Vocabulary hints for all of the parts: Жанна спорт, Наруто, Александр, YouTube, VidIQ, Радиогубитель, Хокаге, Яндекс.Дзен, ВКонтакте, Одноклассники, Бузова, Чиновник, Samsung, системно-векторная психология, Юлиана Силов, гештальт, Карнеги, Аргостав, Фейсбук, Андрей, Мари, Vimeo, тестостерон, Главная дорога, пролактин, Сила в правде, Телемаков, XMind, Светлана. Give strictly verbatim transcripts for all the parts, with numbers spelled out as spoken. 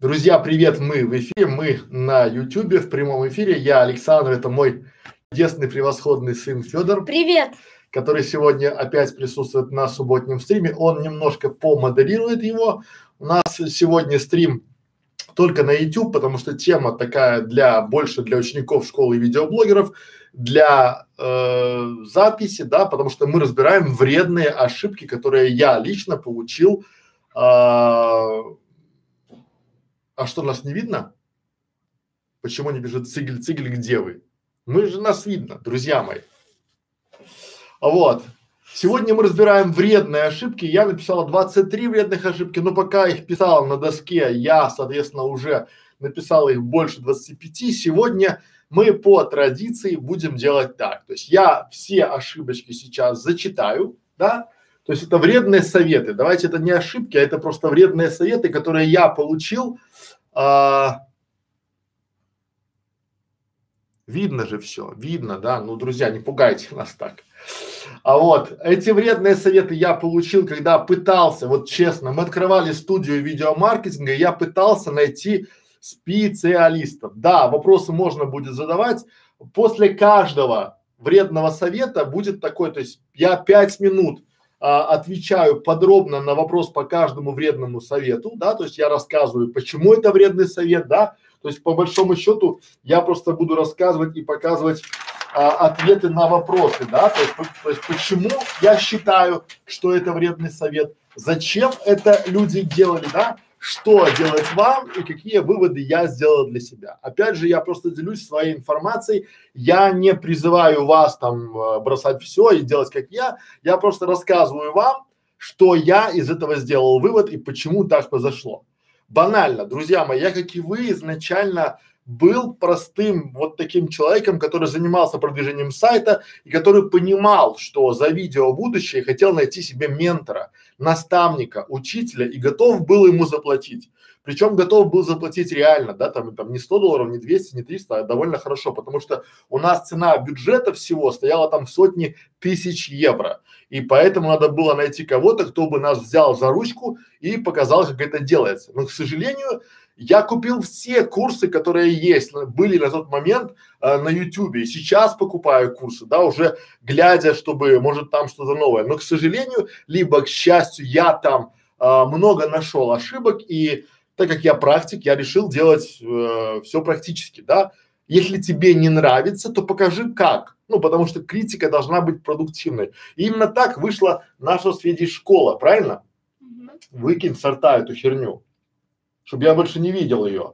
Друзья, привет! Мы в эфире, мы на YouTube в прямом эфире. Я Александр, это мой чудесный, превосходный сын Федор. Привет! Который сегодня опять присутствует на субботнем стриме. Он немножко помодерирует его. У нас сегодня стрим только на YouTube, потому что тема такая для больше для учеников школы и видеоблогеров, для э, записи, да, потому что мы разбираем вредные ошибки, которые я лично получил. Э, А что, нас не видно? Почему не бежит цигель, цигель, где вы? Мы же, нас видно, друзья мои. Вот. Сегодня мы разбираем вредные ошибки. Я написала двадцать три вредных ошибки, но пока их писала на доске, я, соответственно, уже написала их больше двадцати пяти. Сегодня мы по традиции будем делать так. То есть я все ошибочки сейчас зачитаю, да? То есть это вредные советы. Давайте, это не ошибки, а это просто вредные советы, которые я получил. А... Видно же все, видно, да? Ну, друзья, не пугайте нас так. А вот эти вредные советы я получил, когда пытался, вот честно, мы открывали студию видеомаркетинга, я пытался найти специалистов. Да, вопросы можно будет задавать после каждого вредного совета будет такой, то есть я пять минут отвечаю подробно на вопрос по каждому вредному совету, да, то есть я рассказываю, почему это вредный совет, да, то есть по большому счету я просто буду рассказывать и показывать а, ответы на вопросы, да, то есть, то есть почему я считаю, что это вредный совет, зачем это люди делали, да, что делать вам и какие выводы я сделал для себя. Опять же, я просто делюсь своей информацией, я не призываю вас там бросать все и делать как я, я просто рассказываю вам, что я из этого сделал вывод и почему так произошло. Банально, друзья мои, я, как и вы, изначально был простым вот таким человеком, который занимался продвижением сайта и который понимал, что за видео будущее, хотел найти себе ментора, наставника, учителя и готов был ему заплатить. Причем готов был заплатить реально, да, там, там не сто долларов, не двести, не триста, а довольно хорошо, потому что у нас цена бюджета всего стояла там в сотни тысяч евро, и поэтому надо было найти кого-то, кто бы нас взял за ручку и показал, как это делается. Но, к сожалению, я купил все курсы, которые есть, были на тот момент э, на YouTube, и сейчас покупаю курсы, да, уже глядя, чтобы, может, там что-то новое, но, к сожалению, либо, к счастью, я там э, много нашел ошибок, и так как я практик, я решил делать э, все практически, да. Если тебе не нравится, то покажи как, ну, потому что критика должна быть продуктивной. И именно так вышла наша с Федей школа, правильно? Mm-hmm. Выкинь со рта эту херню, чтобы я больше не видел ее.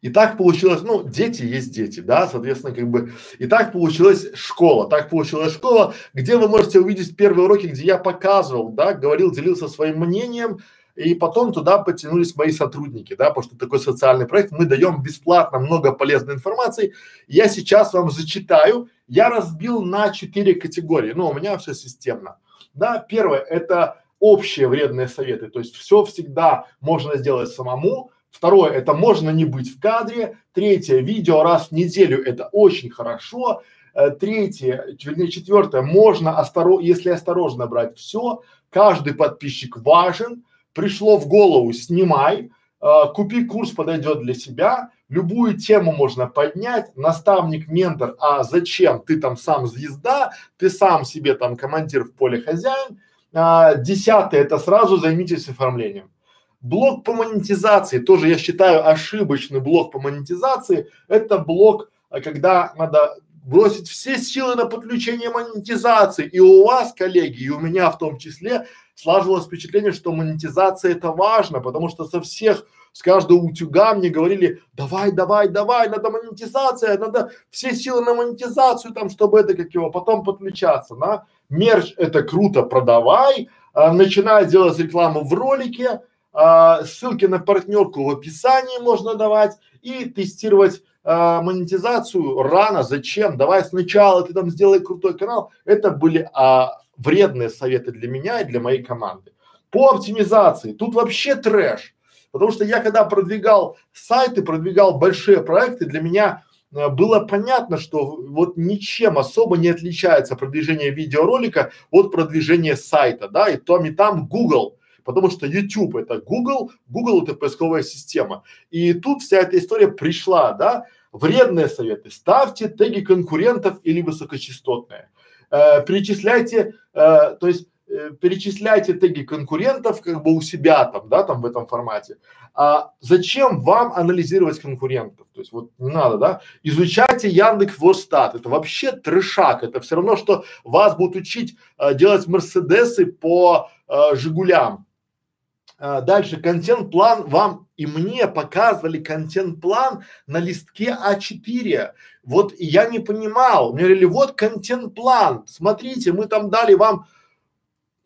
И так получилось, ну, дети есть дети, да, соответственно, как бы, и так получилась школа, так получилась школа, где вы можете увидеть первые уроки, где я показывал, да, говорил, делился своим мнением, и потом туда подтянулись мои сотрудники, да, потому что такой социальный проект, мы даем бесплатно много полезной информации, я сейчас вам зачитаю, я разбил на четыре категории, ну, у меня все системно, да, первое, это общие вредные советы, то есть все всегда можно сделать самому. Второе – это можно не быть в кадре. Третье – видео раз в неделю – это очень хорошо. Э, третье, вернее, четвертое – можно, осторо... если осторожно брать все, каждый подписчик важен, пришло в голову – снимай, э, купи курс, подойдет для себя, любую тему можно поднять, наставник, ментор, а зачем? Ты там сам звезда, ты сам себе там командир в поле хозяин. Э, десятое – это сразу займитесь оформлением. Блок по монетизации, тоже я считаю ошибочный блок по монетизации, это блок, когда надо бросить все силы на подключение монетизации, и у вас, коллеги, и у меня в том числе, сложилось впечатление, что монетизация это важно, потому что со всех, с каждого утюга мне говорили, давай, давай, давай, надо монетизация, надо все силы на монетизацию, там, чтобы это как его, потом подключаться, да, мерч это круто, продавай, а, начинай делать рекламу в ролике, А, ссылки на партнерку в описании можно давать и тестировать а, монетизацию рано, зачем, давай сначала ты там сделай крутой канал. Это были а, вредные советы для меня и для моей команды. По оптимизации, тут вообще трэш, потому что я когда продвигал сайты, продвигал большие проекты, для меня а, было понятно, что вот ничем особо не отличается продвижение видеоролика от продвижения сайта, да, и там и там Google потому что YouTube это Google, Google это поисковая система. И тут вся эта история пришла, да, вредные советы. Ставьте теги конкурентов или высокочастотные. Э, перечисляйте, э, то есть э, перечисляйте теги конкурентов как бы у себя там, да, там в этом формате. А зачем вам анализировать конкурентов? То есть вот не надо, да? Изучайте Яндекс.Вордстат. Это вообще трешак. Это все равно, что вас будут учить э, делать мерседесы по э, Жигулям. Э, дальше контент-план. Вам и мне показывали контент-план на листке А четыре. Вот и я не понимал. Мне говорили, вот контент-план. Смотрите, мы там дали вам.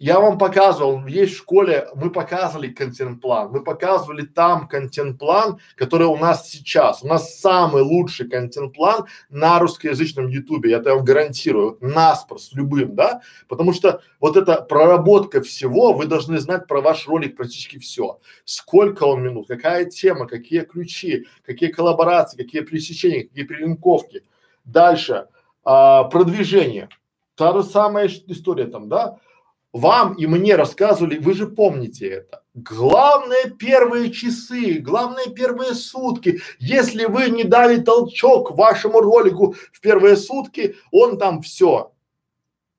Я вам показывал, есть в школе, мы показывали контент-план, мы показывали там контент-план, который у нас сейчас. У нас самый лучший контент-план на русскоязычном Ютубе, я это вам гарантирую, наспор с любым, да, потому что вот эта проработка всего, вы должны знать про ваш ролик практически все. Сколько он минут, какая тема, какие ключи, какие коллаборации, какие пересечения, какие прилинковки. Дальше, а, продвижение, та же самая история там, да. Вам и мне рассказывали, вы же помните это. Главное первые часы, главное первые сутки. Если вы не дали толчок вашему ролику в первые сутки, он там все.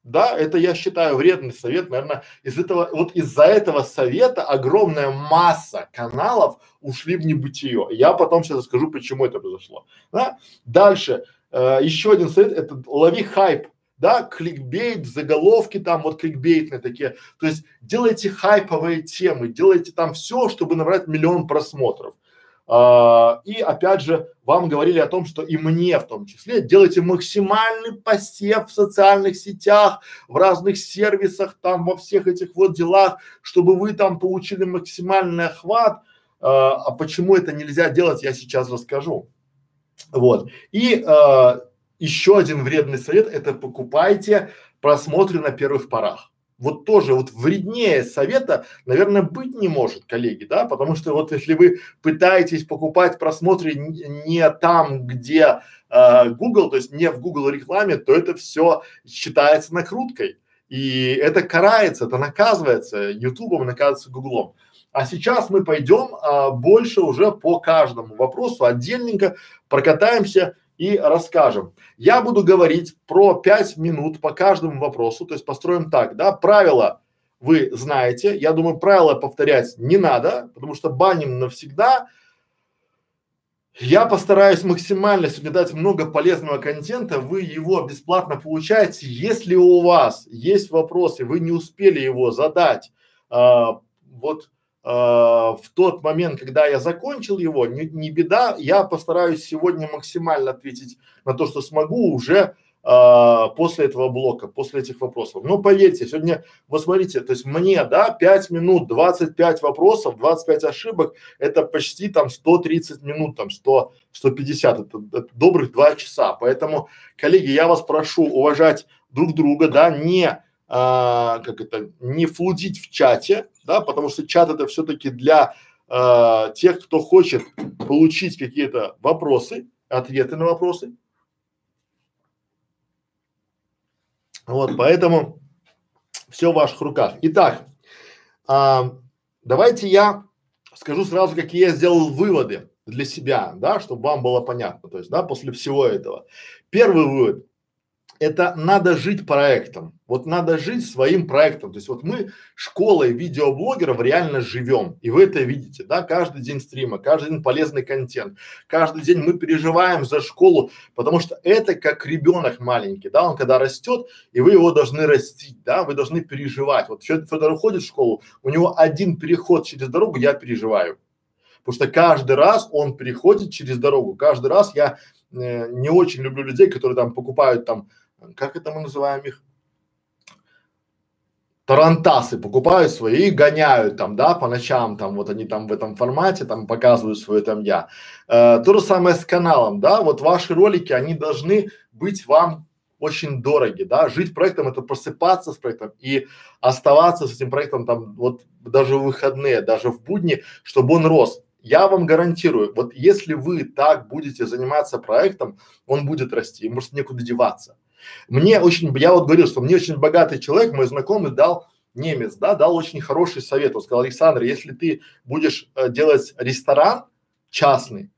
Да, это я считаю вредный совет, наверное, из этого, вот из-за этого совета огромная масса каналов ушли в небытие. Я потом сейчас расскажу, почему это произошло. Да? Дальше, э, еще один совет, это лови хайп. Да, кликбейт, заголовки там вот кликбейтные такие, то есть делайте хайповые темы, делайте там все, чтобы набрать миллион просмотров. А, и опять же вам говорили о том, что и мне в том числе, делайте максимальный посев в социальных сетях, в разных сервисах, там во всех этих вот делах, чтобы вы там получили максимальный охват. А, а почему это нельзя делать, я сейчас расскажу. Вот. И а, еще один вредный совет – это покупайте просмотры на первых порах. Вот тоже вот вреднее совета, наверное, быть не может, коллеги, да, потому что вот если вы пытаетесь покупать просмотры не, не там, где э, Google, то есть не в Google рекламе, то это все считается накруткой. И это карается, это наказывается Ютубом, наказывается Гуглом. А сейчас мы пойдем а, больше уже по каждому вопросу отдельненько, прокатаемся и расскажем. Я буду говорить про пять минут по каждому вопросу, то есть построим так, да, правила вы знаете, я думаю, правила повторять не надо, потому что баним навсегда. Я постараюсь максимально сегодня дать много полезного контента, вы его бесплатно получаете. Если у вас есть вопросы, вы не успели его задать, а, вот Uh, в тот момент, когда я закончил его, не, не беда, я постараюсь сегодня максимально ответить на то, что смогу уже uh, после этого блока, после этих вопросов. Но поверьте, сегодня, вот смотрите, то есть мне, да, пять минут, двадцать пять вопросов, двадцать пять ошибок, это почти там сто тридцать минут, там сто, сто пятьдесят, это, это добрых два часа. Поэтому, коллеги, я вас прошу уважать друг друга, да, не А, как это, не флудить в чате, да, потому что чат это все-таки для а, тех, кто хочет получить какие-то вопросы, ответы на вопросы. Вот, поэтому все в ваших руках. Итак, а, давайте я скажу сразу, какие я сделал выводы для себя, да, чтобы вам было понятно, то есть, да, после всего этого. Первый вывод. Это надо жить проектом, вот надо жить своим проектом, то есть вот мы школой видеоблогеров реально живем, и вы это видите, да, каждый день стрима, каждый день полезный контент, каждый день мы переживаем за школу, потому что это как ребенок маленький, да, он когда растет, и вы его должны растить, да, вы должны переживать. Вот Федор уходит в школу, у него один переход через дорогу, я переживаю, потому что каждый раз он переходит через дорогу, каждый раз я э, не очень люблю людей, которые там покупают там, как это мы называем их, тарантасы, покупают свои и гоняют там, да, по ночам там, вот они там в этом формате там показывают свое там я. Э, то же самое с каналом, да, вот ваши ролики, они должны быть вам очень дороги, да, жить проектом, это просыпаться с проектом и оставаться с этим проектом там вот даже в выходные, даже в будни, чтобы он рос. Я вам гарантирую, вот если вы так будете заниматься проектом, он будет расти, ему просто некуда деваться. Мне очень, я вот говорил, что мне очень богатый человек, мой знакомый, дал немец, да, дал очень хороший совет. Он сказал: Александр, если ты будешь э, делать ресторан частный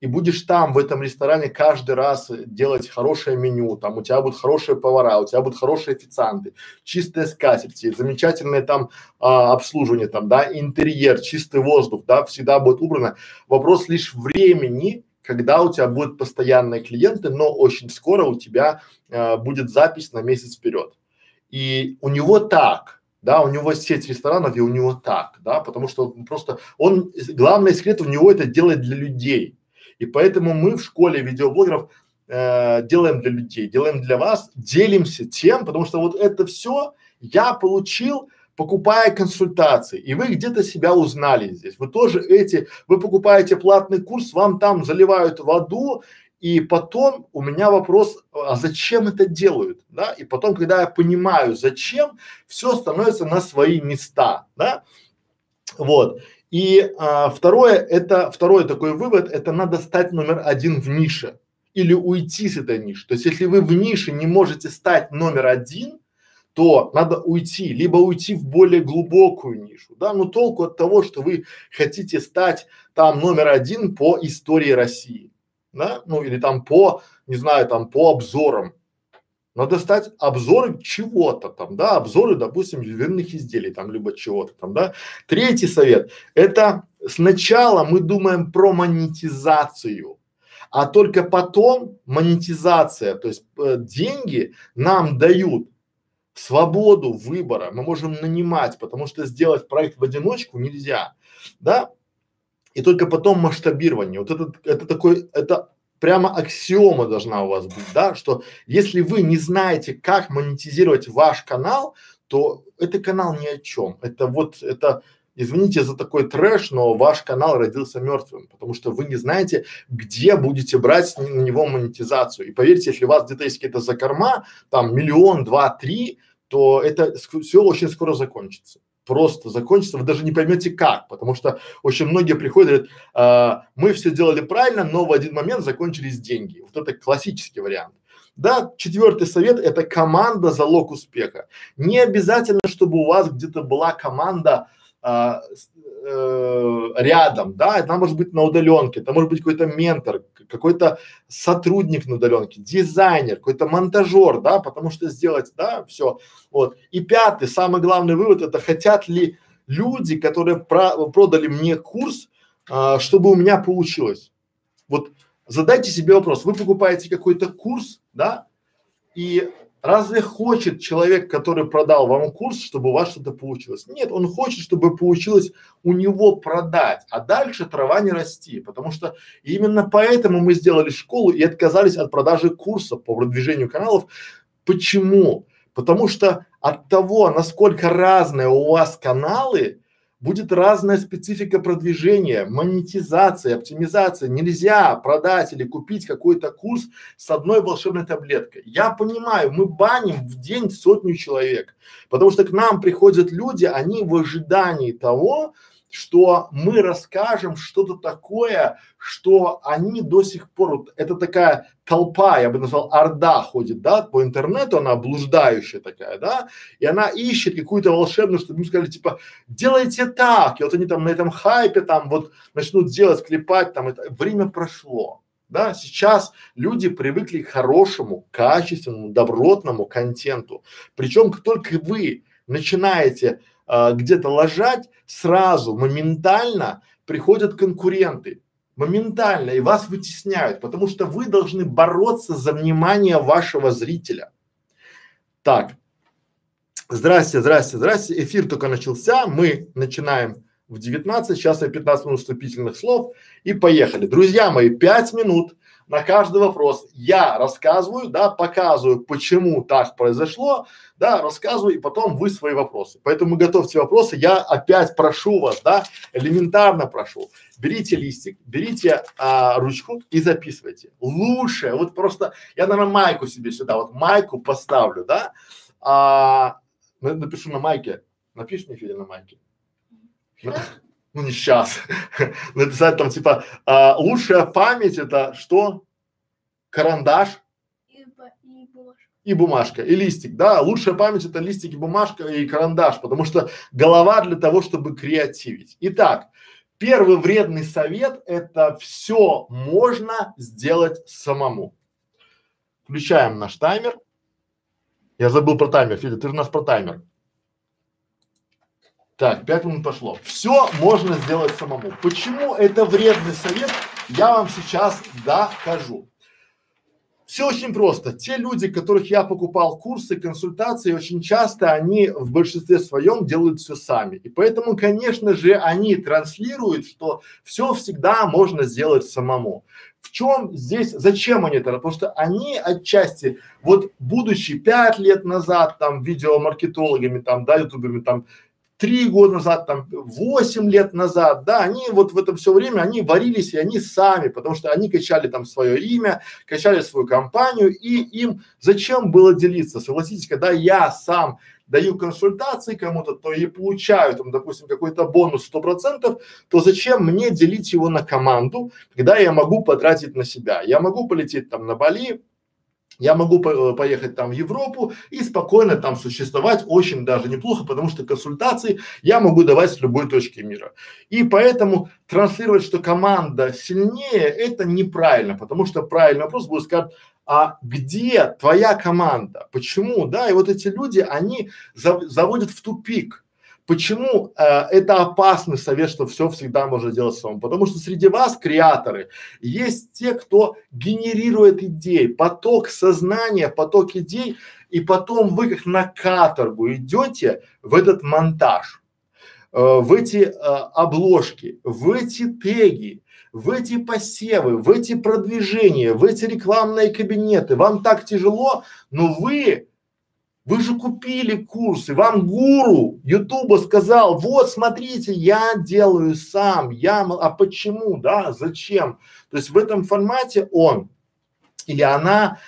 и будешь там в этом ресторане каждый раз делать хорошее меню, там у тебя будут хорошие повара, у тебя будут хорошие официанты, чистые скатерти, замечательное там а, обслуживание, там, да, интерьер, чистый воздух, да, всегда будет убрано. Вопрос лишь времени, когда у тебя будут постоянные клиенты, но очень скоро у тебя а, будет запись на месяц вперед. И у него так, да, у него сеть ресторанов, и у него так, да, потому что просто он, главный секрет у него — это делать для людей. И поэтому мы в школе видеоблогеров э, делаем для людей, делаем для вас, делимся тем, потому что вот это все я получил, покупая консультации, и вы где-то себя узнали здесь. Вы тоже эти, вы покупаете платный курс, вам там заливают воду, и потом у меня вопрос: а зачем это делают, да? И потом, когда я понимаю, зачем, все становится на свои места, да? Вот. И а, второе, это, второй такой вывод, это надо стать номер один в нише или уйти с этой ниши. То есть, если вы в нише не можете стать номер один, то надо уйти, либо уйти в более глубокую нишу, да, но толку от того, что вы хотите стать там номер один по истории России, да, ну или там по, не знаю, там по обзорам. Надо стать обзоры чего-то там, да, обзоры, допустим, ювелирных изделий там, либо чего-то там, да. Третий совет – это сначала мы думаем про монетизацию, а только потом монетизация, то есть э, деньги нам дают свободу выбора, мы можем нанимать, потому что сделать проект в одиночку нельзя, да, и только потом масштабирование. Вот это, это такой, это… Прямо аксиома должна у вас быть, да, что если вы не знаете, как монетизировать ваш канал, то это канал ни о чем. Это вот, это, извините за такой трэш, но ваш канал родился мертвым, потому что вы не знаете, где будете брать на него монетизацию. И поверьте, если у вас где-то есть какие-то закорма, там миллион, два, три, то это все очень скоро закончится. Просто закончится, вы даже не поймете как, потому что очень многие приходят, говорят, э, мы все делали правильно, но в один момент закончились деньги. Вот это классический вариант. Да, четвертый совет – это команда – залог успеха. Не обязательно, чтобы у вас где-то была команда э, э, рядом, да, это может быть на удаленке, это может быть какой-то ментор, какой-то сотрудник на удаленке, дизайнер, какой-то монтажер, да, потому что сделать, да, все. Вот. И пятый, самый главный вывод – это хотят ли люди, которые про, продали мне курс, а, чтобы у меня получилось. Вот задайте себе вопрос: вы покупаете какой-то курс, да, и разве хочет человек, который продал вам курс, чтобы у вас что-то получилось? Нет, он хочет, чтобы получилось у него продать, а дальше трава не расти, потому что именно поэтому мы сделали школу и отказались от продажи курса по продвижению каналов. Почему? Потому что от того, насколько разные у вас каналы, будет разная специфика продвижения, монетизации, оптимизации. Нельзя продать или купить какой-то курс с одной волшебной таблеткой. Я понимаю, мы баним в день сотню человек, потому что к нам приходят люди, они в ожидании того, что мы расскажем что-то такое, что они до сих пор, вот, это такая толпа, я бы назвал, орда ходит, да, по интернету, она блуждающая такая, да, и она ищет какую-то волшебную, чтобы им сказали, типа, делайте так, и вот они там на этом хайпе там вот начнут делать, клепать, там, это, время прошло, да, сейчас люди привыкли к хорошему, качественному, добротному контенту, причем как только вы начинаете где-то лажать, сразу, моментально приходят конкуренты, моментально, и вас вытесняют, потому что вы должны бороться за внимание вашего зрителя. Так, здрасте, здрасте, здрасте, эфир только начался, мы начинаем в девятнадцать, сейчас я пятнадцать минут вступительных слов и поехали. Друзья мои, пять минут на каждый вопрос. Я рассказываю, да, показываю, почему так произошло, да, рассказываю, и потом вы свои вопросы. Поэтому готовьте вопросы. Я опять прошу вас, да, элементарно прошу. Берите листик, берите а, ручку и записывайте. Лучше, вот просто, я, наверное, майку себе сюда, вот майку поставлю, да, а, напишу на майке, напиши мне, Федя, на майке. Ну не сейчас, написать там типа а, лучшая память — это что? Карандаш и, и, бумажка. и бумажка, и листик, да, лучшая память — это листик, и бумажка, и карандаш, потому что голова для того, чтобы креативить. Итак, первый вредный совет — это все можно сделать самому. Включаем наш таймер. Я забыл про таймер, Федя, ты же у нас про таймер. Так, пять минут пошло. Все можно сделать самому. Почему это вредный совет, я вам сейчас докажу. Все очень просто. Те люди, которых я покупал курсы, консультации, очень часто они в большинстве своем делают все сами. И поэтому, конечно же, они транслируют, что все всегда можно сделать самому. В чем здесь, зачем они это? Потому что они отчасти, вот будучи пять лет назад там видеомаркетологами, там, да, ютуберами, там, три года назад, там, восемь лет назад, да, они вот в это все время, они варились, и они сами, потому что они качали там свое имя, качали свою компанию, и им зачем было делиться? Согласитесь, когда я сам даю консультации кому-то, то и получаю там, допустим, какой-то бонус сто процентов, то зачем мне делить его на команду, когда я могу потратить на себя? Я могу полететь там на Бали, я могу по поехать там в Европу и спокойно там существовать очень даже неплохо, потому что консультации я могу давать с любой точки мира. И поэтому транслировать, что команда сильнее, это неправильно, потому что правильный вопрос будет сказать: а где твоя команда? Почему? Да, и вот эти люди, они зав заводят в тупик. Почему э, это опасный совет, что все всегда можно делать самому? Потому что среди вас, креаторы, есть те, кто генерирует идеи, поток сознания, поток идей, и потом вы как на каторгу идете в этот монтаж, э, в эти э, обложки, в эти теги, в эти посевы, в эти продвижения, в эти рекламные кабинеты. Вам так тяжело, но вы… Вы же купили курсы, вам гуру Ютуба сказал: вот смотрите, я делаю сам, я, а почему, да, зачем? То есть в этом формате он или она,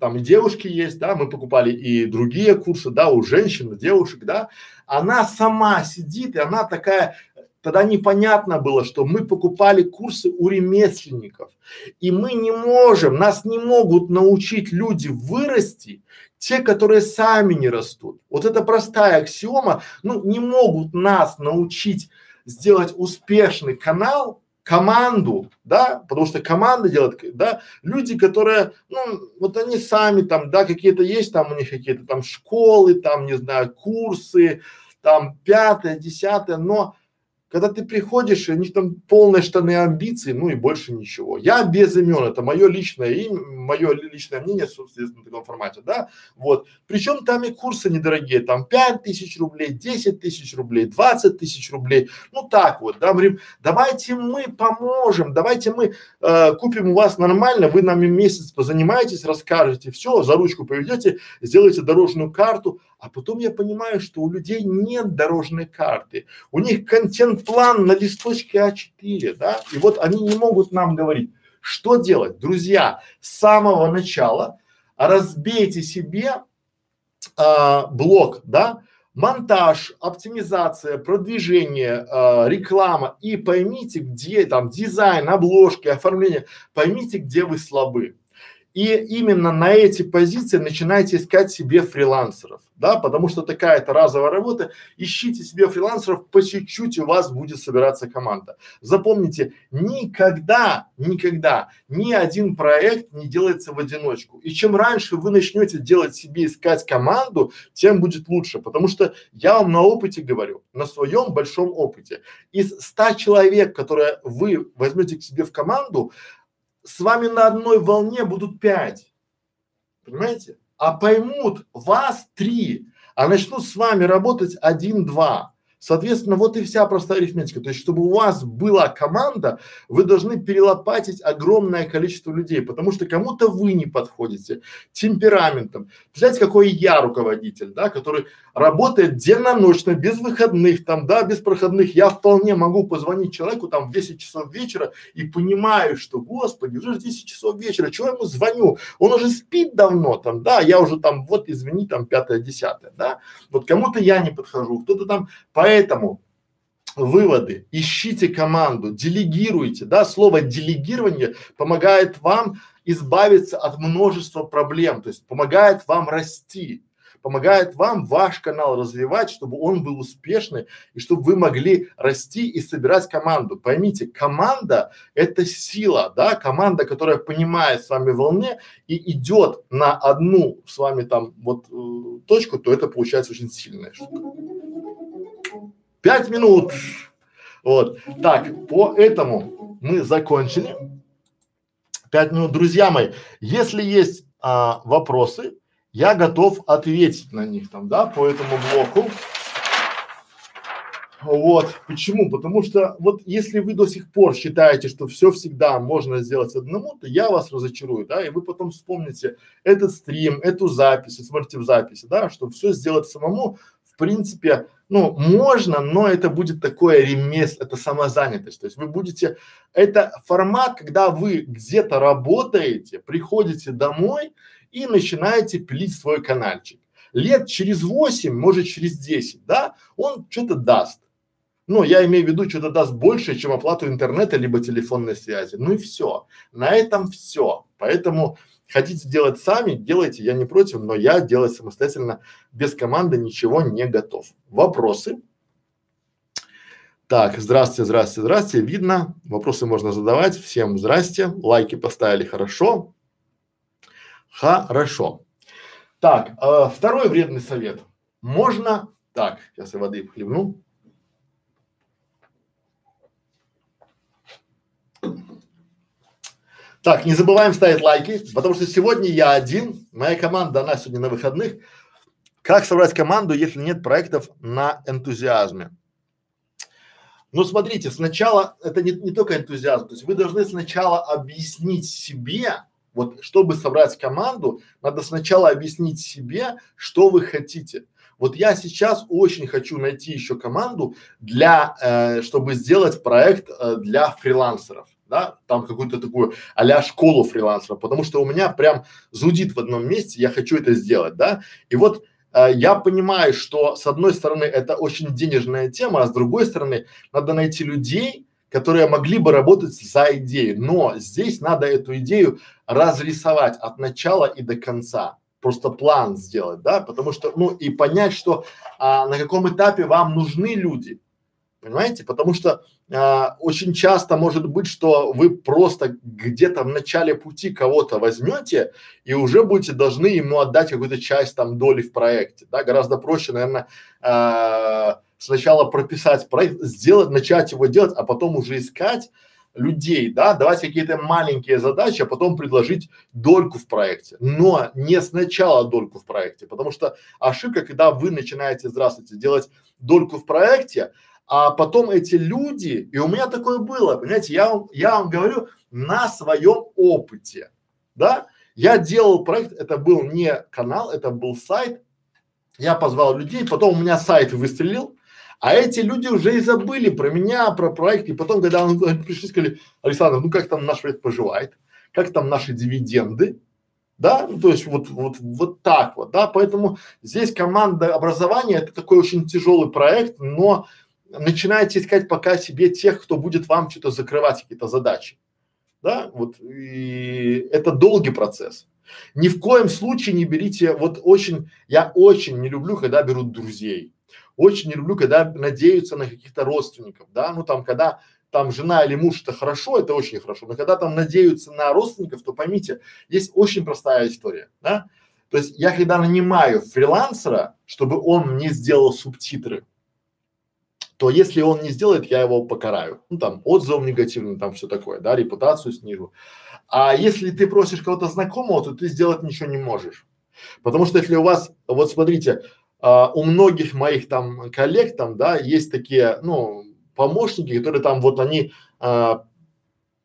там и девушки есть, да, мы покупали и другие курсы, да, у женщин, у девушек, да, она сама сидит, и она такая… Тогда непонятно было, что мы покупали курсы у ремесленников, и мы не можем, нас не могут научить люди вырасти, те, которые сами не растут. Вот это простая аксиома, ну не могут нас научить сделать успешный канал, команду, да, потому что команда делает, да, люди, которые, ну, вот они сами там, да, какие-то есть там у них какие-то там школы, там, не знаю, курсы, там, пятое, десятое, но… Когда ты приходишь, у них там полные штаны амбиций, ну и больше ничего. Я без имен, это мое личное имя, мое личное мнение, собственно, в таком формате, да, вот. Причем там и курсы недорогие, там пять тысяч рублей, десять тысяч рублей, двадцать тысяч рублей, ну так вот, да, мы говорим: давайте мы поможем, давайте мы э, купим у вас нормально, вы нам месяц позанимаетесь, расскажете все, за ручку поведете, сделаете дорожную карту. А потом я понимаю, что у людей нет дорожной карты, у них контент-план на листочке а четыре, да, и вот они не могут нам говорить, что делать. Друзья, с самого начала разбейте себе э, блок, да, монтаж, оптимизация, продвижение, э, реклама, и поймите, где там дизайн, обложки, оформление, поймите, где вы слабы. И именно на эти позиции начинайте искать себе фрилансеров, да, потому что такая-то разовая работа, ищите себе фрилансеров, по чуть-чуть у вас будет собираться команда. Запомните, никогда, никогда ни один проект не делается в одиночку. И чем раньше вы начнете делать себе, искать команду, тем будет лучше, потому что я вам на опыте говорю, на своем большом опыте. Из ста человек, которые вы возьмете к себе в команду, с вами на одной волне будут пять, понимаете? А поймут вас три, а начнут с вами работать один-два. Соответственно, вот и вся простая арифметика. То есть, чтобы у вас была команда, вы должны перелопатить огромное количество людей, потому что кому-то вы не подходите темпераментом. Представляете, какой я руководитель, да, который работает денно-ночно, без выходных, там, да, без проходных. Я вполне могу позвонить человеку там в десять часов вечера и понимаю, что, господи, уже десять часов вечера, чего я ему звоню? Он уже спит давно, там, да, я уже там, вот, извини, там, пятое, десятое, да. Вот кому-то я не подхожу, кто-то там, поэтому… Выводы. Ищите команду, делегируйте, да, слово делегирование помогает вам избавиться от множества проблем, то есть помогает вам расти, помогает вам ваш канал развивать, чтобы он был успешный и чтобы вы могли расти и собирать команду. Поймите, команда – это сила, да, команда, которая понимает с вами волне и идет на одну с вами там вот э, точку, то это получается очень сильная штука. Пять минут. Вот. Так, поэтому мы закончили. Пять минут. Друзья мои, если есть а, вопросы, я готов ответить на них там, да, по этому блоку. Вот. Почему? Потому что вот если вы до сих пор считаете, что все всегда можно сделать одному, то я вас разочарую, да, и вы потом вспомните этот стрим, эту запись, смотрите в записи, да, что все сделать самому, в принципе, ну, можно, но это будет такое ремесло, это самозанятость. То есть вы будете… Это формат, когда вы где-то работаете, приходите домой и начинаете пилить свой канальчик. Лет через восемь, может через десять, да, он что-то даст. Ну, я имею в виду, что-то даст больше, чем оплату интернета либо телефонной связи. Ну и все. На этом все. Поэтому хотите делать сами, делайте, я не против, но я делать самостоятельно без команды ничего не готов. Вопросы? Так, здравствуйте, здравствуйте, здравствуйте. Видно, вопросы можно задавать. Всем здрасте. Лайки поставили, хорошо. Хорошо. Так, э, второй вредный совет. Можно… Так, сейчас я воды хлебну. Так, не забываем ставить лайки, потому что сегодня я один, моя команда, она сегодня на выходных. Как собрать команду, если нет проектов на энтузиазме? Ну, смотрите, сначала, это не, не только энтузиазм, то есть вы должны сначала объяснить себе, вот чтобы собрать команду, надо сначала объяснить себе, что вы хотите. Вот я сейчас очень хочу найти еще команду для, э, чтобы сделать проект э, для фрилансеров. Да, там какую-то такую а-ля школу фрилансера, потому что у меня прям зудит в одном месте, я хочу это сделать, да. И вот э, я понимаю, что с одной стороны это очень денежная тема, а с другой стороны надо найти людей, которые могли бы работать за идею, но здесь надо эту идею разрисовать от начала и до конца. Просто план сделать, да, потому что, ну и понять, что а, на каком этапе вам нужны люди. Понимаете? Потому что а, очень часто может быть, что вы просто где-то в начале пути кого-то возьмете и уже будете должны ему отдать какую-то часть там доли в проекте, да? Гораздо проще, наверное, а, сначала прописать проект, сделать, начать его делать, а потом уже искать людей, да, давать какие-то маленькие задачи, а потом предложить дольку в проекте, но не сначала дольку в проекте, потому что ошибка, когда вы начинаете, здравствуйте, делать дольку в проекте, а потом эти люди, и у меня такое было, понимаете, я вам, я вам говорю на своем опыте, да, я делал проект, это был не канал, это был сайт, я позвал людей, потом у меня сайт выстрелил, а эти люди уже и забыли про меня, про проект, и потом, когда они пришли, сказали: Александр, ну как там наш проект поживает, как там наши дивиденды, да, ну, то есть вот, вот, вот так вот, да, поэтому здесь команда образования, это такой очень тяжелый проект, но начинаете искать пока себе тех, кто будет вам что-то закрывать, какие-то задачи, да, вот, и это долгий процесс. Ни в коем случае не берите, вот очень, я очень не люблю, когда берут друзей, очень не люблю, когда надеются на каких-то родственников, да, ну там, когда там жена или муж, это хорошо, это очень хорошо, но когда там надеются на родственников, то поймите, есть очень простая история, да, то есть я когда нанимаю фрилансера, чтобы он мне сделал субтитры, то если он не сделает, я его покараю. Ну там отзывом негативным, там все такое, да, репутацию снижу. А если ты просишь кого-то знакомого, то ты сделать ничего не можешь. Потому что если у вас, вот смотрите, а, у многих моих там коллег там, да, есть такие, ну, помощники, которые там вот они а,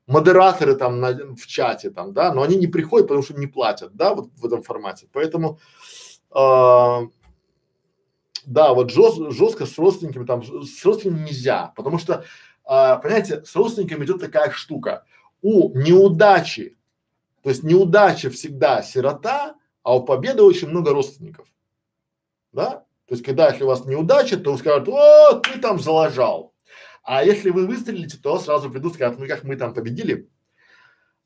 модераторы там на, в чате там, да, но они не приходят, потому что не платят, да, вот в этом формате. Поэтому а, да, вот жестко, жестко с родственниками там, с родственниками нельзя, потому что, а, понимаете, с родственниками идет такая штука. У неудачи, то есть неудача всегда сирота, а у победы очень много родственников, да? То есть, когда если у вас неудача, то скажут: о, ты там залажал. А если вы выстрелите, то сразу придут, скажут: ну как мы там победили?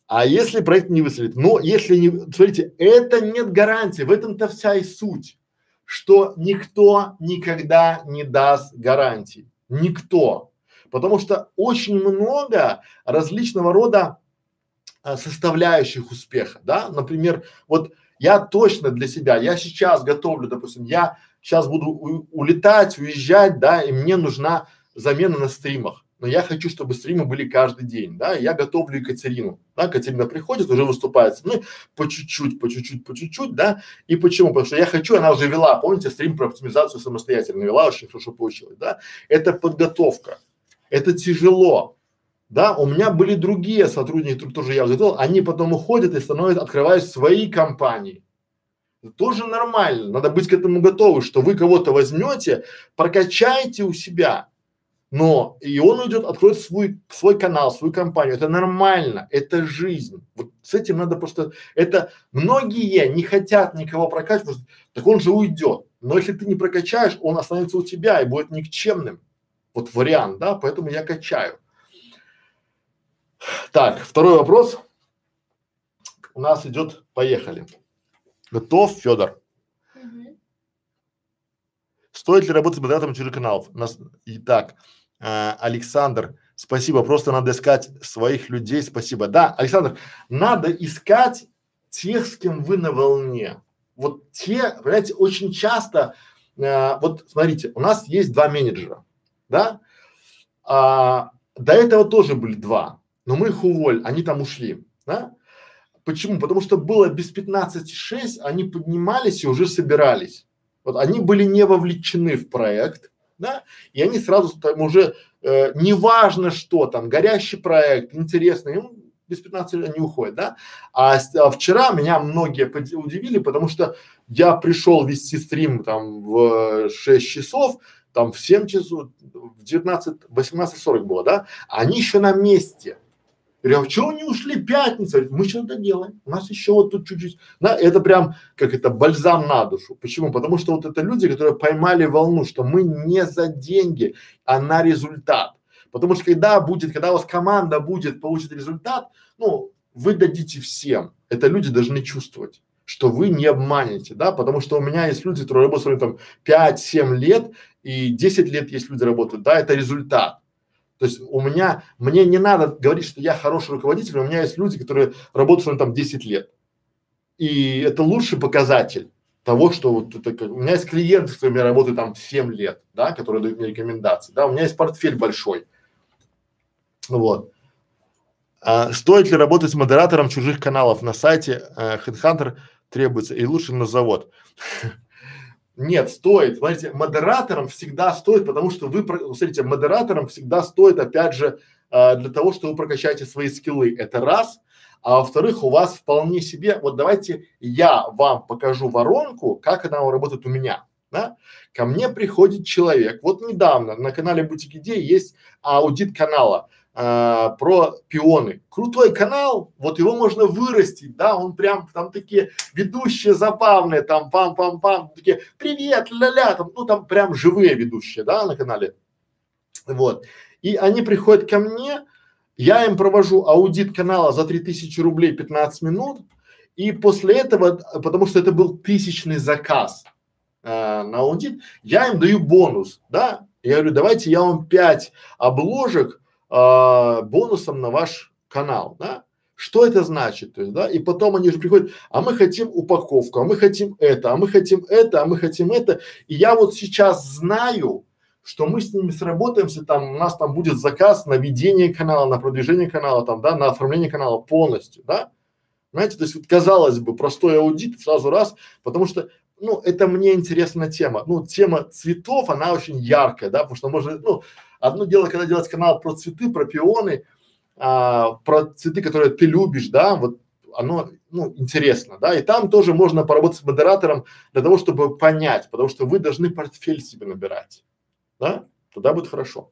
А если проект не выстрелит? Но если не… Смотрите, это нет гарантии. В этом-то вся и суть, что никто никогда не даст гарантий. Никто. Потому что очень много различного рода а, составляющих успеха, да. Например, вот я точно для себя, я сейчас готовлю, допустим, я сейчас буду у, улетать, уезжать, да, и мне нужна замена на стримах. Но я хочу, чтобы стримы были каждый день, да. Я готовлю Екатерину, да. Катерина приходит, уже выступает со мной по чуть-чуть, по чуть-чуть, по чуть-чуть, да. И почему? Потому что я хочу, она уже вела, помните, стрим про оптимизацию самостоятельно вела, очень хорошо получилось, да. Это подготовка, это тяжело, да. У меня были другие сотрудники, которые тоже я готовил, они потом уходят и становятся, открывают свои компании. Тоже нормально, надо быть к этому готовы, что вы кого-то возьмете, прокачаете у себя. Но и он уйдет, откроет свой, свой канал, свою компанию. Это нормально, это жизнь. Вот с этим надо просто… Это многие не хотят никого прокачивать, потому что так он же уйдет. Но если ты не прокачаешь, он останется у тебя и будет никчемным. Вот вариант, да, поэтому я качаю. Так, второй вопрос. У нас идет, поехали. Готов, Федор? Угу. Стоит ли работать с модератором телеканалов? Нас… Итак. Александр, спасибо, просто надо искать своих людей, спасибо. Да, Александр, надо искать тех, с кем вы на волне. Вот те, понимаете, очень часто, э, вот смотрите, у нас есть два менеджера, да, а, до этого тоже были два, но мы их уволили, они там ушли, да. Почему? Потому что было без пятнадцати шесть, они поднимались и уже собирались. Вот они были не вовлечены в проект. Да? И они сразу там уже, э, неважно что там, горящий проект, интересный, ну, без пятнадцати они уходят, да. А, а вчера меня многие удивили, потому что я пришел вести стрим там в шесть часов, там в семь часов, в девятнадцать, восемнадцать сорок было, да, они еще на месте. Я говорю, а чего они ушли? Пятница. Мы что-то делаем. У нас еще вот тут чуть-чуть. Да, это прям, как это, бальзам на душу. Почему? Потому что вот это люди, которые поймали волну, что мы не за деньги, а на результат. Потому что когда будет, когда у вас команда будет получить результат, ну, вы дадите всем. Это люди должны чувствовать, что вы не обманете, да, потому что у меня есть люди, которые работают там пять-семь лет и десять лет есть люди работают, да, это результат. То есть у меня, мне не надо говорить, что я хороший руководитель, у меня есть люди, которые работают там десять лет. И это лучший показатель того, что вот это, у меня есть клиенты, с которыми я работаю там семь лет, да, которые дают мне рекомендации, да, у меня есть портфель большой. Вот. А, стоит ли работать с модератором чужих каналов на сайте? А, HeadHunter требуется и лучше на завод. Нет, стоит. Смотрите, модераторам всегда стоит, потому что вы, смотрите, модераторам всегда стоит, опять же, э, для того, что вы прокачаете свои скиллы. Это раз. А во-вторых, у вас вполне себе, вот давайте я вам покажу воронку, как она работает у меня, да? Ко мне приходит человек, вот недавно на канале Бутик идей есть аудит канала э, про пионы. Крутой канал, вот его можно вырастить, да, он прям, там такие ведущие забавные, там пам-пам-пам, такие привет, ля-ля, там, ну там прям живые ведущие, да, на канале, вот. И они приходят ко мне, я им провожу аудит канала за три тысячи рублей пятнадцать минут, и после этого, потому что это был тысячный заказ э, на аудит, я им даю бонус, да, я говорю, давайте я вам пять обложек э, бонусом на ваш канал, да? Что это значит? То есть, да? И потом они же приходят, а мы хотим упаковку, а мы хотим это, а мы хотим это, а мы хотим это. И я вот сейчас знаю, что мы с ними сработаемся, там у нас там будет заказ на ведение канала, на продвижение канала, там, да, на оформление канала полностью, да? Знаете, то есть вот, казалось бы, простой аудит сразу раз, потому что, ну, это мне интересна тема. Ну, тема цветов, она очень яркая, да, потому что можно, ну, одно дело, когда делать канал про цветы, про пионы, А, про цветы, которые ты любишь, да, вот оно, ну, интересно, да, и там тоже можно поработать с модератором для того, чтобы понять, потому что вы должны портфель себе набирать, да, тогда будет хорошо.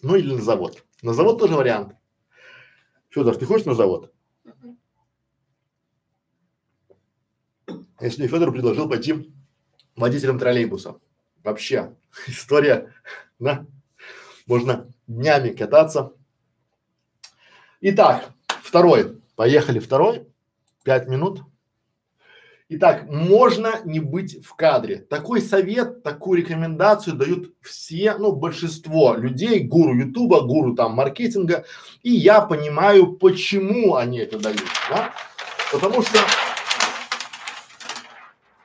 Ну или на завод. На завод тоже вариант. Федор, ты хочешь на завод? Если Федор предложил пойти водителем троллейбуса, вообще история, да, можно днями кататься. Итак, Второй. Поехали второй. Пять минут. Итак, можно не быть в кадре. Такой совет, такую рекомендацию дают все, ну, большинство людей, гуру Ютуба, гуру там маркетинга. И я понимаю, почему они это дают, да? Потому что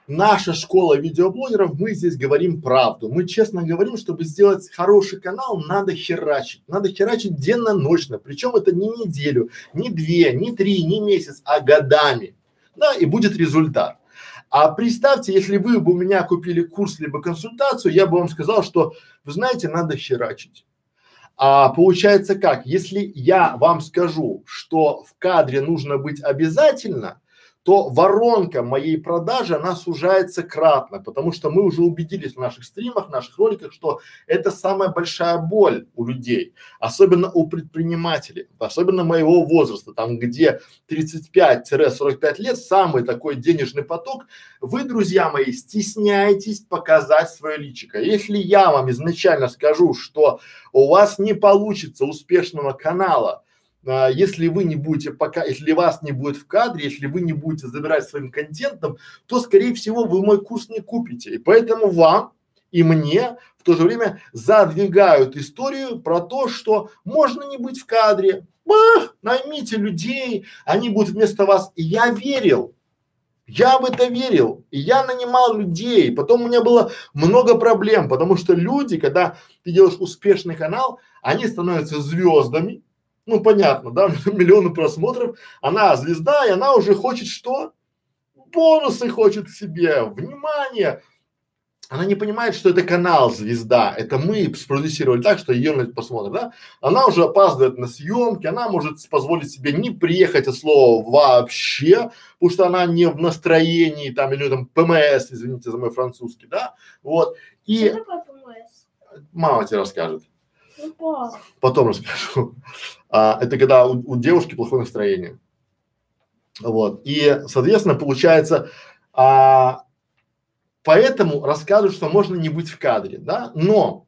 наша школа видеоблогеров, мы здесь говорим правду. Мы честно говорим, чтобы сделать хороший канал, надо херачить. Надо херачить денно-ночно. Причем это не неделю, не две, не три, не месяц, а годами. Да, и будет результат. А представьте, если вы бы у меня купили курс либо консультацию, я бы вам сказал, что, вы знаете, надо херачить. А получается как? Если я вам скажу, что в кадре нужно быть обязательно, то воронка моей продажи, она сужается кратно, потому что мы уже убедились в наших стримах, в наших роликах, что это самая большая боль у людей, особенно у предпринимателей, особенно моего возраста, там, где тридцать пять - сорок пять лет, самый такой денежный поток. Вы, друзья мои, стесняетесь показать свое личико. Если я вам изначально скажу, что у вас не получится успешного канала, если вы не будете пока, если вас не будет в кадре, если вы не будете забирать своим контентом, то, скорее всего, вы мой курс не купите. И поэтому вам и мне в то же время задвигают историю про то, что можно не быть в кадре. Бах, наймите людей, они будут вместо вас. И я верил. Я в это верил, и я нанимал людей, потом у меня было много проблем, потому что люди, когда ты делаешь успешный канал, они становятся звездами. Ну, понятно, да, миллионы просмотров, она звезда, и она уже хочет что? Бонусы хочет себе, внимание. Она не понимает, что это канал «Звезда», это мы спродюсировали так, что ее посмотрят, да? Она уже опаздывает на съемки, она может позволить себе не приехать от слова вообще, потому что она не в настроении, там, или там ПМС, извините за мой французский, да? Вот. И… Что такое ПМС? Мама тебе расскажет. Потом расскажу. А, это когда у, у девушки плохое настроение. Вот. И, соответственно, получается, а, поэтому рассказывают, что можно не быть в кадре, да? Но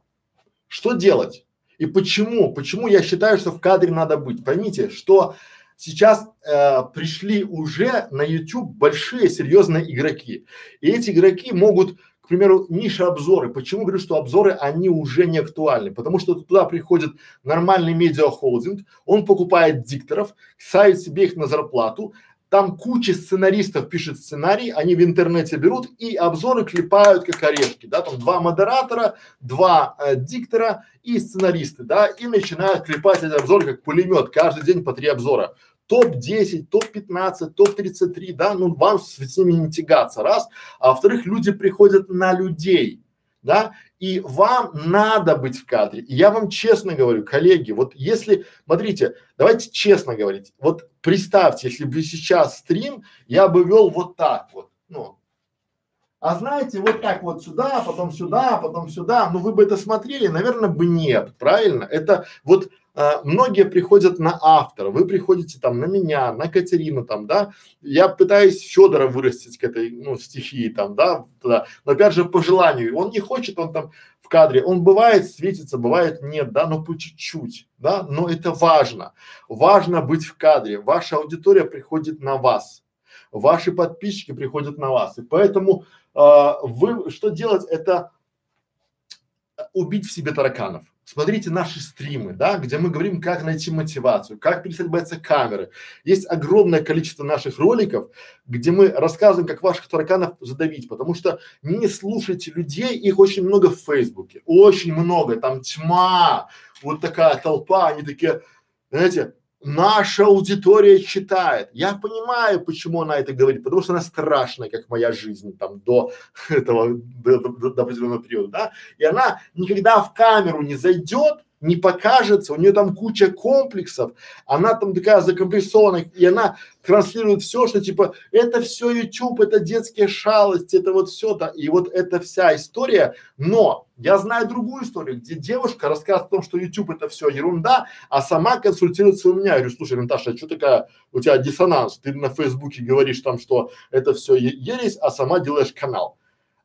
что делать? И почему? Почему я считаю, что в кадре надо быть? Поймите, что сейчас э, пришли уже на YouTube большие серьезные игроки. И эти игроки могут… К примеру, ниша обзоры. Почему говорю, что обзоры, они уже не актуальны? Потому что туда приходит нормальный медиахолдинг, он покупает дикторов, ставит себе их на зарплату, там куча сценаристов пишет сценарий, они в интернете берут и обзоры клепают как орешки, да, там два модератора, два э, диктора и сценаристы, да, и начинают клепать эти обзоры как пулемет, каждый день по три обзора. топ десять, топ пятнадцать, топ тридцать три, да, ну вам с, с ними не тягаться, раз. А во-вторых, люди приходят на людей, да, и вам надо быть в кадре. И я вам честно говорю, коллеги, вот если, смотрите, давайте честно говорить, вот представьте, если бы сейчас стрим, я бы вел вот так вот, ну, а знаете, вот так вот сюда, потом сюда, потом сюда, ну вы бы это смотрели, наверное, бы нет, правильно? Это вот… А, многие приходят на автора, вы приходите там на меня, на Катерину там, да, я пытаюсь Федора вырастить к этой, ну, стихии там, да, туда. Но опять же по желанию, он не хочет, он там в кадре, он бывает светится, бывает нет, да, но по чуть-чуть, да, но это важно, важно быть в кадре, ваша аудитория приходит на вас, ваши подписчики приходят на вас, и поэтому а, вы, что делать, это убить в себе тараканов. Смотрите наши стримы, да, где мы говорим, как найти мотивацию, как перестать бояться камеры. Есть огромное количество наших роликов, где мы рассказываем, как ваших тараканов задавить, потому что не слушайте людей, их очень много в Фейсбуке, очень много, там тьма, вот такая толпа, они такие, знаете, наша аудитория читает. Я понимаю, почему она это говорит, потому что она страшная, как моя жизнь там до этого, до, до, до определенного периода, да, и она никогда в камеру не зайдет, не покажется, у нее там куча комплексов, она там такая закомплексованная, и она транслирует все, что типа это все YouTube, это детские шалости, это вот все, да, и вот это вся история. Но я знаю другую историю, где девушка рассказывает о том, что YouTube это все ерунда, а сама консультируется у меня. Я говорю, слушай, Наташа, а что такая у тебя диссонанс? Ты на Фейсбуке говоришь там, что это все ересь, а сама делаешь канал.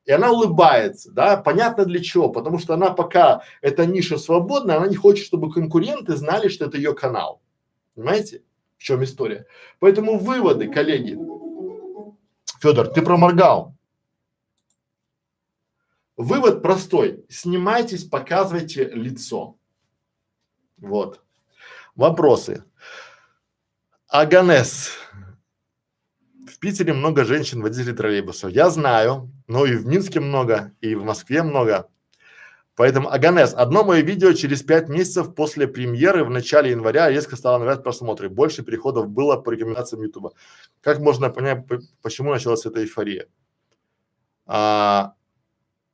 И она улыбается, да, понятно для чего, потому что она пока, эта ниша свободная, она не хочет, чтобы конкуренты знали, что это ее канал, понимаете? в чем история. Поэтому выводы, коллеги. Федор, ты проморгал. Вывод простой. Снимайтесь, показывайте лицо. Вот. Вопросы. Аганес. В Питере много женщин-водителей троллейбусов. Я знаю, но и в Минске много, и в Москве много. Поэтому, Аганес, одно мое видео через пять месяцев после премьеры в начале января резко стало набирать просмотры. Больше переходов было по рекомендациям Ютуба. Как можно понять, почему началась эта эйфория? А,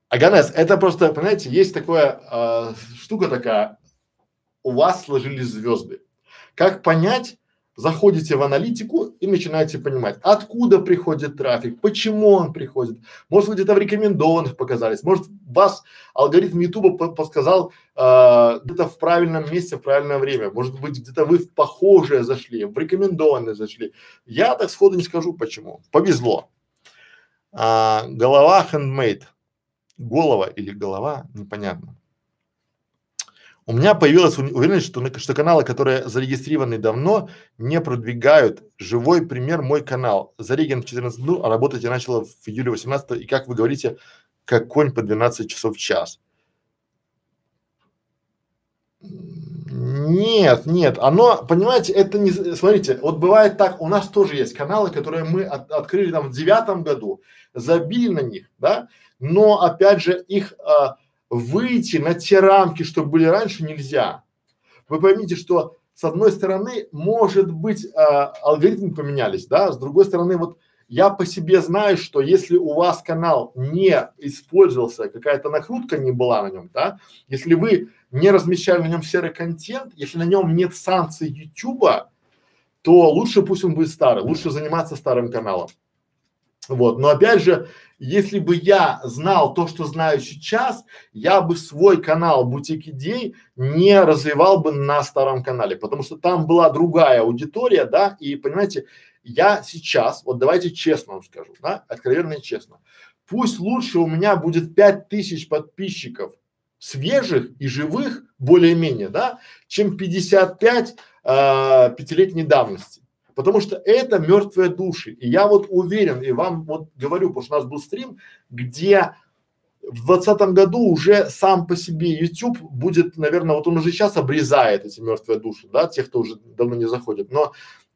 Аганес, это просто, понимаете, есть такая а, штука такая, у вас сложились звезды. Как понять? Заходите в аналитику и начинаете понимать, откуда приходит трафик, почему он приходит. Может, вы где-то в рекомендованных показались, может, вас алгоритм Ютуба подсказал э, где-то в правильном месте, в правильное время. Может быть, где-то вы в похожее зашли, в рекомендованные зашли. Я так сходу не скажу, почему. Повезло. А, голова handmade. Голова или голова, непонятно. У меня появилась уверенность, что, что каналы, которые зарегистрированы давно, не продвигают. Живой пример мой канал. Зареген в четырнадцатом году, а работать я начала в июле восемнадцатого, и, как вы говорите, как конь по двенадцать часов в час. Нет, нет, оно, понимаете, это не, смотрите, вот бывает так, у нас тоже есть каналы, которые мы от, открыли там в девятом году, забили на них, да, но опять же их… А, выйти на те рамки, что были раньше, нельзя. Вы поймите, что с одной стороны, может быть, э, алгоритмы поменялись, да, с другой стороны, вот я по себе знаю, что если у вас канал не использовался, какая-то накрутка не была на нем, да, если вы не размещали на нем серый контент, если на нем нет санкций Ютуба, то лучше пусть он будет старый, лучше заниматься старым каналом. Вот, но опять же, если бы я знал то, что знаю сейчас, я бы свой канал «Бутик идей» не развивал бы на старом канале, потому что там была другая аудитория, да, и понимаете, я сейчас, вот давайте честно вам скажу, да, откровенно и честно, пусть лучше у меня будет пять тысяч подписчиков свежих и живых, более-менее, да, чем пятьдесят пять э, пятилетней давности. Потому что это мертвые души. И я вот уверен, и вам вот говорю, потому что у нас был стрим, где в двадцатом году уже сам по себе YouTube будет, наверное, вот он уже сейчас обрезает эти мертвые души, да, тех, кто уже давно не заходит. Но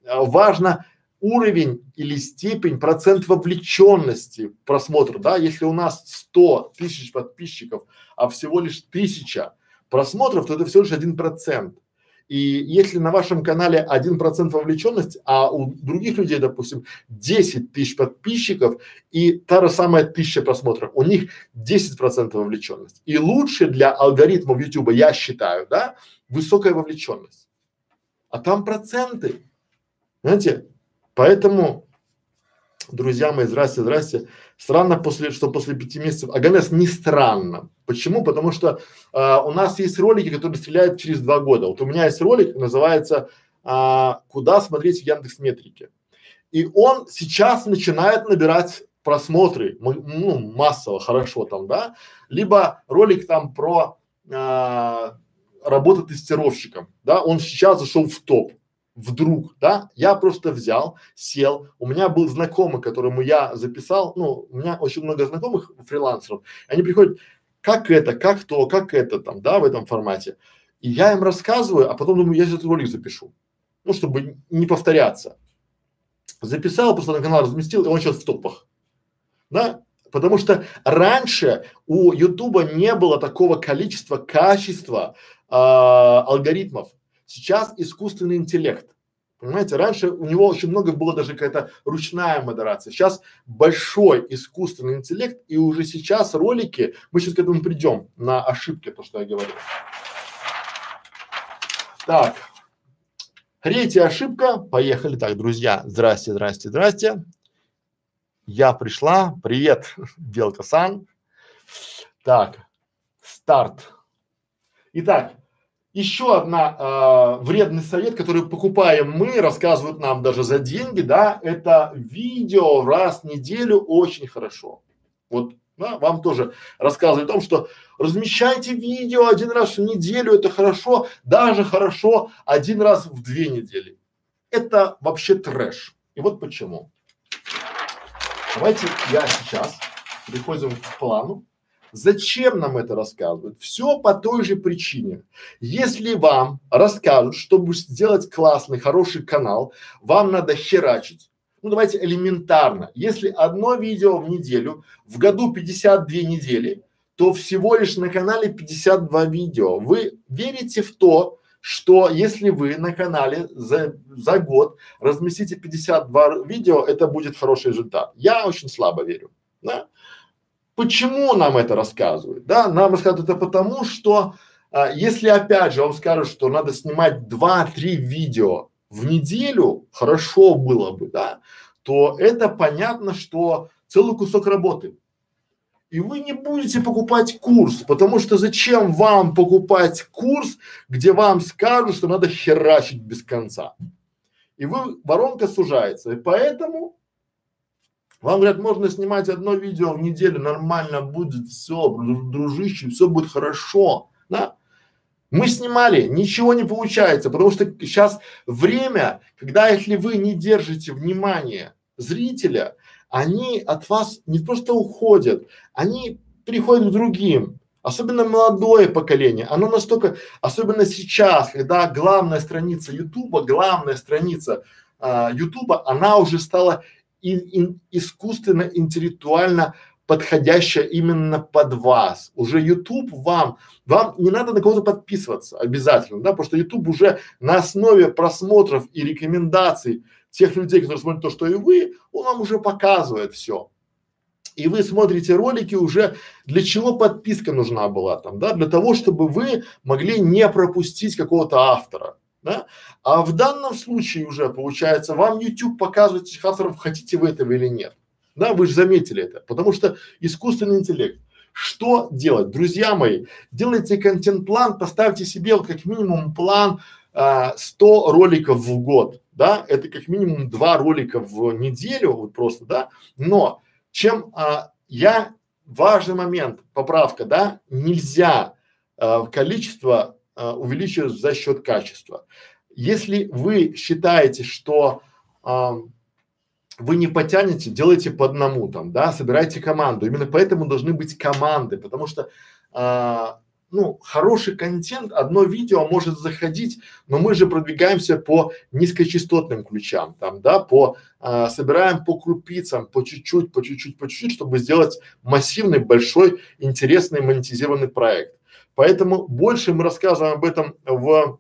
а, важно уровень или степень, процент вовлеченности в просмотр, да. Если у нас сто тысяч подписчиков, а всего лишь тысяча просмотров, то это всего лишь один процент. И если на вашем канале один процент вовлеченность, а у других людей, допустим, десять тысяч подписчиков и та же самая тысяча просмотров, у них десять процентов вовлеченность. И лучше для алгоритмов Ютуба, я считаю, да, высокая вовлеченность. А там проценты, знаете, поэтому, друзья мои, здрасте, здрасте. Странно, после, что после пяти месяцев. Аганес, не странно. Почему? Потому что а, у нас есть ролики, которые стреляют через два года. Вот у меня есть ролик, называется а, «Куда смотреть в Яндекс.Метрике». И он сейчас начинает набирать просмотры, ну, массово, хорошо там, да. Либо ролик там про а, работу тестировщиком, да, он сейчас зашел в топ. Вдруг, да, я просто взял, сел, у меня был знакомый, которому я записал, ну, у меня очень много знакомых фрилансеров, они приходят, как это, как то, как это там, да, в этом формате, и я им рассказываю, а потом думаю, я сейчас ролик запишу, ну, чтобы не повторяться. Записал, просто на канал разместил, и он сейчас в топах, да, потому что раньше у Ютуба не было такого количества, качества а, алгоритмов. Сейчас искусственный интеллект, понимаете, раньше у него очень много было даже какая-то ручная модерация, сейчас большой искусственный интеллект, и уже сейчас ролики, мы сейчас к этому придем, на ошибки, то, что я говорю. Так, третья ошибка, поехали. Так, друзья, здрасте, здрасте, здрасте, я пришла, привет, Белка-сан. Так, старт. Итак. Еще одна э, вредный совет, который покупаем мы, рассказывают нам даже за деньги, да, это видео раз в неделю очень хорошо. Вот, да, вам тоже рассказывают о том, что размещайте видео один раз в неделю, это хорошо, даже хорошо один раз в две недели. Это вообще трэш. И вот почему. Давайте я сейчас переходим к плану. Зачем нам это рассказывают? Все по той же причине. Если вам расскажут, чтобы сделать классный, хороший канал, вам надо херачить. Ну давайте элементарно. Если одно видео в неделю, в году пятьдесят две недели, то всего лишь на канале пятьдесят два видео. Вы верите в то, что если вы на канале за, за год разместите пятьдесят два видео, это будет хороший результат? Я очень слабо верю. Да? Почему нам это рассказывают? Да, нам рассказывают это потому, что а, если опять же вам скажут, что надо снимать два-три видео в неделю, хорошо было бы, да, то это понятно, что целый кусок работы. И вы не будете покупать курс, потому что зачем вам покупать курс, где вам скажут, что надо херачить без конца. И вы, воронка сужается. И поэтому вам говорят, можно снимать одно видео в неделю, нормально будет все, дружище, все будет хорошо, да? Мы снимали, ничего не получается, потому что сейчас время, когда если вы не держите внимание зрителя, они от вас не просто уходят, они переходят к другим. Особенно молодое поколение, оно настолько, особенно сейчас, когда главная страница Ютуба, главная страница а, Ютуба, она уже стала И, и, искусственно, интеллектуально подходящая именно под вас. Уже YouTube вам, вам не надо на кого-то подписываться обязательно, да, потому что YouTube уже на основе просмотров и рекомендаций тех людей, которые смотрят то, что и вы, он вам уже показывает все. И вы смотрите ролики уже, для чего подписка нужна была там, да, для того, чтобы вы могли не пропустить какого-то автора. Да? А в данном случае уже получается, вам YouTube показывает этих авторов, хотите вы этого или нет. Да, вы же заметили это, потому что искусственный интеллект. Что делать, друзья мои? Делайте контент-план, поставьте себе вот как минимум план а, сто роликов в год, да, это как минимум два ролика в неделю, вот просто, да, но чем а, я, важный момент, поправка, да, нельзя а, количество увеличивается за счет качества. Если вы считаете, что а, вы не потянете, делайте по одному там, да, собирайте команду. Именно поэтому должны быть команды, потому что а, ну, хороший контент, одно видео может заходить, но мы же продвигаемся по низкочастотным ключам, там, да, по, а, собираем по крупицам, по чуть-чуть, по чуть-чуть, по чуть-чуть, чтобы сделать массивный, большой, интересный, монетизированный проект. Поэтому больше мы рассказываем об этом в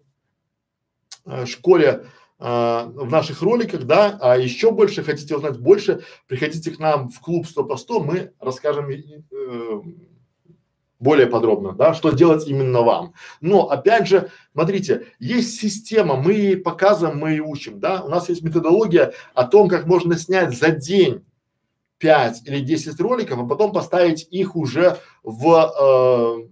э, школе, э, в наших роликах, да, а еще больше, хотите узнать больше, приходите к нам в клуб сто по сто, мы расскажем э, более подробно, да, что делать именно вам. Но опять же, смотрите, есть система, мы ей показываем, мы ее учим, да, у нас есть методология о том, как можно снять за день пять или десять роликов, а потом поставить их уже в… Э,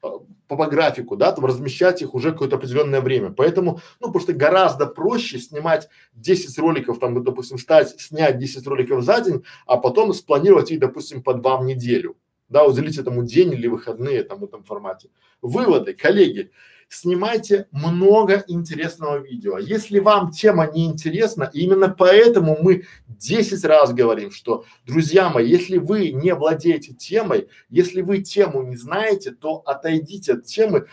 По, по графику, да, там размещать их уже какое-то определенное время. Поэтому, ну, потому что гораздо проще снимать десять роликов, там, допустим, встать, снять десять роликов за день, а потом спланировать их, допустим, по два в неделю, да, уделить этому день или выходные там в этом формате. Выводы, коллеги, снимайте много интересного видео. Если вам тема не интересна, именно поэтому мы десять раз говорим, что, друзья мои, если вы не владеете темой, если вы тему не знаете, то отойдите от темы,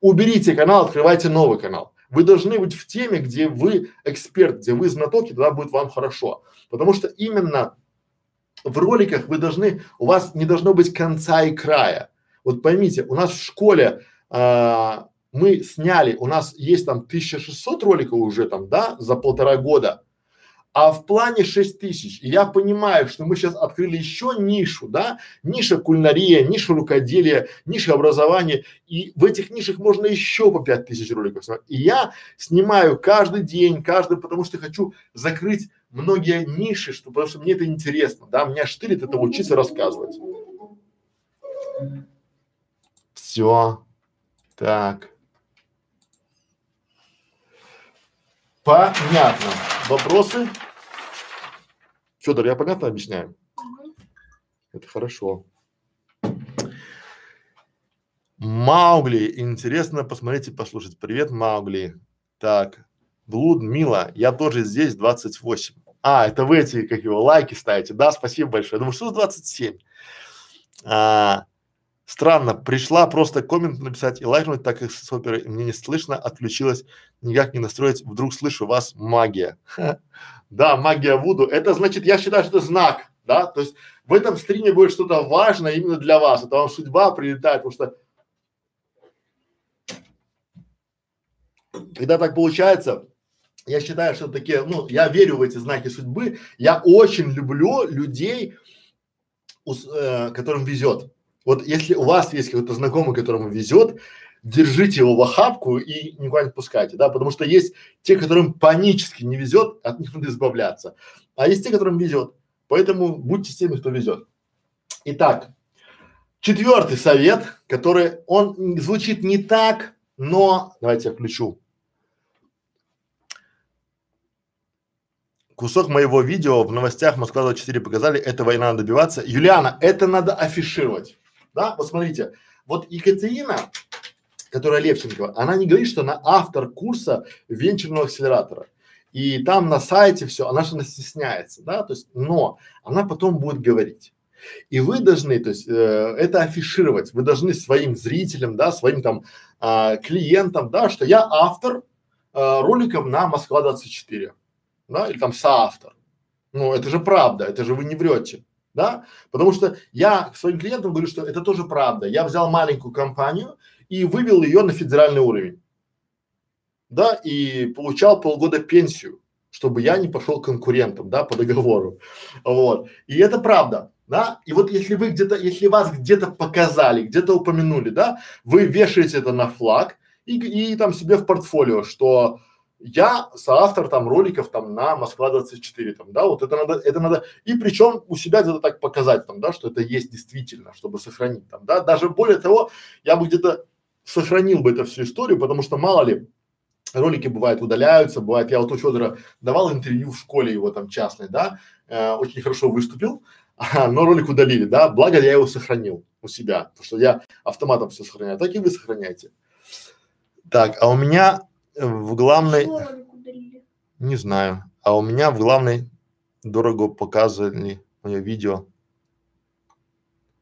уберите канал, открывайте новый канал. Вы должны быть в теме, где вы эксперт, где вы знаток, и тогда будет вам хорошо. Потому что именно в роликах вы должны, у вас не должно быть конца и края. Вот поймите, у нас в школе а, мы сняли, у нас есть там тысяча шестьсот роликов уже там, да, за полтора года, а в плане шесть тысяч. И я понимаю, что мы сейчас открыли еще нишу, да, ниша кулинария, ниша рукоделия, ниша образования, и в этих нишах можно еще по пять тысяч роликов снимать. И я снимаю каждый день, каждый, потому что хочу закрыть многие ниши, что, потому что мне это интересно, да, меня штырит это учиться рассказывать. Все. Так. Понятно. Вопросы? Федор, я понятно объясняю? Угу. Это хорошо. Маугли, интересно посмотреть и послушать. Привет, Маугли. Так, Блуд, Мила, я тоже здесь, двадцать восемь. А, это вы эти, как его, лайки ставите. Да, спасибо большое. Я думаю, что с двадцать семь? А, странно, пришла просто коммент написать и лайкнуть, так как с оперой мне не слышно, отключилась, никак не настроить, вдруг слышу вас, магия. Да, магия Вуду, это значит, я считаю, что это знак, да, то есть в этом стриме будет что-то важное именно для вас, это вам судьба прилетает, потому что когда так получается, я считаю, что такие, ну, я верю в эти знаки судьбы, я очень люблю людей, ус, э, которым везет. Вот если у вас есть какой-то знакомый, которому везет, держите его в охапку и никуда не пускайте, да, потому что есть те, которым панически не везет, от них надо избавляться, а есть те, которым везет, поэтому будьте с теми, кто везет. Итак, четвертый совет, который, он звучит не так, но, давайте я включу. Кусок моего видео в новостях Москва двадцать четыре показали, это война надо добиваться. Юлиана, это надо афишировать, да, вот смотрите, вот Екатерина, которая Левченкова, она не говорит, что она автор курса венчурного акселератора, и там на сайте все, она же стесняется, да, то есть, но она потом будет говорить. И вы должны, то есть, э, это афишировать, вы должны своим зрителям, да, своим там э, клиентам, да, что я автор э, роликов на Москва двадцать четыре. Да, или там соавтор. Ну, это же правда, это же вы не врете, да? Потому что я своим клиентам говорю, что это тоже правда. Я взял маленькую компанию и вывел ее на федеральный уровень, да, и получал полгода пенсию, чтобы я не пошел конкурентом, да, по договору. Вот. И это правда, да. И вот если вы где-то, если вас где-то показали, где-то упомянули, да, вы вешаете это на флаг и, и там себе в портфолио, что я соавтор там роликов там на Москва двадцать четыре там, да, вот это надо, это надо, и причем у себя где-то так показать там, да, что это есть действительно, чтобы сохранить там, да, даже более того, я бы где-то сохранил бы эту всю историю, потому что мало ли, ролики бывает удаляются, бывает, я вот у Федора давал интервью в школе его там частной, да, э, очень хорошо выступил, но ролик удалили, да, благо я его сохранил у себя, потому что я автоматом все сохраняю, так и вы сохраняете. Так, а у меня в главной, не знаю, а у меня в главной дорого показали мое видео.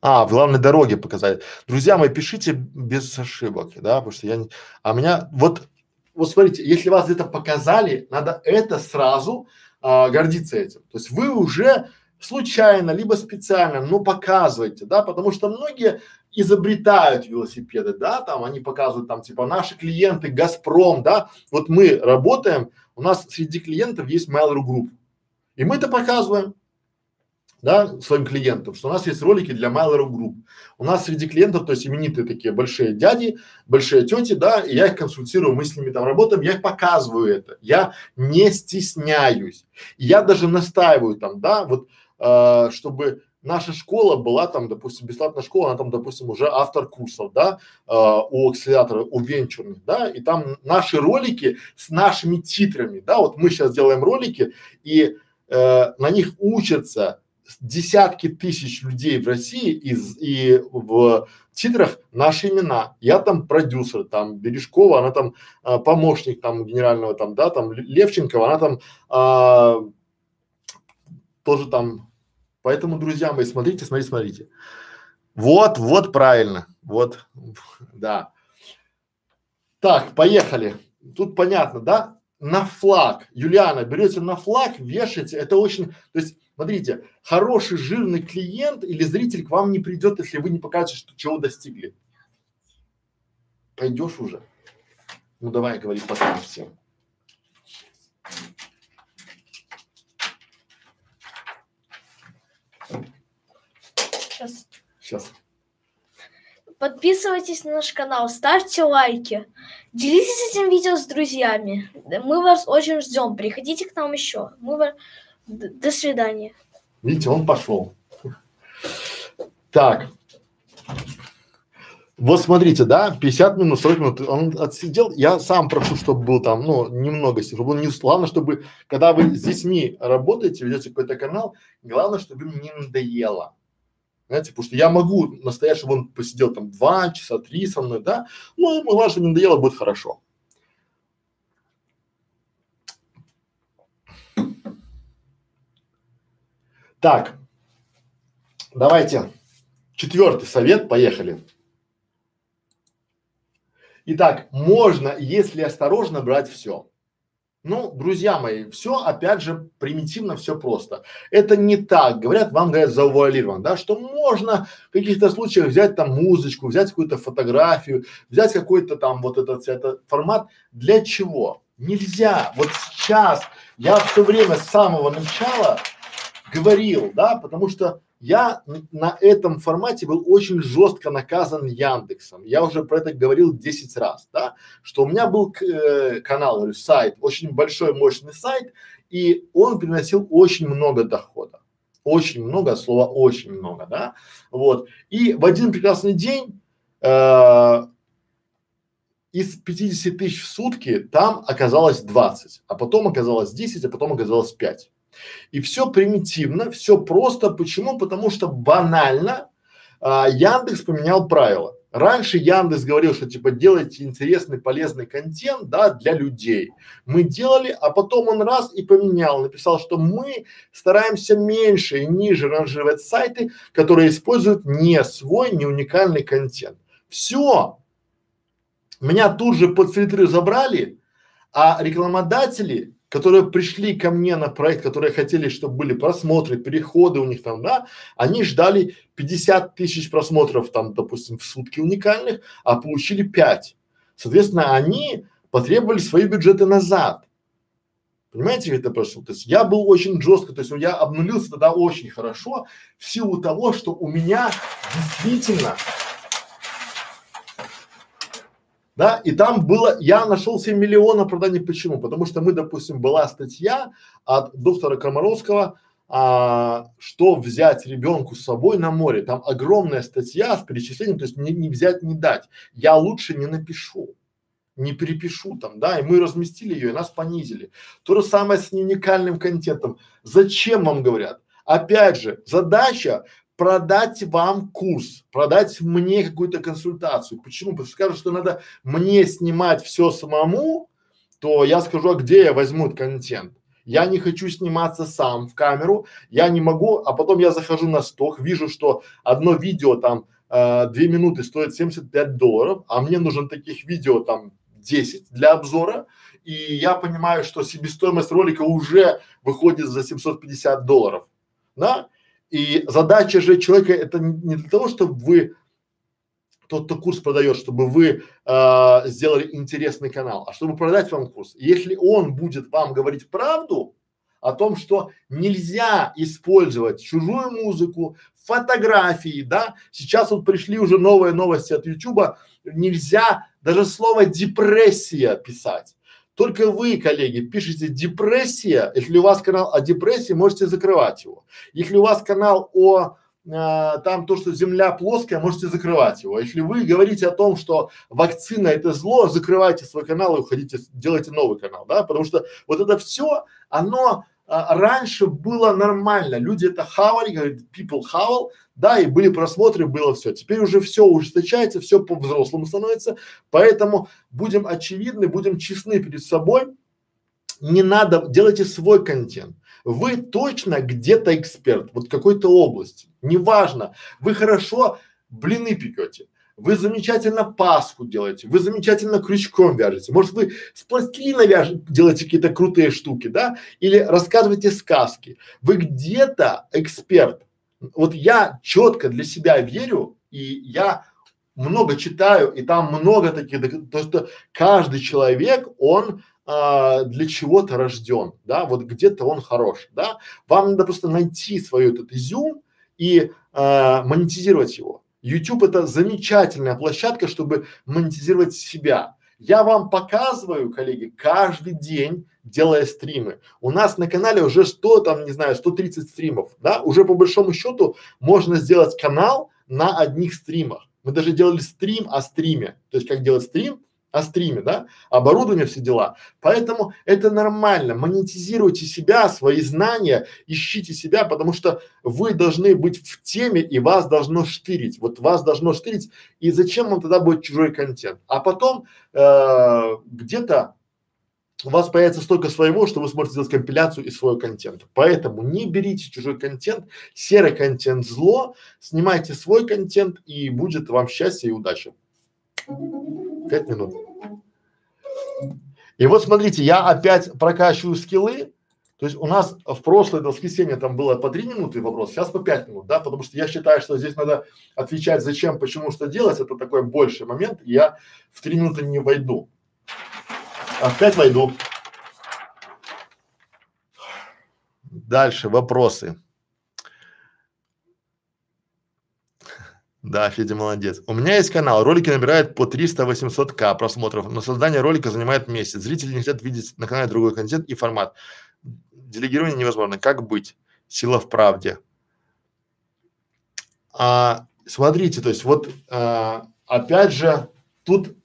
А, в главной дороге показали. Друзья мои, пишите без ошибок, да, потому что я не… А меня, вот, вот смотрите, если вас где-то показали, надо это сразу а, гордиться этим. То есть вы уже случайно, либо специально, но показываете, да, потому что многие изобретают велосипеды, да, там они показывают там типа наши клиенты, Газпром, да, вот мы работаем, у нас среди клиентов есть Майлору Групп, и мы это показываем, да, своим клиентам, что у нас есть ролики для Майлору Групп, у нас среди клиентов, то есть именитые такие большие дяди, большие тети, да, и я их консультирую, мы с ними там работаем, я их показываю это, я не стесняюсь, я даже настаиваю там, да, вот, э, чтобы наша школа была там, допустим, бесплатная школа, она там, допустим, уже автор курсов, да, э, у акселератора, у венчурных, да, и там наши ролики с нашими титрами, да, вот мы сейчас делаем ролики, и э, на них учатся десятки тысяч людей в России, из, и в титрах наши имена. Я там продюсер, там Бережкова, она там э, помощник там генерального, там, да, там Левченкова, она там э, тоже там. Поэтому, друзья мои, смотрите, смотрите, смотрите. Вот, вот правильно, вот, да. Так, поехали. Тут понятно, да? На флаг. Юлиана, берете на флаг, вешаете. Это очень, то есть, смотрите, хороший жирный клиент или зритель к вам не придет, если вы не покажете, что чего достигли. Пойдешь уже? Ну давай, говори потом всем. Сейчас. Сейчас. Подписывайтесь на наш канал, ставьте лайки, делитесь этим видео с друзьями. Мы вас очень ждем. Приходите к нам еще. Мы вас… До свидания. Видите, он пошел. Так. Вот смотрите, да, пятьдесят минут, сорок минут, он отсидел, я сам прошу, чтобы был там, ну, немного, чтобы он не, главное, чтобы, когда вы с детьми работаете, ведете какой-то канал, главное, чтобы им не надоело. Знаете, потому что я могу настоять, чтобы он посидел там два часа, три со мной, да, но ему, главное, чтобы не надоело, будет хорошо. Так, давайте четвертый совет, поехали. Итак, можно, если осторожно, брать все. Ну, друзья мои, все, опять же, примитивно, все просто. Это не так, говорят, вам говорят завуалировано, да, что можно в каких-то случаях взять там музычку, взять какую-то фотографию, взять какой-то там вот этот, этот формат. Для чего? Нельзя. Вот сейчас я все время с самого начала говорил, да, потому что я на этом формате был очень жестко наказан Яндексом. Я уже про это говорил десять раз, да, что у меня был э, канал или сайт, очень большой мощный сайт, и он приносил очень много дохода, очень много, слово очень много, да, вот. И в один прекрасный день э, из пятидесяти тысяч в сутки там оказалось двадцать, а потом оказалось десять, а потом оказалось пять. И все примитивно, все просто. Почему? Потому что банально а, Яндекс поменял правила. Раньше Яндекс говорил, что типа делайте интересный, полезный контент, да, для людей. Мы делали, а потом он раз и поменял, написал, что мы стараемся меньше и ниже ранжировать сайты, которые используют не свой, не уникальный контент. Все. Меня тут же под фильтры забрали, а рекламодатели, которые пришли ко мне на проект, которые хотели, чтобы были просмотры, переходы у них там, да, они ждали пятьдесят тысяч просмотров там, допустим, в сутки уникальных, а получили пять. Соответственно, они потребовали свои бюджеты назад. Понимаете, как это прошло? То есть я был очень жестко, то есть я обнулился тогда очень хорошо в силу того, что у меня действительно, да, и там было, я нашел семь миллионов проданий. Почему? Потому что мы, допустим, была статья от доктора Комаровского, а, что взять ребенку с собой на море. Там огромная статья с перечислением, то есть не, не взять, не дать. Я лучше не напишу, не перепишу там, да, и мы разместили ее, и нас понизили. То же самое с неуникальным контентом. Зачем вам говорят? Опять же, задача продать вам курс, продать мне какую-то консультацию. Почему? Потому что скажут, что надо мне снимать все самому, то я скажу, а где я возьму контент? Я не хочу сниматься сам в камеру, я не могу, а потом я захожу на сток, вижу, что одно видео там э, две минуты стоит семьдесят пять долларов, а мне нужно таких видео там десять для обзора, и я понимаю, что себестоимость ролика уже выходит за семьсот пятьдесят долларов, да? И задача же человека это не для того, чтобы вы тот, кто курс продает, чтобы вы э, сделали интересный канал, а чтобы продать вам курс. И если он будет вам говорить правду о том, что нельзя использовать чужую музыку, фотографии, да, сейчас вот пришли уже новые новости от Ютуба, нельзя даже слово депрессия писать. Только вы, коллеги, пишете депрессия, если у вас канал о депрессии, можете закрывать его. Если у вас канал о э, там то, что земля плоская, можете закрывать его. Если вы говорите о том, что вакцина это зло, закрывайте свой канал и уходите, делайте новый канал, да, потому что вот это все, оно а, раньше было нормально, люди это хавали, говорят, people хавал, да, и были просмотры, было все. Теперь уже все ужесточается, все по-взрослому становится, поэтому будем очевидны, будем честны перед собой. Не надо, делайте свой контент. Вы точно где-то эксперт, вот в какой-то области, неважно, вы хорошо блины пекете, вы замечательно пасху делаете, вы замечательно крючком вяжете, может вы с пластилина вяжете, делаете какие-то крутые штуки, да, или рассказываете сказки, вы где-то эксперт. Вот я четко для себя верю, и я много читаю, и там много таких, то что каждый человек, он а, для чего-то рожден, да, вот где-то он хорош, да, вам надо просто найти свой этот изюм и а, монетизировать его. YouTube это замечательная площадка, чтобы монетизировать себя. Я вам показываю, коллеги, каждый день, делая стримы. У нас на канале уже сто, там, не знаю, сто тридцать стримов, да? Уже по большому счету можно сделать канал на одних стримах. Мы даже делали стрим о стриме, то есть как делать стрим о стриме, да? Оборудование, все дела. Поэтому это нормально. Монетизируйте себя, свои знания, ищите себя, потому что вы должны быть в теме и вас должно штырить. Вот вас должно штырить. И зачем вам тогда будет чужой контент? А потом э, где-то у вас появится столько своего, что вы сможете сделать компиляцию из своего контента. Поэтому не берите чужой контент, серый контент зло, снимайте свой контент, и будет вам счастье и удача. Пять минут. И вот смотрите, я опять прокачиваю скиллы. То есть у нас в прошлое воскресенье там было по три минуты вопрос, сейчас по пять минут, да, потому что я считаю, что здесь надо отвечать зачем, почему, что делать, это такой больший момент, и я в три минуты не войду, а в пять войду. Дальше вопросы. Да, Федя молодец. У меня есть канал, ролики набирают по триста-восемьсот тысяч просмотров, но создание ролика занимает месяц. Зрители не хотят видеть на канале другой контент и формат. Делегирование невозможно. Как быть? Сила в правде. А, смотрите, то есть вот а, опять же тут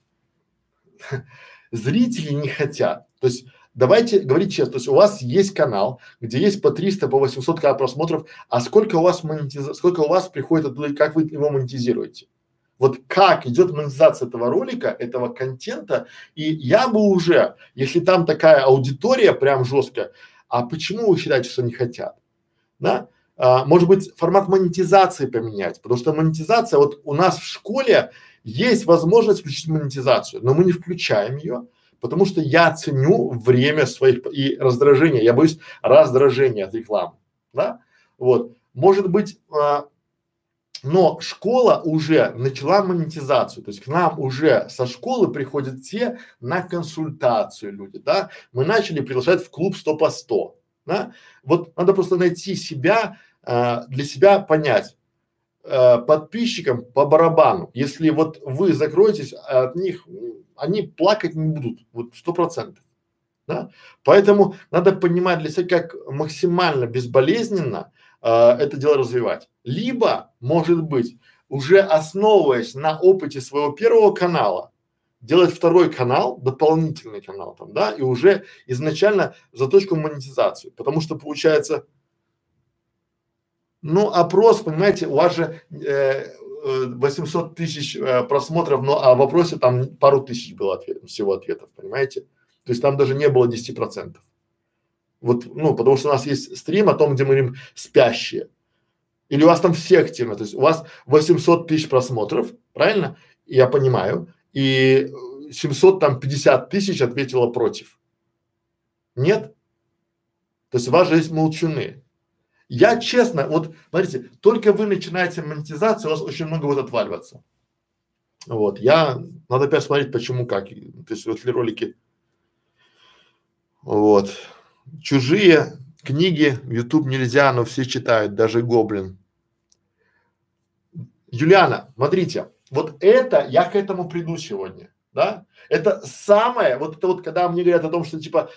зрители не хотят. То есть давайте говорить честно, то есть у вас есть канал, где есть по триста, по восемьсот тысяч просмотров, а сколько у вас монетиза... сколько у вас приходит оттуда, как вы его монетизируете? Вот как идет монетизация этого ролика, этого контента, и я бы уже, если там такая аудитория прям жесткая, а почему вы считаете, что не хотят, да? А, может быть, формат монетизации поменять, потому что монетизация, вот у нас в школе есть возможность включить монетизацию, но мы не включаем ее, потому что я ценю время своих и раздражение, я боюсь раздражения от рекламы, да? Вот, может быть, а, но школа уже начала монетизацию, то есть к нам уже со школы приходят те на консультацию люди, да, мы начали приглашать в клуб сто по сто, да, вот надо просто найти себя, э, для себя понять, э, подписчикам по барабану, если вот вы закроетесь от них, они плакать не будут, вот сто процентов, да, поэтому надо понимать для себя, как максимально безболезненно это дело развивать. Либо, может быть, уже основываясь на опыте своего первого канала, делать второй канал, дополнительный канал там, да, и уже изначально заточку монетизацию, потому что получается, ну, опрос, понимаете, у вас же э, восемьсот тысяч э, просмотров, но а в вопросе там пару тысяч было ответ, всего ответов, понимаете, то есть там даже не было десяти процентов. Вот, ну, потому что у нас есть стрим о том, где мы говорим спящие. Или у вас там все активно, то есть у вас восемьсот тысяч просмотров, правильно? Я понимаю. И семьсот там пятьдесят тысяч ответило против. Нет? То есть у вас же есть молчуны. Я честно, вот смотрите, только вы начинаете монетизацию, у вас очень много будет отваливаться. Вот, я, надо опять смотреть почему, как, то есть вот ли ролики. Вот. Чужие книги в YouTube нельзя, но все читают, даже гоблин. Юлиана, смотрите, вот это, я к этому приду сегодня, да? Это самое, вот это вот, когда мне говорят о том, что типа,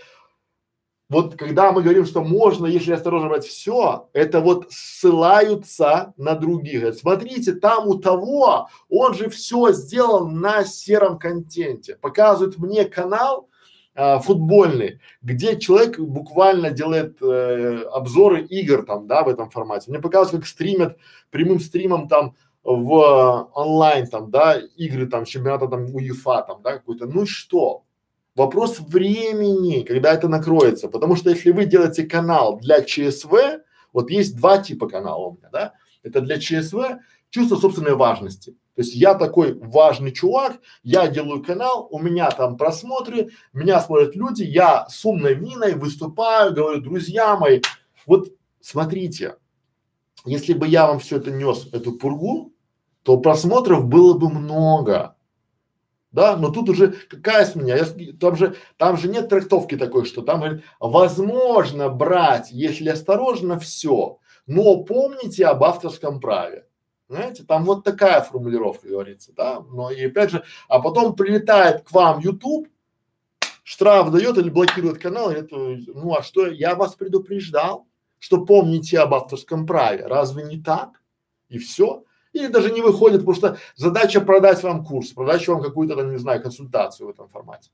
вот когда мы говорим, что можно, если осторожно брать все, это вот ссылаются на других. Говорят, смотрите, там у того, он же все сделал на сером контенте, показывают мне канал, А, футбольный, где человек буквально делает э, обзоры игр там, да, в этом формате. Мне показывают, как стримят прямым стримом там в э, онлайн там, да, игры там чемпионата там УЕФА там, да, какой-то. Ну что? Вопрос времени, когда это накроется, потому что если вы делаете канал для ЧСВ, вот есть два типа канала у меня, да, это для ЧСВ чувство собственной важности. То есть я такой важный чувак, я делаю канал, у меня там просмотры, меня смотрят люди, я с умной миной выступаю, говорю, друзья мои, вот смотрите, если бы я вам все это нес, эту пургу, то просмотров было бы много, да, но тут уже какая с меня, я, там же, там же нет трактовки такой, что там говорит, возможно брать, если осторожно, все, но помните об авторском праве. Знаете, там вот такая формулировка говорится, да, но и опять же, а потом прилетает к вам YouTube, штраф дает или блокирует канал, и это, ну а что, я вас предупреждал, что помните об авторском праве, разве не так? И все. Или даже не выходит, потому что задача продать вам курс, продать вам какую-то, там, не знаю, консультацию в этом формате.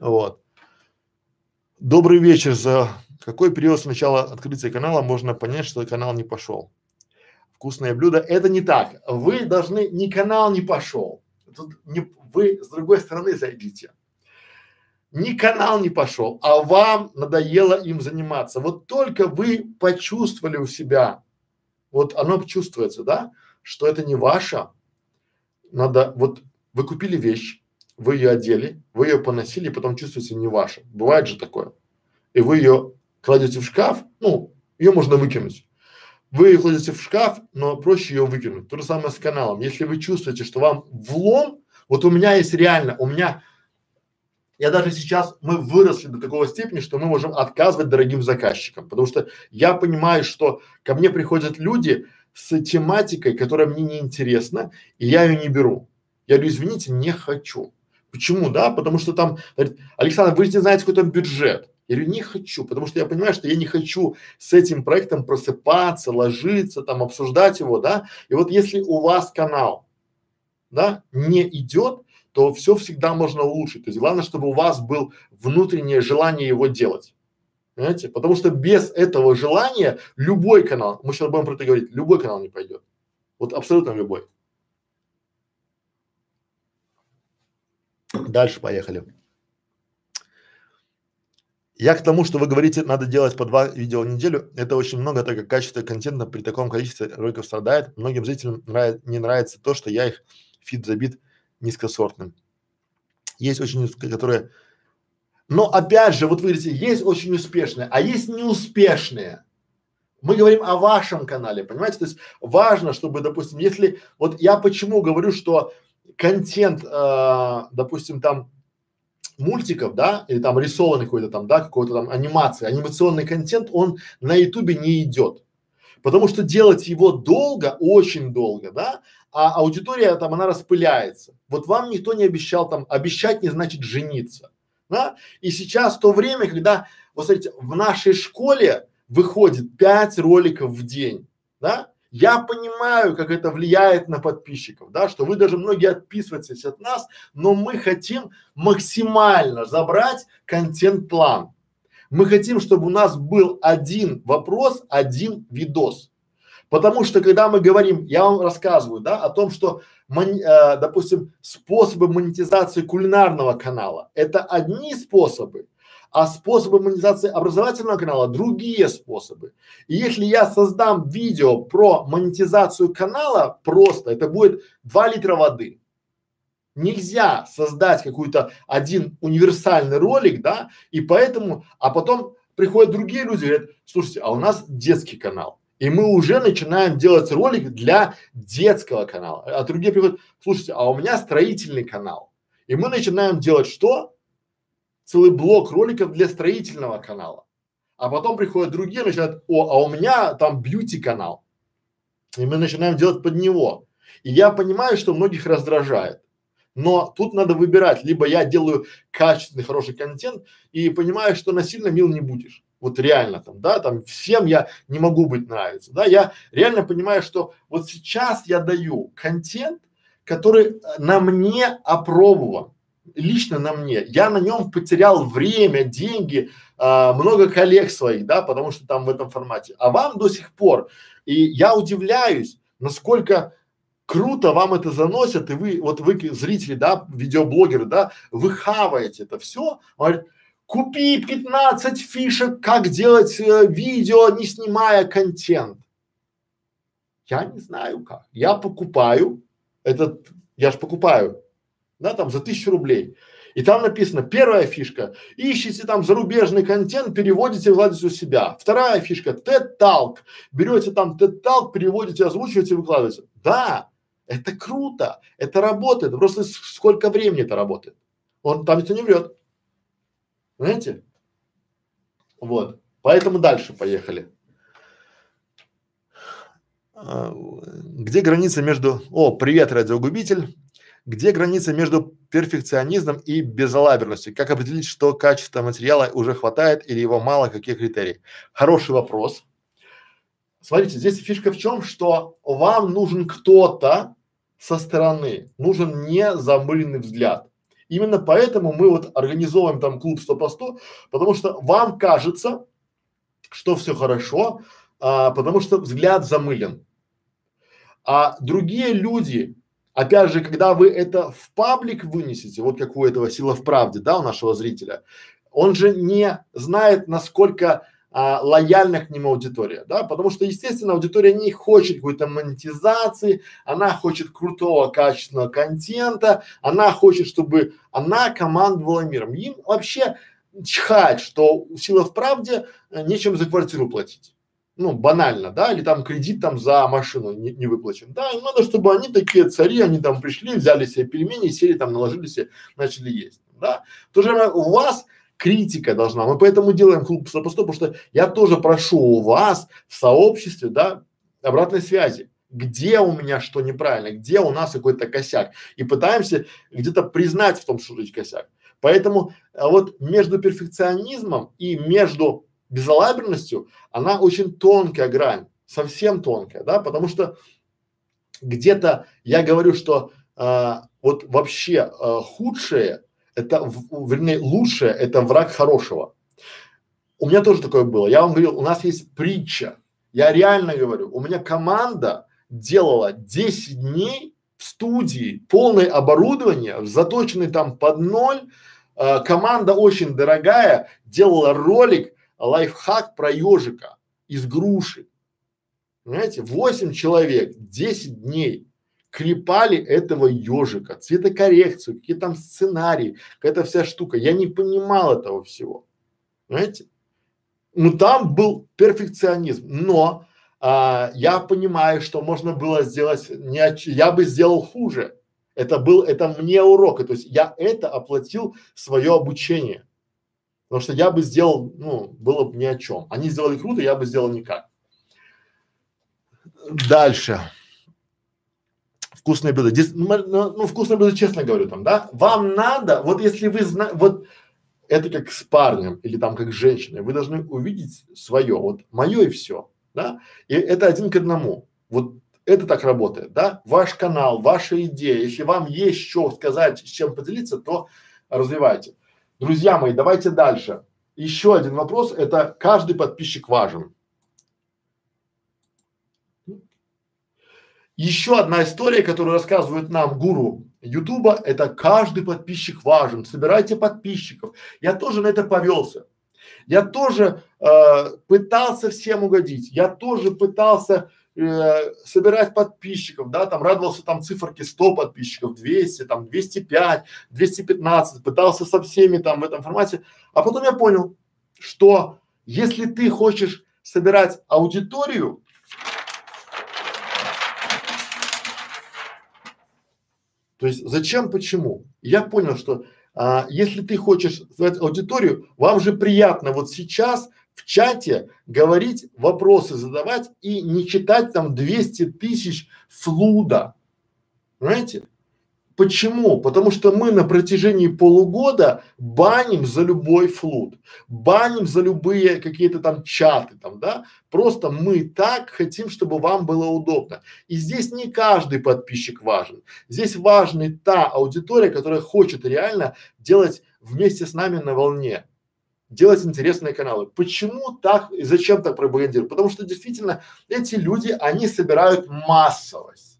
Вот. Добрый вечер. За какой период с начала открытия канала можно понять, что канал не пошел? Вкусные блюда. Это не так. Вы должны, ни канал не пошел. Тут не, вы с другой стороны зайдите. ни канал не пошел, а вам надоело им заниматься. Вот только вы почувствовали у себя, вот оно чувствуется, да, что это не ваше. Надо, вот вы купили вещь, вы ее одели, вы ее поносили, потом чувствуете не ваше. Бывает же такое. И вы ее кладете в шкаф, ну, ее можно выкинуть. Вы ее кладете в шкаф, но проще ее выкинуть. То же самое с каналом. Если вы чувствуете, что вам влом, вот у меня есть реально, у меня, я даже сейчас, мы выросли до такого степени, что мы можем отказывать дорогим заказчикам, потому что я понимаю, что ко мне приходят люди с тематикой, которая мне не интересна, и я ее не беру. Я говорю, извините, не хочу. Почему, да? Потому что там, говорит, Александр, вы же не знаете, какой там бюджет. Я говорю, не хочу, потому что я понимаю, что я не хочу с этим проектом просыпаться, ложиться, там, обсуждать его, да. И вот если у вас канал, да, не идет, то все всегда можно улучшить. То есть главное, чтобы у вас было внутреннее желание его делать. Понимаете? Потому что без этого желания любой канал, мы сейчас будем про это говорить, любой канал не пойдет. Вот абсолютно любой. Дальше поехали. Я к тому, что вы говорите, надо делать по два видео в неделю. Это очень много, так как качество контента при таком количестве роликов страдает. Многим зрителям нрав... не нравится то, что я их фид забит низкосортным. Есть очень, которые… Но опять же, вот вы говорите, есть очень успешные, а есть неуспешные. Мы говорим о вашем канале, понимаете? То есть важно, чтобы, допустим, если… Вот я почему говорю, что контент, э, допустим, там мультиков, да, или там рисованный какой-то там, да, какой-то там анимации, анимационный контент, он на Ютубе не идет, потому что делать его долго, очень долго, да, а аудитория там, она распыляется. Вот вам никто не обещал там, обещать не значит жениться, да, и сейчас то время, когда, вот смотрите, в нашей школе выходит пять роликов в день, да. Я понимаю, как это влияет на подписчиков, да, что вы даже многие отписываетесь от нас, но мы хотим максимально забрать контент-план. Мы хотим, чтобы у нас был один вопрос, один видос. Потому что, когда мы говорим, я вам рассказываю, да, о том, что, э, допустим, способы монетизации кулинарного канала – это одни способы. А способы монетизации образовательного канала – другие способы. И если я создам видео про монетизацию канала, просто это будет два литра воды. Нельзя создать какой-то один универсальный ролик, да, и поэтому, а потом приходят другие люди и говорят, слушайте, а у нас детский канал. И мы уже начинаем делать ролик для детского канала. А другие приходят, слушайте, а у меня строительный канал. И мы начинаем делать что? Целый блок роликов для строительного канала, а потом приходят другие, начинают, о, а у меня там бьюти канал, и мы начинаем делать под него. И я понимаю, что многих раздражает, но тут надо выбирать, либо я делаю качественный, хороший контент и понимаю, что насильно мил не будешь, вот реально там, да, там всем я не могу быть нравиться, да, я реально понимаю, что вот сейчас я даю контент, который на мне опробован. Лично на мне. Я на нем потерял время, деньги, а, много коллег своих, да, потому что там в этом формате. А вам до сих пор, и я удивляюсь, насколько круто вам это заносят, и вы, вот вы зрители, да, видеоблогеры, да, вы хаваете это все, говорит, купи пятнадцать фишек, как делать э, видео, не снимая контент. Я не знаю как. Я покупаю этот, я ж покупаю. Да, там за тысячу рублей. И там написано, первая фишка, ищите там зарубежный контент, переводите, выкладываете у себя. Вторая фишка, TED-Talk, берете там TED-Talk, переводите, озвучиваете, выкладываете. Да, это круто, это работает, просто сколько времени это работает. Он там это не врет. Понимаете? Вот, поэтому дальше поехали. А, где граница между… О, привет, радиогубитель. Где граница между перфекционизмом и безалаберностью? Как определить, что качества материала уже хватает или его мало, какие критерии? Хороший вопрос. Смотрите, здесь фишка в чем, что вам нужен кто-то со стороны, нужен незамыленный взгляд. Именно поэтому мы вот организовываем там клуб сто по сто, потому что вам кажется, что все хорошо, а, потому что взгляд замылен. А другие люди, Опять же, когда вы это в паблик вынесете, вот как у этого «Сила в правде», да, у нашего зрителя, он же не знает, насколько а, лояльна к нему аудитория, да, потому что, естественно, аудитория не хочет какой-то монетизации, она хочет крутого, качественного контента, она хочет, чтобы она командовала миром. Им вообще чхать, что «Сила в правде» нечем за квартиру платить. Ну, банально, да, или там кредит там за машину не, не выплачен, да, им надо, чтобы они такие цари, они там пришли, взяли себе пельмени, сели там, наложили себе, начали есть, да. В то же время у вас критика должна, мы поэтому делаем клуб сто по сто, потому что я тоже прошу у вас в сообществе, да, обратной связи, где у меня что неправильно, где у нас какой-то косяк, и пытаемся где-то признать в том, что есть косяк. Поэтому а вот между перфекционизмом и между безалаберностью, она очень тонкая грань, совсем тонкая, да, потому что где-то я говорю, что э, вот вообще э, худшее, это, в, вернее, лучшее, это враг хорошего. У меня тоже такое было. Я вам говорил, у нас есть притча. Я реально говорю, у меня команда делала десять дней в студии, полное оборудование, заточенное там под ноль. Э, команда очень дорогая, делала ролик, лайфхак про ежика из груши. Понимаете, восемь человек, десять дней клепали этого ежика, цветокоррекцию, какие там сценарии, какая-то вся штука. Я не понимал этого всего. Понимаете? Ну там был перфекционизм, но а, я понимаю, что можно было сделать, не оч... я бы сделал хуже. Это был, это мне урок, то есть я это оплатил свое обучение. Потому что я бы сделал, ну, было бы ни о чем. Они сделали круто, я бы сделал никак. Дальше. Вкусные блюда. Дис, ну, вкусные блюда, честно говорю, там, да. Вам надо, вот если вы знаете, вот это как с парнем или там как с женщиной, вы должны увидеть свое, вот мое и все, да. И это один к одному. Вот это так работает, да. Ваш канал, ваша идея. Если вам есть что сказать, с чем поделиться, то развивайте. Друзья мои, давайте дальше. Еще один вопрос. Это каждый подписчик важен. Еще одна история, которую рассказывают нам гуру Ютуба, это каждый подписчик важен. Собирайте подписчиков. Я тоже на это повелся. Я тоже э, пытался всем угодить. Я тоже пытался э, собирать подписчиков, да, там радовался там циферке сто подписчиков, двести, там двести пять, двести пятнадцать, пытался со всеми там в этом формате, а потом я понял, что если ты хочешь собирать аудиторию, то есть зачем, почему? Я понял, что а, если ты хочешь собирать аудиторию, вам же приятно вот сейчас в чате говорить, вопросы задавать и не читать там двести тысяч флуда. Понимаете? Почему? Потому что мы на протяжении полугода баним за любой флуд, баним за любые какие-то там чаты там, да? Просто мы так хотим, чтобы вам было удобно. И здесь не каждый подписчик важен. Здесь важна та аудитория, которая хочет реально делать вместе с нами на волне. Делать интересные каналы. Почему так и зачем так пропагандируют? Потому что действительно эти люди, они собирают массовость,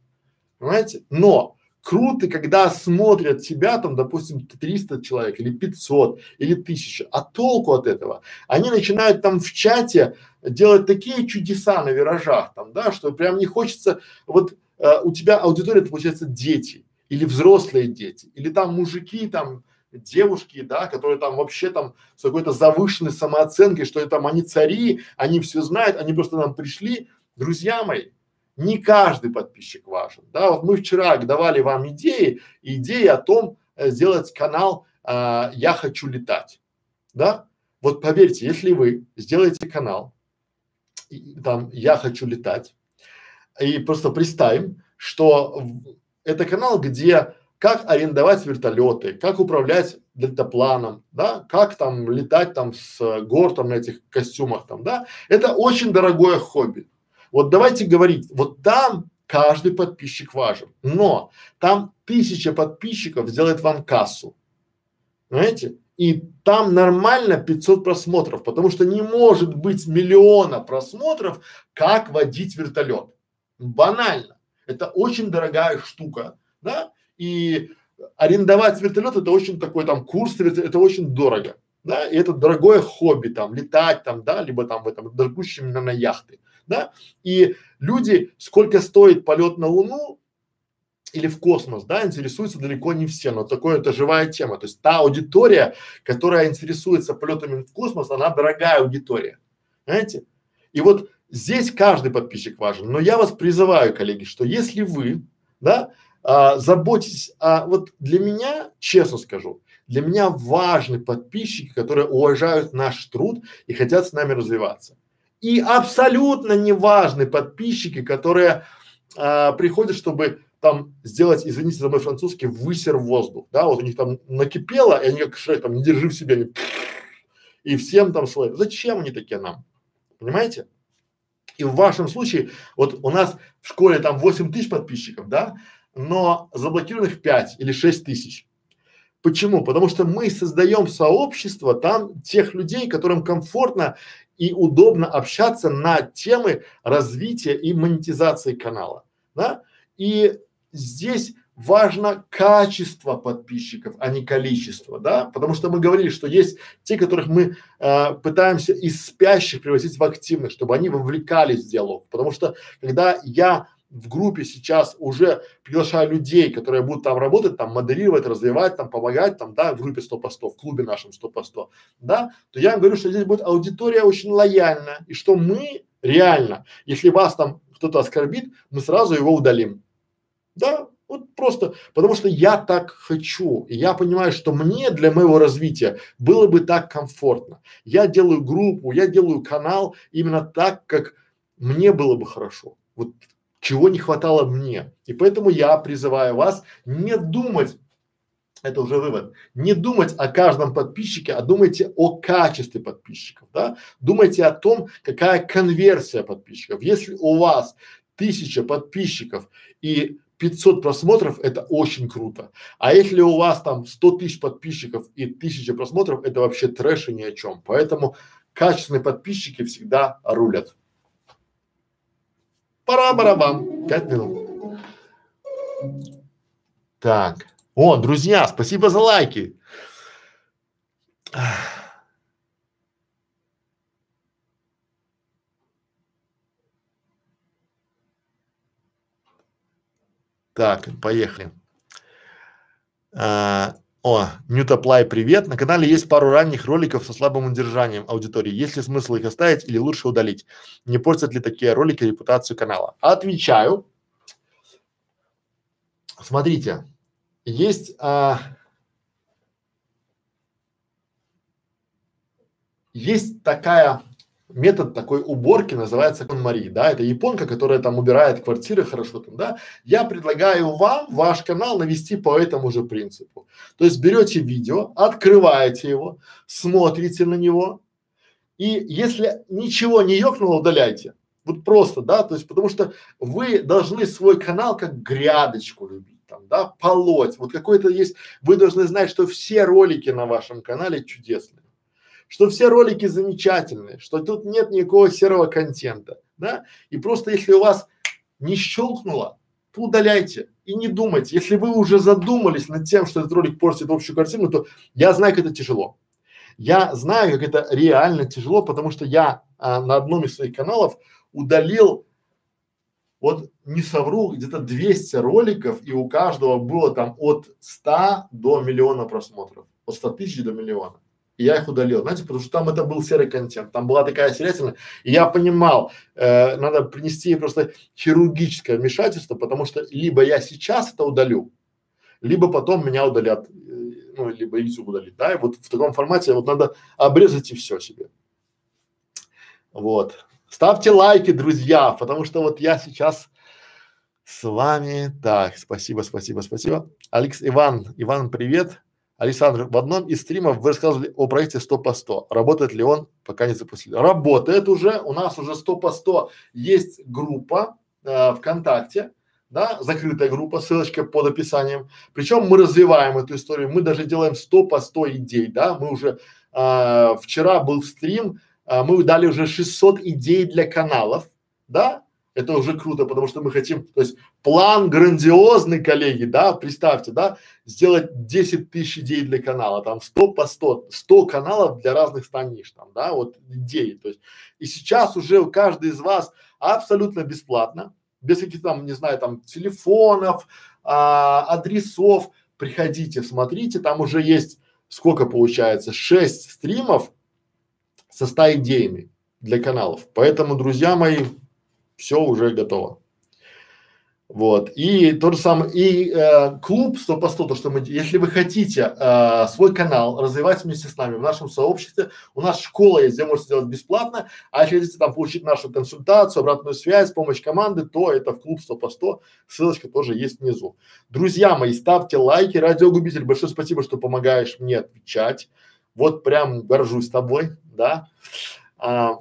понимаете? Но круто, когда смотрят тебя там, допустим, триста человек или пятьсот или тысяча, а толку от этого? Они начинают там в чате делать такие чудеса на виражах там, да, что прям не хочется, вот э, у тебя аудитория, получается, дети или взрослые дети, или там мужики там, девушки, да, которые там вообще там с какой-то завышенной самооценкой, что там они цари, они все знают, они просто нам пришли. Друзья мои, не каждый подписчик важен, да. Вот мы вчера давали вам идеи, идеи о том, э, сделать канал э, «Я хочу летать», да. Вот поверьте, если вы сделаете канал и, там «Я хочу летать», и просто представим, что это канал, где как арендовать вертолеты, как управлять дельтапланом, да, как там летать там с гор там на этих костюмах там, да, это очень дорогое хобби. Вот давайте говорить, вот там каждый подписчик важен, но там тысяча подписчиков сделает вам кассу, понимаете, и там нормально пятьсот просмотров, потому что не может быть миллиона просмотров, как водить вертолет, банально, это очень дорогая штука. да, и арендовать вертолет — это очень такой там курс, это очень дорого, да, и это дорогое хобби, там, летать там, да, либо там в этом дорогущем, наверное, яхты, да, и люди, сколько стоит полет на Луну или в космос, да, интересуются далеко не все, но такое это живая тема, то есть та аудитория, которая интересуется полетами в космос, она дорогая аудитория, понимаете, и вот здесь каждый подписчик важен, но я вас призываю, коллеги, что если вы, да, а, заботитесь, а вот для меня, честно скажу, для меня важны подписчики, которые уважают наш труд и хотят с нами развиваться. И абсолютно не важны подписчики, которые а, приходят, чтобы там сделать, извините за мой французский, высер в воздух, да, вот у них там накипело, и они как шесть там, не держи в себе, они, и всем там слой. Зачем они такие нам? Понимаете? И в вашем случае, вот у нас в школе там восемь тысяч подписчиков, да, но заблокированных пять или шесть тысяч. Почему? Потому что мы создаем сообщество там тех людей, которым комфортно и удобно общаться на темы развития и монетизации канала, да? И здесь важно качество подписчиков, а не количество, да, потому что мы говорили, что есть те, которых мы э, пытаемся из спящих превратить в активных, чтобы они вовлекались в диалог, потому что когда я в группе сейчас уже приглашаю людей, которые будут там работать, там модерировать, развивать, там помогать, там, да, в группе сто по сто, в клубе нашем сто по сто, да, то я им говорю, что здесь будет аудитория очень лояльна, и что мы реально, если вас там кто-то оскорбит, мы сразу его удалим, да, вот просто, потому что я так хочу, и я понимаю, что мне для моего развития было бы так комфортно. Я делаю группу, я делаю канал именно так, как мне было бы хорошо. Вот чего не хватало мне. И поэтому я призываю вас не думать, это уже вывод, не думать о каждом подписчике, а думайте о качестве подписчиков, да? Думайте о том, какая конверсия подписчиков. Если у вас тысяча подписчиков и пятьсот просмотров, это очень круто. А если у вас там сто тысяч подписчиков и тысяча просмотров, это вообще трэш и ни о чем. Поэтому качественные подписчики всегда рулят. Пара-барабам. Пять минут. Так. О, друзья, спасибо за лайки. Так, поехали. А, о, Ньютаплай, привет. На канале есть пару ранних роликов со слабым удержанием аудитории. Есть ли смысл их оставить или лучше удалить? Не портят ли такие ролики репутацию канала? Отвечаю. Смотрите, есть, а, есть такая… метод такой уборки, называется Марии, да, это японка, которая там убирает квартиры хорошо там, да. Я предлагаю вам ваш канал навести по этому же принципу. То есть берете видео, открываете его, смотрите на него и если ничего не ёкнуло, удаляйте. Вот просто, да, то есть потому что вы должны свой канал как грядочку любить. Там, да, полоть, вот какой-то есть, вы должны знать, что все ролики на вашем канале чудесные, что все ролики замечательные, что тут нет никакого серого контента, да, и просто если у вас не щелкнуло, то удаляйте и не думайте. Если вы уже задумались над тем, что этот ролик портит общую картину, то я знаю, как это тяжело. Я знаю, как это реально тяжело, потому что я а, на одном из своих каналов удалил, вот не совру, где-то двести роликов, и у каждого было там от ста до миллиона просмотров, от ста тысяч до миллиона. И я их удалил, знаете, потому что там это был серый контент, там была такая серятина, и я понимал, э, надо принести просто хирургическое вмешательство, потому что либо я сейчас это удалю, либо потом меня удалят, э, ну, либо YouTube удалит, да, и вот в таком формате вот надо обрезать и все себе. Вот. Ставьте лайки, друзья, потому что вот я сейчас с вами, так, спасибо, спасибо, спасибо. Алекс, Иван, Иван, привет. Александр, в одном из стримов вы рассказывали о проекте сто по сто. Работает ли он, пока не запустили? Работает уже. У нас уже сто по сто есть группа э, ВКонтакте, да, закрытая группа, ссылочка под описанием. Причем мы развиваем эту историю, мы даже делаем сто по сто идей, да. Мы уже, э, вчера был стрим, э, мы дали уже шестьсот идей для каналов, да. Это уже круто, потому что мы хотим, то есть план грандиозный, коллеги, да, представьте, да, сделать десять тысяч идей для канала, там сто по сто, сто каналов для разных станиш, там, да, вот идеи, то есть. И сейчас уже каждый из вас абсолютно бесплатно, без каких-то там, не знаю, там телефонов, а, адресов, приходите, смотрите, там уже есть, сколько получается, шесть стримов со ста идеями для каналов. Поэтому, друзья мои, все уже готово. Вот. И то же самое, и э, клуб сто по сто, то, что мы, если вы хотите э, свой канал развивать вместе с нами в нашем сообществе, у нас школа есть, где можете делать бесплатно, а если хотите там получить нашу консультацию, обратную связь, помощь команды, то это в клуб сто по сто, ссылочка тоже есть внизу. Друзья мои, ставьте лайки, Радиогубитель, большое спасибо, что помогаешь мне отвечать, вот прям горжусь тобой, да. А,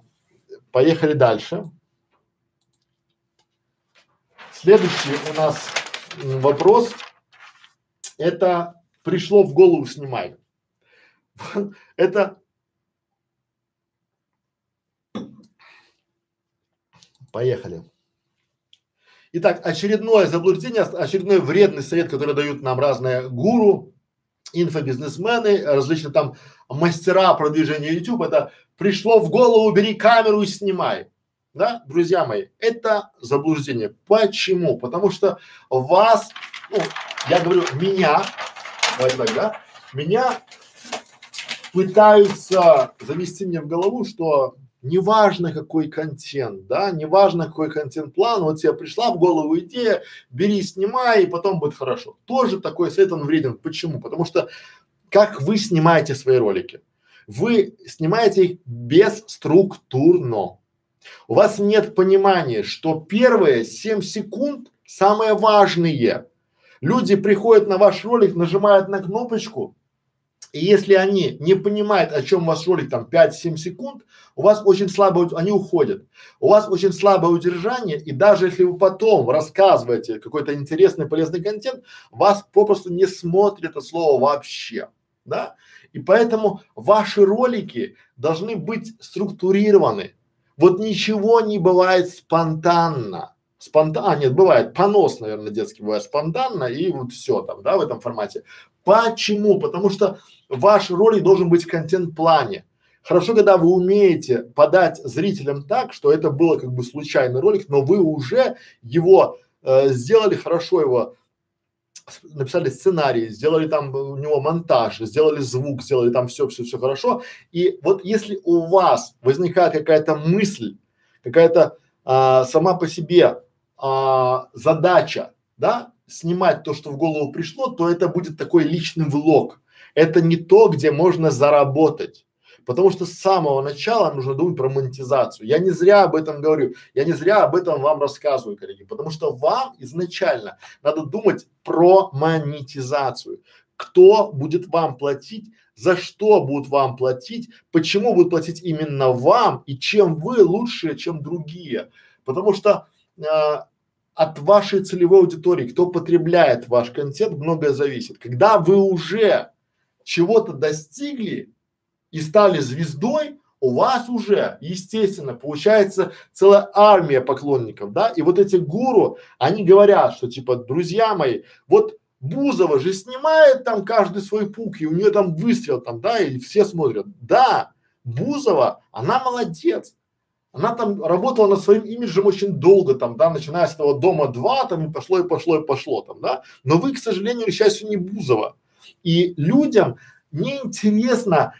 поехали дальше. Следующий у нас вопрос, это пришло в голову снимай. Это поехали. Итак, очередное заблуждение, очередной вредный совет, который дают нам разные гуру, инфобизнесмены, различные там мастера продвижения YouTube, это пришло в голову, бери камеру и снимай. Да, друзья мои, это заблуждение. Почему? Потому что вас, ну, я говорю, меня, давайте так, да, меня пытаются завести мне в голову, что неважно какой контент, да, неважно какой контент-план, вот тебе пришла в голову идея, бери, снимай, и потом будет хорошо. Тоже такой совет, он вреден. Почему? Потому что как вы снимаете свои ролики? Вы снимаете их бесструктурно. У вас нет понимания, что первые семь секунд самые важные. Люди приходят на ваш ролик, нажимают на кнопочку, и если они не понимают, о чем ваш ролик там пять-семь секунд, у вас очень слабое, они уходят. У вас очень слабое удержание, и даже если вы потом рассказываете какой-то интересный, полезный контент, вас попросту не смотрят от слова вообще, да? И поэтому ваши ролики должны быть структурированы. Вот ничего не бывает спонтанно. Спонтанно, а, нет, бывает понос, наверное, детский бывает спонтанно, и вот все там, да, в этом формате. Почему? Потому что ваш ролик должен быть в контент-плане. Хорошо, когда вы умеете подать зрителям так, что это было как бы случайный ролик, но вы уже его э, сделали хорошо, его написали сценарий, сделали там у него монтаж, сделали звук, сделали там все, все, все хорошо. И вот если у вас возникает какая-то мысль, какая-то а, сама по себе а, задача, да, снимать то, что в голову пришло, то это будет такой личный влог. Это не то, где можно заработать. Потому что с самого начала нужно думать про монетизацию. Я не зря об этом говорю, я не зря об этом вам рассказываю, коллеги, потому что вам изначально надо думать про монетизацию. Кто будет вам платить, за что будут вам платить, почему будут платить именно вам и чем вы лучше, чем другие. Потому что э, от вашей целевой аудитории, кто потребляет ваш контент, многое зависит. Когда вы уже чего-то достигли и стали звездой, у вас уже, естественно, получается целая армия поклонников, да, и вот эти гуру, они говорят, что типа, друзья мои, вот Бузова же снимает там каждый свой пук, и у нее там выстрел там, да, и все смотрят, да, Бузова, она молодец, она там работала над своим имиджем очень долго там, да, начиная с того дома два там, и пошло, и пошло, и пошло там, да, но вы, к сожалению, к счастью, не Бузова, и людям неинтересно,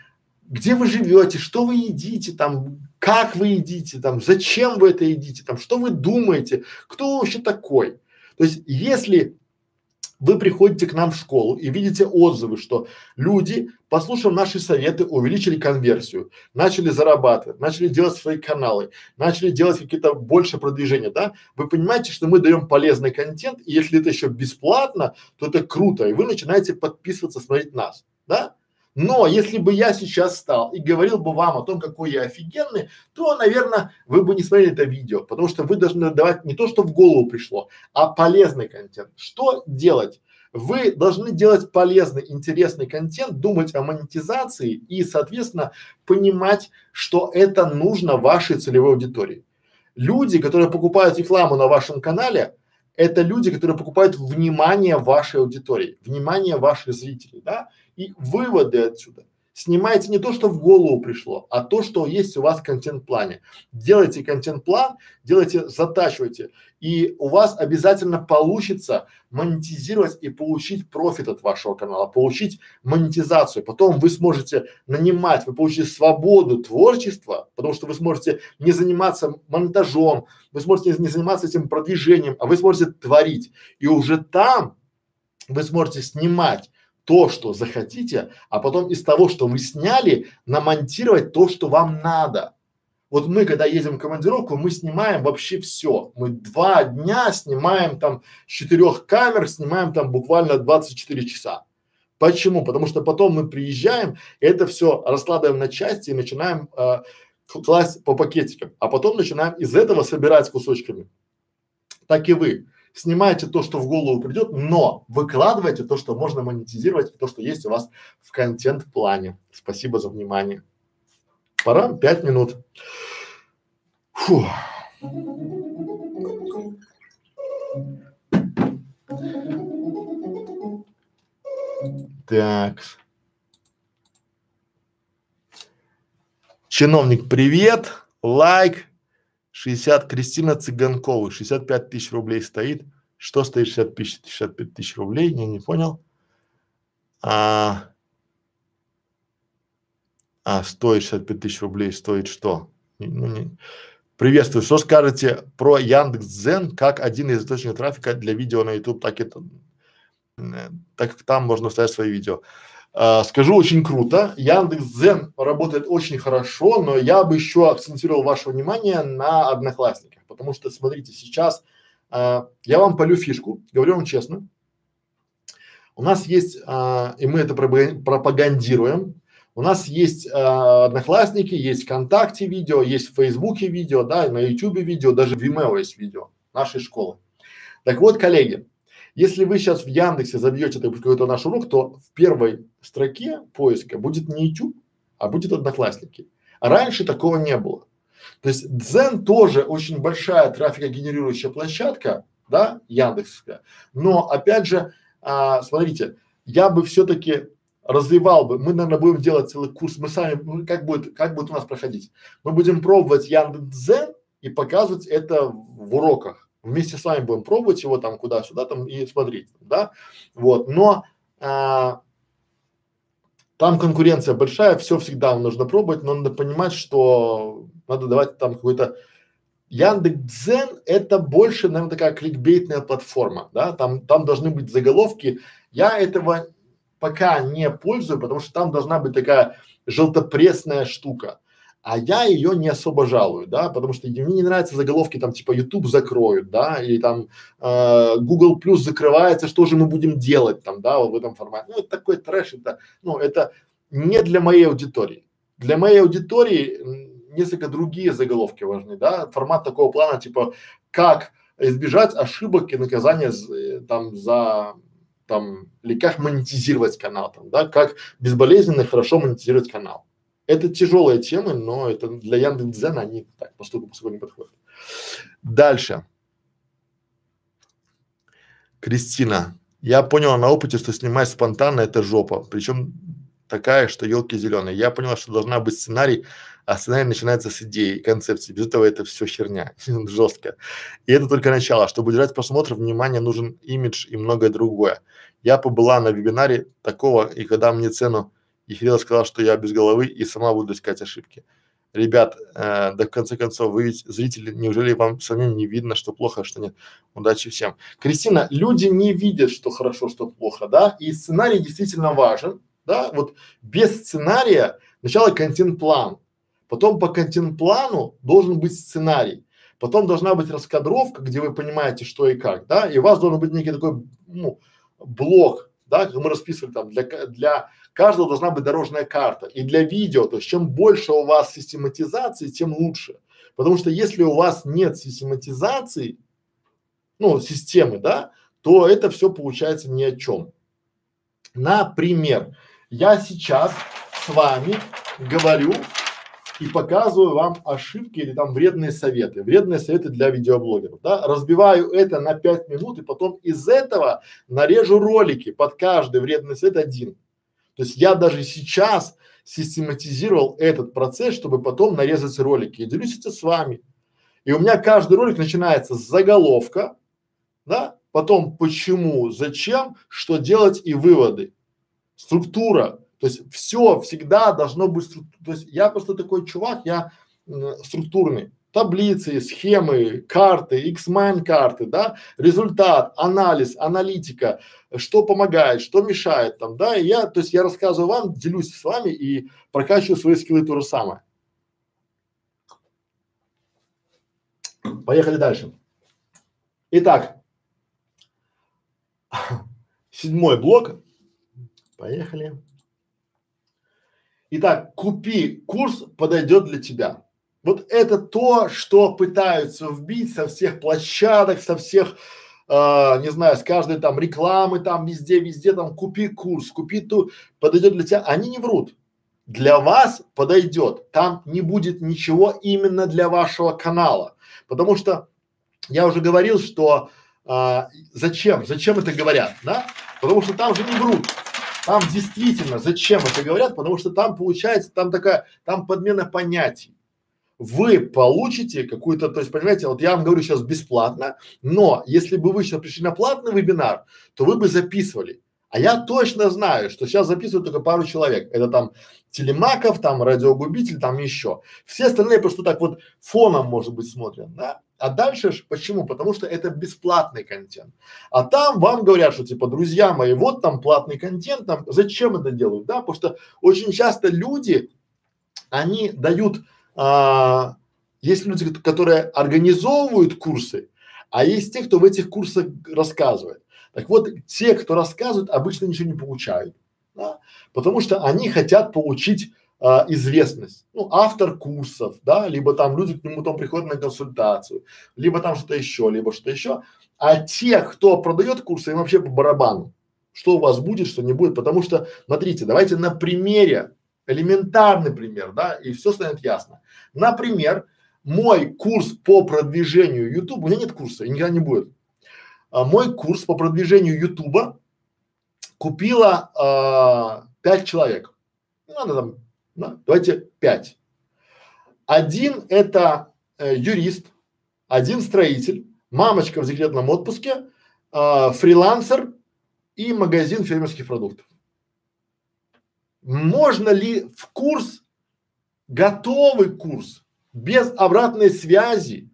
где вы живете, что вы едите там, как вы едите там, зачем вы это едите там, что вы думаете, кто вы вообще такой. То есть, если вы приходите к нам в школу и видите отзывы, что люди, послушав наши советы, увеличили конверсию, начали зарабатывать, начали делать свои каналы, начали делать какие-то больше продвижения, да, вы понимаете, что мы даем полезный контент, и если это еще бесплатно, то это круто, и вы начинаете подписываться, смотреть нас, да. Но если бы я сейчас стал и говорил бы вам о том, какой я офигенный, то, наверное, вы бы не смотрели это видео, потому что вы должны давать не то, что в голову пришло, а полезный контент. Что делать? Вы должны делать полезный, интересный контент, думать о монетизации и, соответственно, понимать, что это нужно вашей целевой аудитории. Люди, которые покупают рекламу на вашем канале, это люди, которые покупают внимание вашей аудитории, внимание ваших зрителей, да? И выводы отсюда. Снимайте не то, что в голову пришло, а то, что есть у вас в контент-плане. Делайте контент-план, делайте, затачивайте, и у вас обязательно получится монетизировать и получить профит от вашего канала, получить монетизацию. Потом вы сможете нанимать, вы получите свободу творчества, потому что вы сможете не заниматься монтажом, вы сможете не заниматься этим продвижением, а вы сможете творить. И уже там вы сможете снимать то, что захотите, а потом из того, что вы сняли, намонтировать то, что вам надо. Вот мы, когда едем в командировку, мы снимаем вообще все. Мы два дня снимаем там с четырех камер, снимаем там буквально двадцать четыре часа. Почему? Потому что потом мы приезжаем, это все раскладываем на части и начинаем э, класть по пакетикам, а потом начинаем из этого собирать кусочками. Так и вы. Снимайте то, что в голову придет, но выкладывайте то, что можно монетизировать, то, что есть у вас в контент-плане. Спасибо за внимание. Пора пять минут. Фу. Так. Чиновник, привет. Лайк. шестьдесят, Кристина Цыганкова, шестьдесят пять тысяч рублей стоит. Что стоит шестьдесят пять тысяч рублей? Я не понял. А, а стоит шестьдесят пять тысяч рублей, стоит что? Ну, не. Приветствую. Что скажете про Яндекс.Дзен как один из источников трафика для видео на YouTube, так, и, так как там можно вставить свои видео? А, скажу, очень круто. Яндекс.Дзен работает очень хорошо, но я бы еще акцентировал ваше внимание на Одноклассниках, потому что, смотрите, сейчас а, я вам полю фишку, говорю вам честно. У нас есть, а, и мы это пропагандируем, у нас есть а, Одноклассники, есть ВКонтакте видео, есть в Фейсбуке видео, да, на Ютубе видео, даже в Vimeo есть видео нашей школы. Так вот, коллеги. Если вы сейчас в Яндексе забьете какой-то наш урок, то в первой строке поиска будет не YouTube, а будет Одноклассники. А раньше такого не было. То есть Дзен тоже очень большая трафикогенерирующая площадка, да, яндексовская. Но опять же, а, смотрите, я бы все-таки развивал бы, мы, наверное, будем делать целый курс, мы сами, как будет, как будет у нас проходить. Мы будем пробовать Яндекс.Дзен и показывать это в уроках. Вместе с вами будем пробовать его там куда-сюда там и смотреть, да, вот, но а, там конкуренция большая, все всегда нужно пробовать, но надо понимать, что надо давать там какой-то… Яндекс.Дзен – это больше, наверное, такая кликбейтная платформа, да, там, там должны быть заголовки, я этого пока не пользую, потому что там должна быть такая желтопресная штука. А я ее не особо жалую, да, потому что мне не нравятся заголовки там типа YouTube закроют, да, или там э, Google плюс закрывается, что же мы будем делать там, да, вот в этом формате. Ну, это такой трэш, это, ну, это не для моей аудитории. Для моей аудитории несколько другие заголовки важны, да, формат такого плана типа как избежать ошибок и наказания там за… там, или как монетизировать канал там, да, как безболезненно хорошо монетизировать канал. Это тяжелая тема, но это для Яндекс.Дзена они так поступку поскольку не подходят. Дальше. Кристина. Я поняла на опыте, что снимать спонтанно это жопа, причем такая, что елки зеленые. Я поняла, что должна быть сценарий, а сценарий начинается с идеи, концепции. Без этого это все херня, жестко. И это только начало. Чтобы удержать просмотр, внимание, нужен имидж и многое другое. Я побыла на вебинаре такого, и когда мне цену Ехидела сказала, что я без головы и сама буду искать ошибки. Ребят, э, да в конце концов, вы ведь зрители, неужели вам самим не видно, что плохо, что нет? Удачи всем. Кристина, люди не видят, что хорошо, что плохо, да? И сценарий действительно важен, да? Вот без сценария сначала контент-план, потом по контент-плану должен быть сценарий, потом должна быть раскадровка, где вы понимаете, что и как, да? И у вас должен быть некий такой, ну, блок, да, как мы расписывали там, для, для каждого должна быть дорожная карта. И для видео, то есть чем больше у вас систематизации, тем лучше. Потому что если у вас нет систематизации, ну, системы, да, то это все получается ни о чем. Например, я сейчас с вами говорю и показываю вам ошибки или там вредные советы, вредные советы для видеоблогеров, да, разбиваю это на пять минут и потом из этого нарежу ролики под каждый вредный совет один. То есть я даже сейчас систематизировал этот процесс, чтобы потом нарезать ролики и делюсь это с вами. И у меня каждый ролик начинается с заголовка, да, потом почему, зачем, что делать и выводы, структура. То есть все всегда должно быть, то есть я просто такой чувак, я м, структурный. Таблицы, схемы, карты, X-Mind карты, да, результат, анализ, аналитика, что помогает, что мешает там, да, и я, то есть я рассказываю вам, делюсь с вами и прокачиваю свои скиллы то же самое. Поехали дальше. Итак, седьмой блок. Поехали. Итак, купи курс, подойдет для тебя. Вот это то, что пытаются вбить со всех площадок, со всех, э, не знаю, с каждой там рекламы, там везде, везде, там купи курс, купи ту, подойдет для тебя. Они не врут. Для вас подойдет. Там не будет ничего именно для вашего канала, потому что я уже говорил, что э, зачем, зачем это говорят, да? Потому что там же не врут. Там действительно, зачем это говорят, потому что там получается, там такая, там подмена понятий. Вы получите какую-то, то есть, понимаете, вот я вам говорю сейчас бесплатно, но если бы вы сейчас пришли на платный вебинар, то вы бы записывали. А я точно знаю, что сейчас записывают только пару человек. Это там Телемаков, там Радиогубитель, там еще. Все остальные просто так вот фоном, может быть, смотрят, да? А дальше ж почему? Потому что это бесплатный контент. А там вам говорят, что типа, друзья мои, вот там платный контент, там зачем это делают, да? Потому что очень часто люди, они дают, а, есть люди, которые организовывают курсы, а есть те, кто в этих курсах рассказывает. Так вот, те, кто рассказывает, обычно ничего не получают, да? Потому что они хотят получить а, известность, ну, автор курсов, да, либо там люди к нему там приходят на консультацию, либо там что-то еще, либо что-то еще, а те, кто продает курсы, им вообще по барабану, что у вас будет, что не будет, потому что, смотрите, давайте на примере, элементарный пример, да, и все станет ясно. Например, мой курс по продвижению YouTube, у меня нет курса и никогда не будет. А, мой курс по продвижению Ютуба купило а, пять человек. Не надо там, да? Давайте пять. Один это э, юрист, один строитель, мамочка в декретном отпуске, э, фрилансер и магазин фермерских продуктов. Можно ли в курс, готовый курс, без обратной связи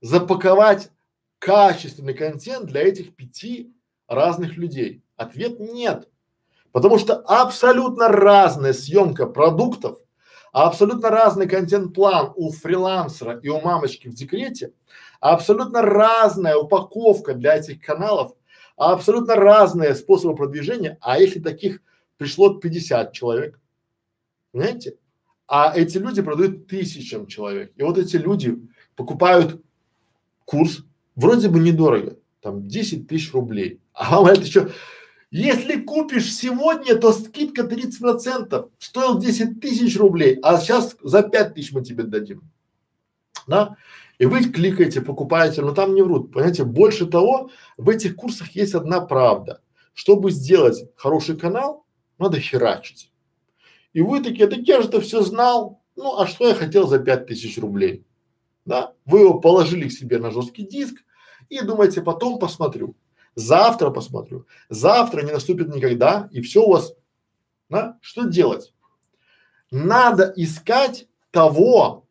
запаковать качественный контент для этих пяти разных людей? Ответ нет, потому что абсолютно разная съемка продуктов, абсолютно разный контент-план у фрилансера и у мамочки в декрете, абсолютно разная упаковка для этих каналов, абсолютно разные способы продвижения, а если таких пришло пятьдесят человек, понимаете, а эти люди продают тысячам человек, и вот эти люди покупают курс, вроде бы недорого, там десять тысяч рублей, а вам говорят еще, если купишь сегодня, то скидка тридцать процентов, стоил десять тысяч рублей, а сейчас за пять тысяч мы тебе дадим, да, и вы кликаете, покупаете, но там не врут, понимаете, больше того, в этих курсах есть одна правда, чтобы сделать хороший канал, надо херачить. И вы такие, так я же это все знал, ну а что я хотел за пять тысяч рублей, да? Вы его положили к себе на жесткий диск и думаете, потом посмотрю, завтра посмотрю, завтра не наступит никогда и все у вас, да? Что делать? Надо искать того,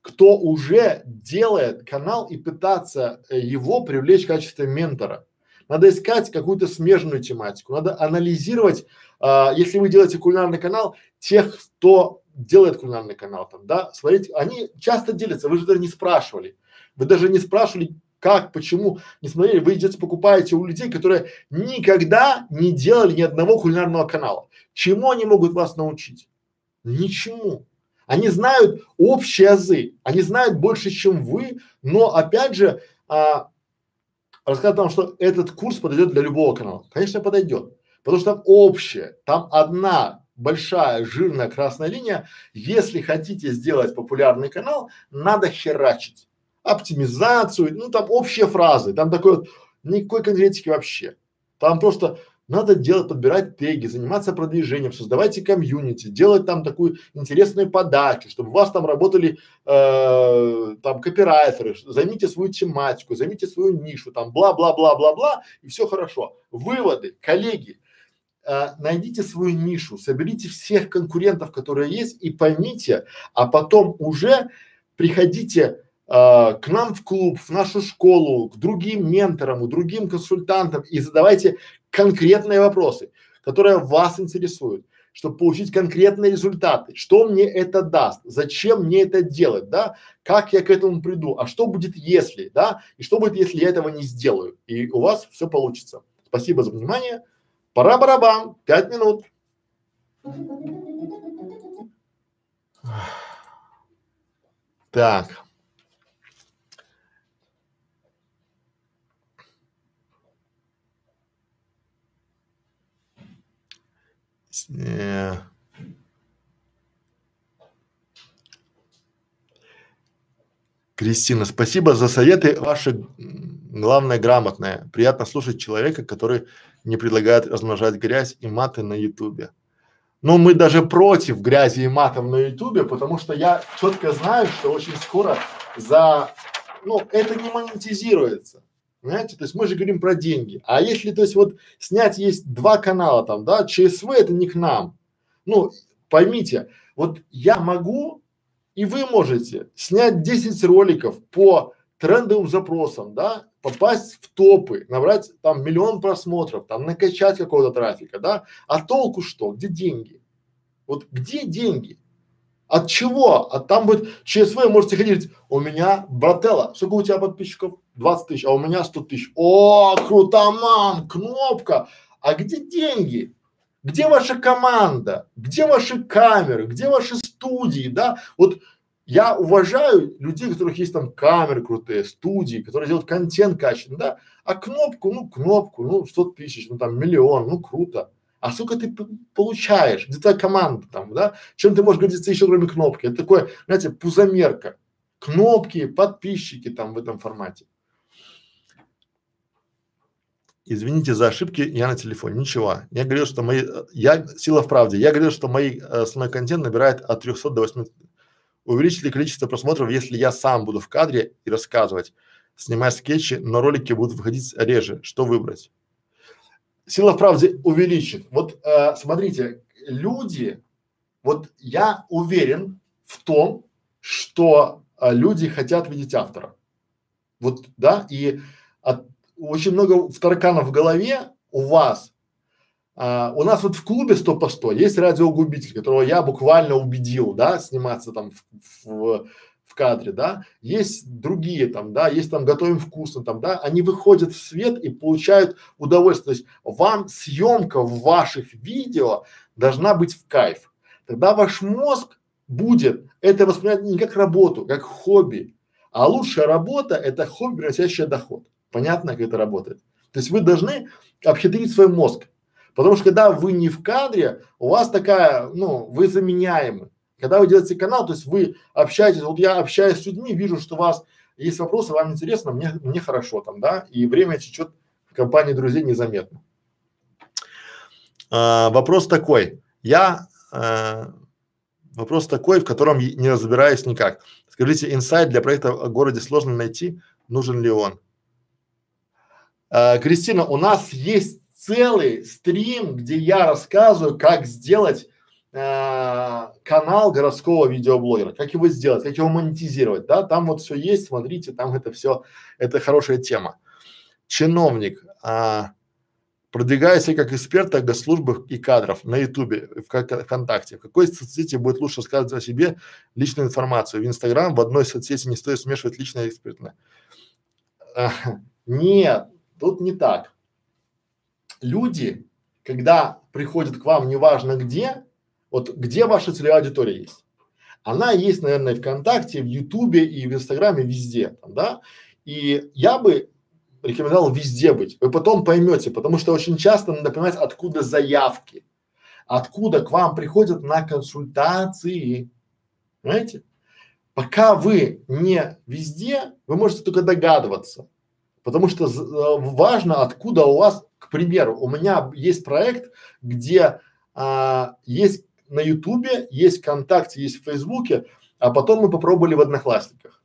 кто уже делает канал и пытаться э, его привлечь в качестве ментора. Надо искать какую-то смежную тематику, надо анализировать, а, если вы делаете кулинарный канал, тех, кто делает кулинарный канал, там, да, смотрите, они часто делятся, вы же даже не спрашивали, вы даже не спрашивали, как, почему, не смотрели, вы идете покупаете у людей, которые никогда не делали ни одного кулинарного канала. Чему они могут вас научить? Ничему. Они знают общие азы, они знают больше, чем вы, но опять же, а, рассказать вам, что этот курс подойдет для любого канала. Конечно, подойдет, потому что там общее, там одна большая жирная красная линия. Если хотите сделать популярный канал, надо херачить оптимизацию, ну там общие фразы, там такой вот никакой конкретики вообще. Там просто надо делать, подбирать теги, заниматься продвижением, создавайте комьюнити, делать там такую интересную подачу, чтобы у вас там работали э, там копирайтеры, займите свою тематику, займите свою нишу, там бла-бла-бла-бла-бла, и все хорошо. Выводы, коллеги. А, найдите свою нишу, соберите всех конкурентов, которые есть, и поймите, а потом уже приходите а, к нам в клуб, в нашу школу, к другим менторам, к другим консультантам и задавайте конкретные вопросы, которые вас интересуют, чтобы получить конкретные результаты. Что мне это даст? Зачем мне это делать? Да? Как я к этому приду? А что будет если? Да? И что будет, если я этого не сделаю? И у вас все получится. Спасибо за внимание. Пора-барабан, пять минут. Так. Кристина, спасибо за советы ваши, главное, грамотные. Приятно слушать человека, который не предлагает размножать грязь и маты на Ютубе. Но мы даже против грязи и матов на Ютубе, потому что я четко знаю, что очень скоро за… ну, это не монетизируется. Понимаете? То есть мы же говорим про деньги. А если, то есть вот снять есть два канала там, да, ЧСВ это не к нам. Ну, поймите, вот я могу и вы можете снять десять роликов по трендовым запросам, да, попасть в топы, набрать там миллион просмотров, там накачать какого-то трафика, да, а толку что? Где деньги? Вот где деньги? От чего? А там будет ЧСВ, можете ходить, у меня брателла, сколько у тебя подписчиков? двадцать тысяч, а у меня сто тысяч. О, круто, мам, кнопка. А где деньги? Где ваша команда? Где ваши камеры? Где ваши студии, да? Вот я уважаю людей, у которых есть там камеры крутые, студии, которые делают контент качественный, да, а кнопку, ну кнопку, ну сто тысяч, ну там миллион, ну круто. А сколько ты получаешь? Где твоя команда там, да? Чем ты можешь гордиться еще кроме кнопки? Это такое, знаете, пузомерка. Кнопки, подписчики там в этом формате. Извините за ошибки, я на телефоне. Ничего. Я говорил, что мои, я, сила в правде, я говорил, что мои, э, мой контент набирает от трёхсот до восьмидесяти. Увеличит ли количество просмотров, если я сам буду в кадре и рассказывать, снимать скетчи, но ролики будут выходить реже. Что выбрать? Сила в правде увеличит. Вот э, смотрите, люди, вот я уверен в том, что э, люди хотят видеть автора. Вот, да, и от, очень много тараканов в голове у вас. А, у нас вот в клубе сто по сто есть радиогубитель, которого я буквально убедил, да, сниматься там в, в, в кадре, да. Есть другие там, да, есть там готовим вкусно там, да. Они выходят в свет и получают удовольствие. То есть вам съемка ваших видео должна быть в кайф. Тогда ваш мозг будет это воспринимать не как работу, как хобби. А лучшая работа – это хобби, приносящее доход. Понятно, как это работает? То есть вы должны обхитрить свой мозг. Потому что когда вы не в кадре, у вас такая, ну, вы заменяемы. Когда вы делаете канал, то есть вы общаетесь, вот я общаюсь с людьми, вижу, что у вас есть вопросы, вам интересно, мне, мне хорошо там, да, и время течет в компании друзей незаметно. А, вопрос такой, я, а, вопрос такой, в котором не разбираюсь никак. Скажите, инсайт для проекта о городе сложно найти, нужен ли он? А, Кристина, у нас есть целый стрим, где я рассказываю, как сделать э, канал городского видеоблогера, как его сделать, как его монетизировать, да, там вот все есть, смотрите, там это все, это хорошая тема. Чиновник, э, продвигайся как эксперт о госслужбах и кадров на Ютубе, в ВКонтакте. В какой соцсети будет лучше рассказывать о себе личную информацию? В Инстаграм, в одной соцсети не стоит смешивать личное и экспертное. Э, нет, тут не так. Люди, когда приходят к вам, неважно где, вот где ваша целевая аудитория есть. Она есть, наверное, в ВКонтакте, в Ютубе и в Инстаграме, везде, там, да. И я бы рекомендовал везде быть. Вы потом поймете, потому что очень часто надо понимать, откуда заявки. откуда к вам приходят на консультации. Понимаете? Пока вы не везде, вы можете только догадываться. Потому что важно, откуда у вас, к примеру, у меня есть проект, где а, есть на Ютубе, есть ВКонтакте, есть в Фейсбуке, а потом мы попробовали в Одноклассниках.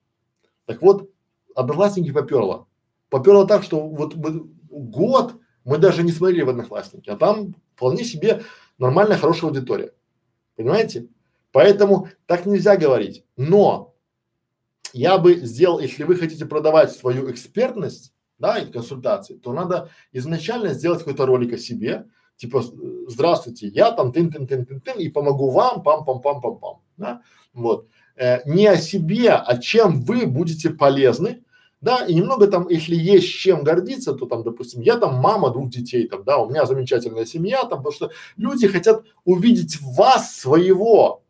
Так вот, Одноклассники поперло. Поперло так, что вот мы, год мы даже не смотрели в Одноклассники, а там вполне себе нормальная, хорошая аудитория. Понимаете? Поэтому так нельзя говорить. Но я бы сделал, если вы хотите продавать свою экспертность, да, и консультации, то надо изначально сделать какой-то ролик о себе, типа «Здравствуйте, я там тын-тын-тын-тын-тын и помогу вам, пам-пам-пам-пам-пам». Да? Вот. Э, не о себе, а чем вы будете полезны, да, и немного там, если есть чем гордиться, то там, допустим, я там мама двух детей, там, да, у меня замечательная семья, там, потому что люди хотят увидеть в вас своего.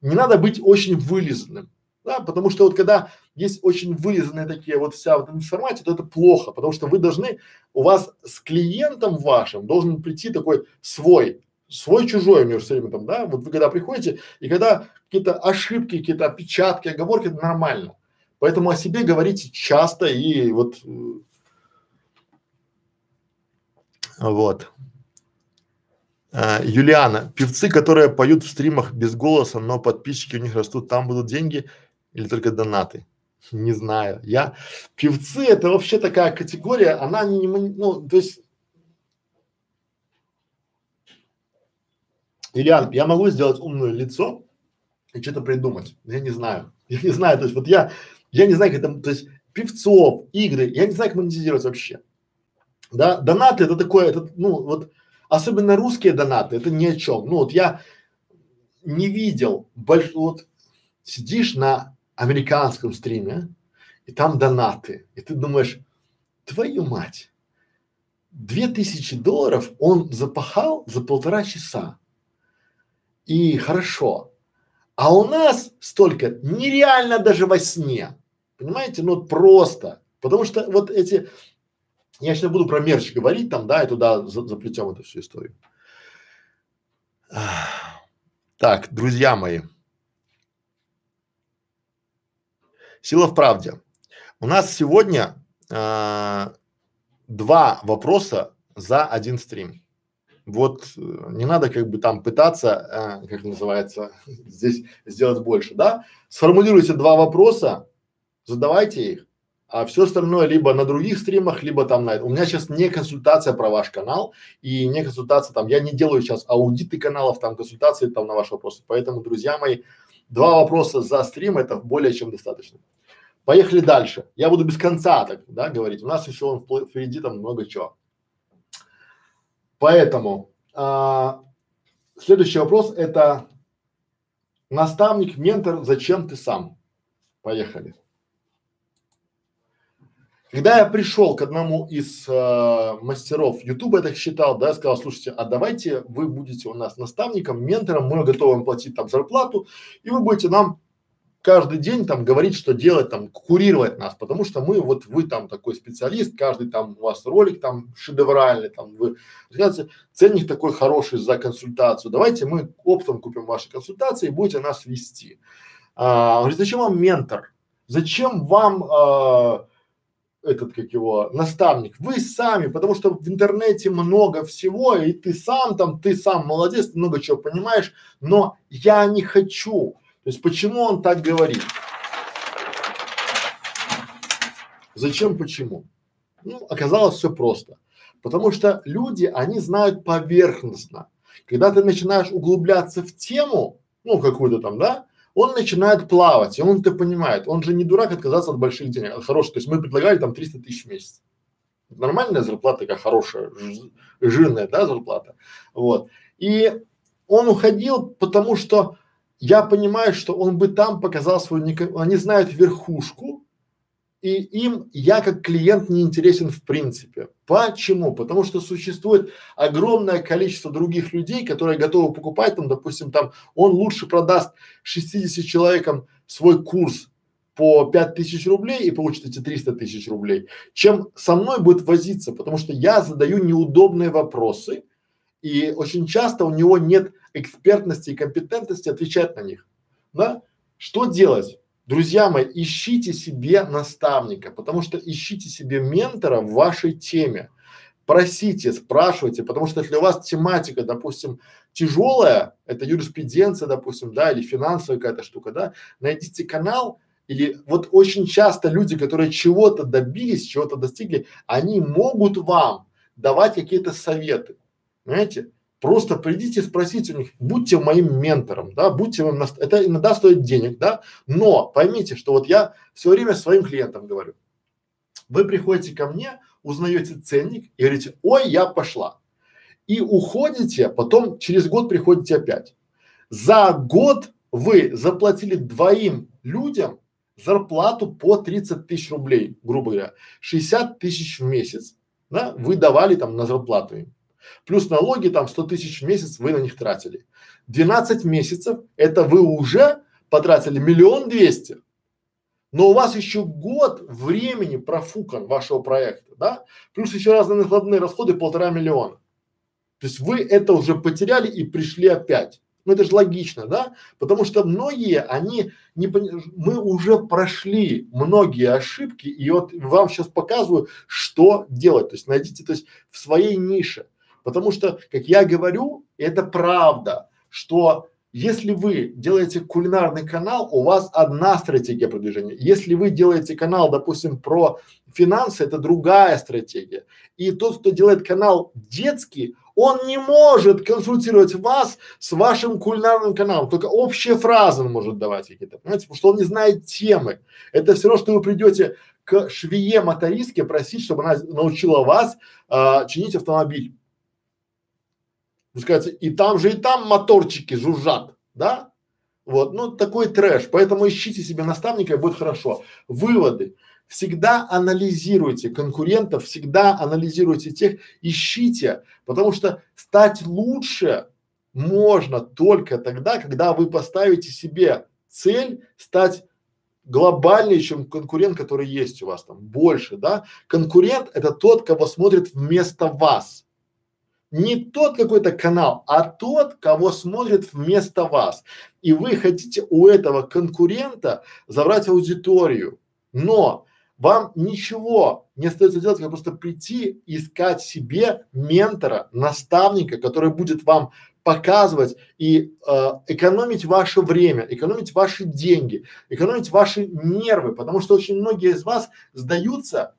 Не надо быть очень вылизанным, да, потому что вот когда есть очень вылизанные такие вот вся вот информация, то это плохо, потому что вы должны, у вас с клиентом вашим должен прийти такой свой, свой чужой между собой, там, да, вот вы когда приходите, и когда какие-то ошибки, какие-то опечатки, оговорки, это нормально. Поэтому о себе говорите часто и вот, вот. А, Юлиана, певцы, которые поют в стримах без голоса, но подписчики у них растут, там будут деньги или только донаты? Не знаю. Я певцы — это вообще такая категория, она не, ну, то есть. Юлиан, я могу сделать умное лицо и что-то придумать? Я не знаю. Я не знаю. То есть вот я, я не знаю, как это, то есть певцов, игры, я не знаю, как монетизировать вообще. Да, донаты — это такое, это, ну вот. Особенно русские донаты, это ни о чем. Ну вот я не видел, больш... вот сидишь на американском стриме, и там донаты, и ты думаешь, твою мать, две тысячи долларов он запахал за полтора часа, и хорошо, а у нас столько нереально даже во сне, понимаете, ну просто, потому что вот эти… Я сейчас буду про мерч говорить там, да, и туда за, заплетем эту всю историю. Так, друзья мои. Сила в правде. У нас сегодня а, два вопроса за один стрим. Вот не надо как бы там пытаться, а, как называется, здесь сделать больше, да? Сформулируйте два вопроса, задавайте их. А все остальное либо на других стримах, либо там на… У меня сейчас не консультация про ваш канал и не консультация там, я не делаю сейчас аудиты каналов, там консультации там на ваши вопросы. Поэтому, друзья мои, два вопроса за стрим — это более чем достаточно. Поехали дальше. Я буду без конца так, да, говорить. У нас еще он впереди там много чего. Поэтому а, следующий вопрос — это наставник, ментор, зачем ты сам? Поехали. Когда я пришел к одному из э, мастеров Ютуба, я так считал, да, я сказал: слушайте, а давайте вы будете у нас наставником, ментором, мы готовы вам платить там зарплату, и вы будете нам каждый день там говорить, что делать, там, курировать нас, потому что мы, вот вы там такой специалист, каждый там у вас ролик там шедевральный, там вы, ценник такой хороший за консультацию, давайте мы оптом купим ваши консультации и будете нас вести. А, он говорит: зачем вам ментор? Зачем вам… А, этот, как его, наставник? Вы сами, потому что в интернете много всего, и ты сам там, ты сам молодец, ты много чего понимаешь, но я не хочу. То есть почему он так говорит? Зачем, почему? Ну, оказалось все просто. Потому что люди, они знают поверхностно. Когда ты начинаешь углубляться в тему, ну, какую-то там, да, он начинает плавать, и он это понимает. Он же не дурак отказаться от больших денег, от хороших. То есть мы предлагали там триста тысяч в месяц. Нормальная зарплата, такая хорошая, жирная, да, зарплата. Вот. И он уходил, потому что я понимаю, что он бы там показал свою… Неко… Они знают верхушку, и им я как клиент не интересен в принципе. Почему? Потому что существует огромное количество других людей, которые готовы покупать там, допустим, там он лучше продаст шестидесяти человекам свой курс по пять тысяч рублей и получит эти триста тысяч рублей, чем со мной будет возиться, потому что я задаю неудобные вопросы, и очень часто у него нет экспертности и компетентности отвечать на них. Да? Что делать? Друзья мои, ищите себе наставника, потому что ищите себе ментора в вашей теме. Просите, спрашивайте, потому что если у вас тематика, допустим, тяжелая, это юриспруденция, допустим, да, или финансовая какая-то штука, да, найдите канал. Или вот очень часто люди, которые чего-то добились, чего-то достигли, они могут вам давать какие-то советы, понимаете? Просто придите, спросите у них, будьте моим ментором, да, будьте моим, наст... это иногда стоит денег, да, но поймите, что вот я все время своим клиентам говорю, вы приходите ко мне, узнаете ценник и говорите, ой, я пошла, и уходите, потом через год приходите опять. За год вы заплатили двоим людям зарплату по тридцать тысяч рублей, грубо говоря, шестьдесят тысяч в месяц, да, вы давали там на зарплату им. Плюс налоги там сто тысяч в месяц вы на них тратили. двенадцать месяцев это вы уже потратили миллион двести, но у вас еще год времени профукан вашего проекта, да, плюс еще разные накладные расходы полтора миллиона. То есть вы это уже потеряли и пришли опять. Ну это же логично, да, потому что многие, они не пони... мы уже прошли многие ошибки, и вот вам сейчас показываю, что делать, то есть найдите, то есть в своей нише. Потому что, как я говорю, это правда, что если вы делаете кулинарный канал, у вас одна стратегия продвижения. Если вы делаете канал, допустим, про финансы, это другая стратегия. И тот, кто делает канал детский, он не может консультировать вас с вашим кулинарным каналом, только общие фразы он может давать какие-то, понимаете, потому что он не знает темы. Это все равно, что вы придете к швее-мотористке просить, чтобы она научила вас а, чинить автомобиль. Вы скажете, и там же и там моторчики жужжат, да? Вот, ну такой трэш, поэтому ищите себе наставника, и будет хорошо. Выводы. Всегда анализируйте конкурентов, всегда анализируйте тех, ищите, потому что стать лучше можно только тогда, когда вы поставите себе цель стать глобальнее, чем конкурент, который есть у вас там, больше, да? Конкурент – это тот, кого смотрит вместо вас. Не тот какой-то канал, а тот, кого смотрит вместо вас. И вы хотите у этого конкурента забрать аудиторию, но вам ничего не остается делать, как просто прийти искать себе ментора, наставника, который будет вам показывать и э, экономить ваше время, экономить ваши деньги, экономить ваши нервы, потому что очень многие из вас сдаются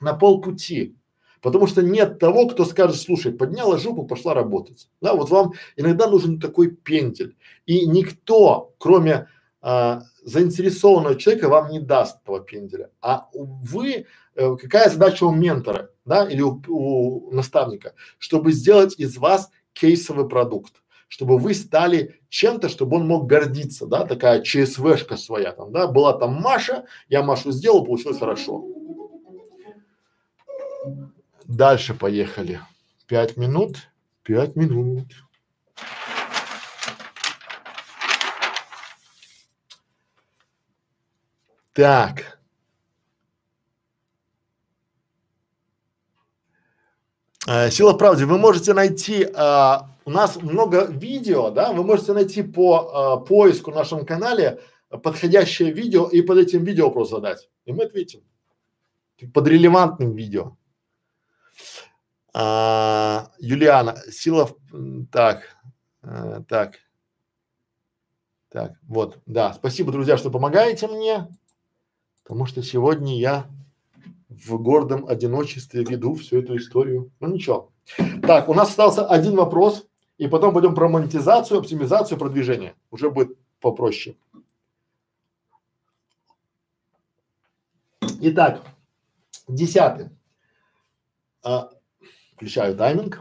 на полпути. Потому что нет того, кто скажет, слушай, подняла жопу, пошла работать. Да, вот вам иногда нужен такой пендель. И никто, кроме а, заинтересованного человека, вам не даст этого пенделя. А вы, э, какая задача у ментора, да, или у, у наставника, чтобы сделать из вас кейсовый продукт, чтобы вы стали чем-то, чтобы он мог гордиться, да, такая ЧСВшка своя там, да, была там Маша, я Машу сделал, получилось хорошо. Дальше поехали. Пять минут. Пять минут. Так. Э, Сила в правде. Вы можете найти, э, у нас много видео, да, вы можете найти по э, поиску в нашем канале подходящее видео и под этим видео вопрос задать. И мы ответим. Под релевантным видео. А, Юлиана Силов, так, а, так, так, вот, да, спасибо, друзья, что помогаете мне, потому что сегодня я в гордом одиночестве веду всю эту историю, ну ничего. Так, у нас остался один вопрос, и потом пойдем про монетизацию, оптимизацию, продвижение, уже будет попроще. Итак, десятый. А, включаю тайминг.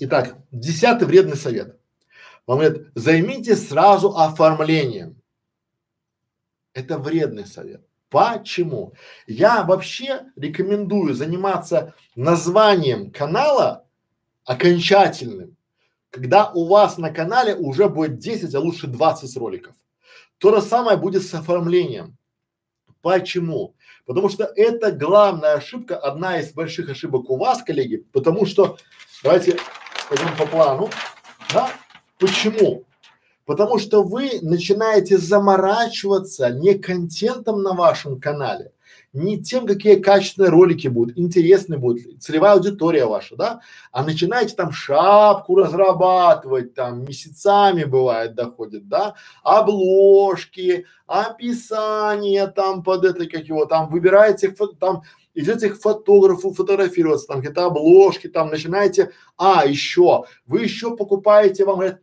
Итак, десятый вредный совет. Вам говорят, займитесь сразу оформлением. Это вредный совет. Почему? Я вообще рекомендую заниматься названием канала окончательным, когда у вас на канале уже будет десять, а лучше двадцать роликов. То же самое будет с оформлением. Почему? Потому что это главная ошибка, одна из больших ошибок у вас, коллеги, потому что, давайте пойдем по плану, да? Почему? Потому что вы начинаете заморачиваться не контентом на вашем канале, не тем, какие качественные ролики будут, интересные будут, целевая аудитория ваша, да, а начинаете там шапку разрабатывать, там месяцами бывает доходит, да, обложки, описание там под это, как его, там выбираете, фото, там идете к фотографу фотографироваться, там какие-то обложки, там начинаете, а еще, вы еще покупаете, вам говорят,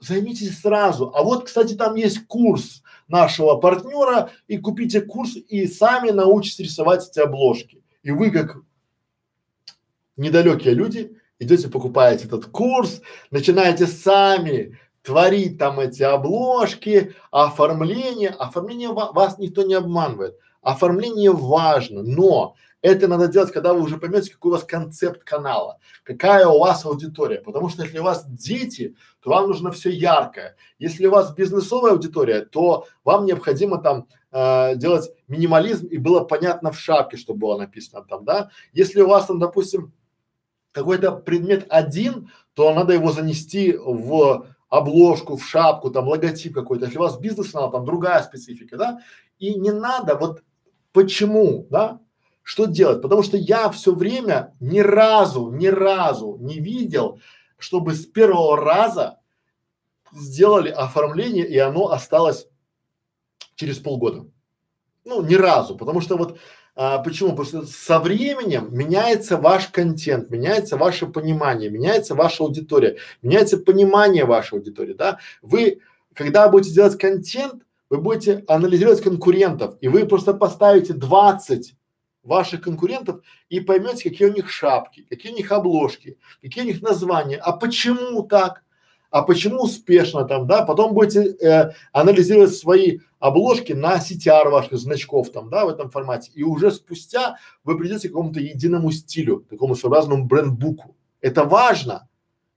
займитесь сразу. А вот, кстати, там есть курс нашего партнера, и купите курс, и сами научитесь рисовать эти обложки. И вы, как недалекие люди, идете покупаете этот курс, начинаете сами творить там эти обложки, оформление. Оформление ва- вас никто не обманывает. Оформление важно, но это надо делать, когда вы уже поймете, какой у вас концепт канала, какая у вас аудитория, потому что если у вас дети, то вам нужно все яркое. Если у вас бизнесовая аудитория, то вам необходимо там э, делать минимализм и было понятно в шапке, что было написано там, да. Если у вас там, допустим, какой-то предмет один, то надо его занести в обложку, в шапку, там логотип какой-то. Если у вас бизнес, она там другая специфика, да. И не надо, вот почему, да? Что делать? Потому что я все время ни разу, ни разу не видел, чтобы с первого раза сделали оформление и оно осталось через полгода. Ну, ни разу, потому что вот а, почему? Потому что со временем меняется ваш контент, меняется ваше понимание, меняется ваша аудитория, меняется понимание вашей аудитории, да? Вы, когда будете делать контент, вы будете анализировать конкурентов, и вы просто поставите двадцать ваших конкурентов и поймете, какие у них шапки, какие у них обложки, какие у них названия, а почему так, а почему успешно там, да, потом будете э, анализировать свои обложки на си ти ар ваших значков там, да, в этом формате, и уже спустя вы придете к какому-то единому стилю, такому своеобразному брендбуку. Это важно,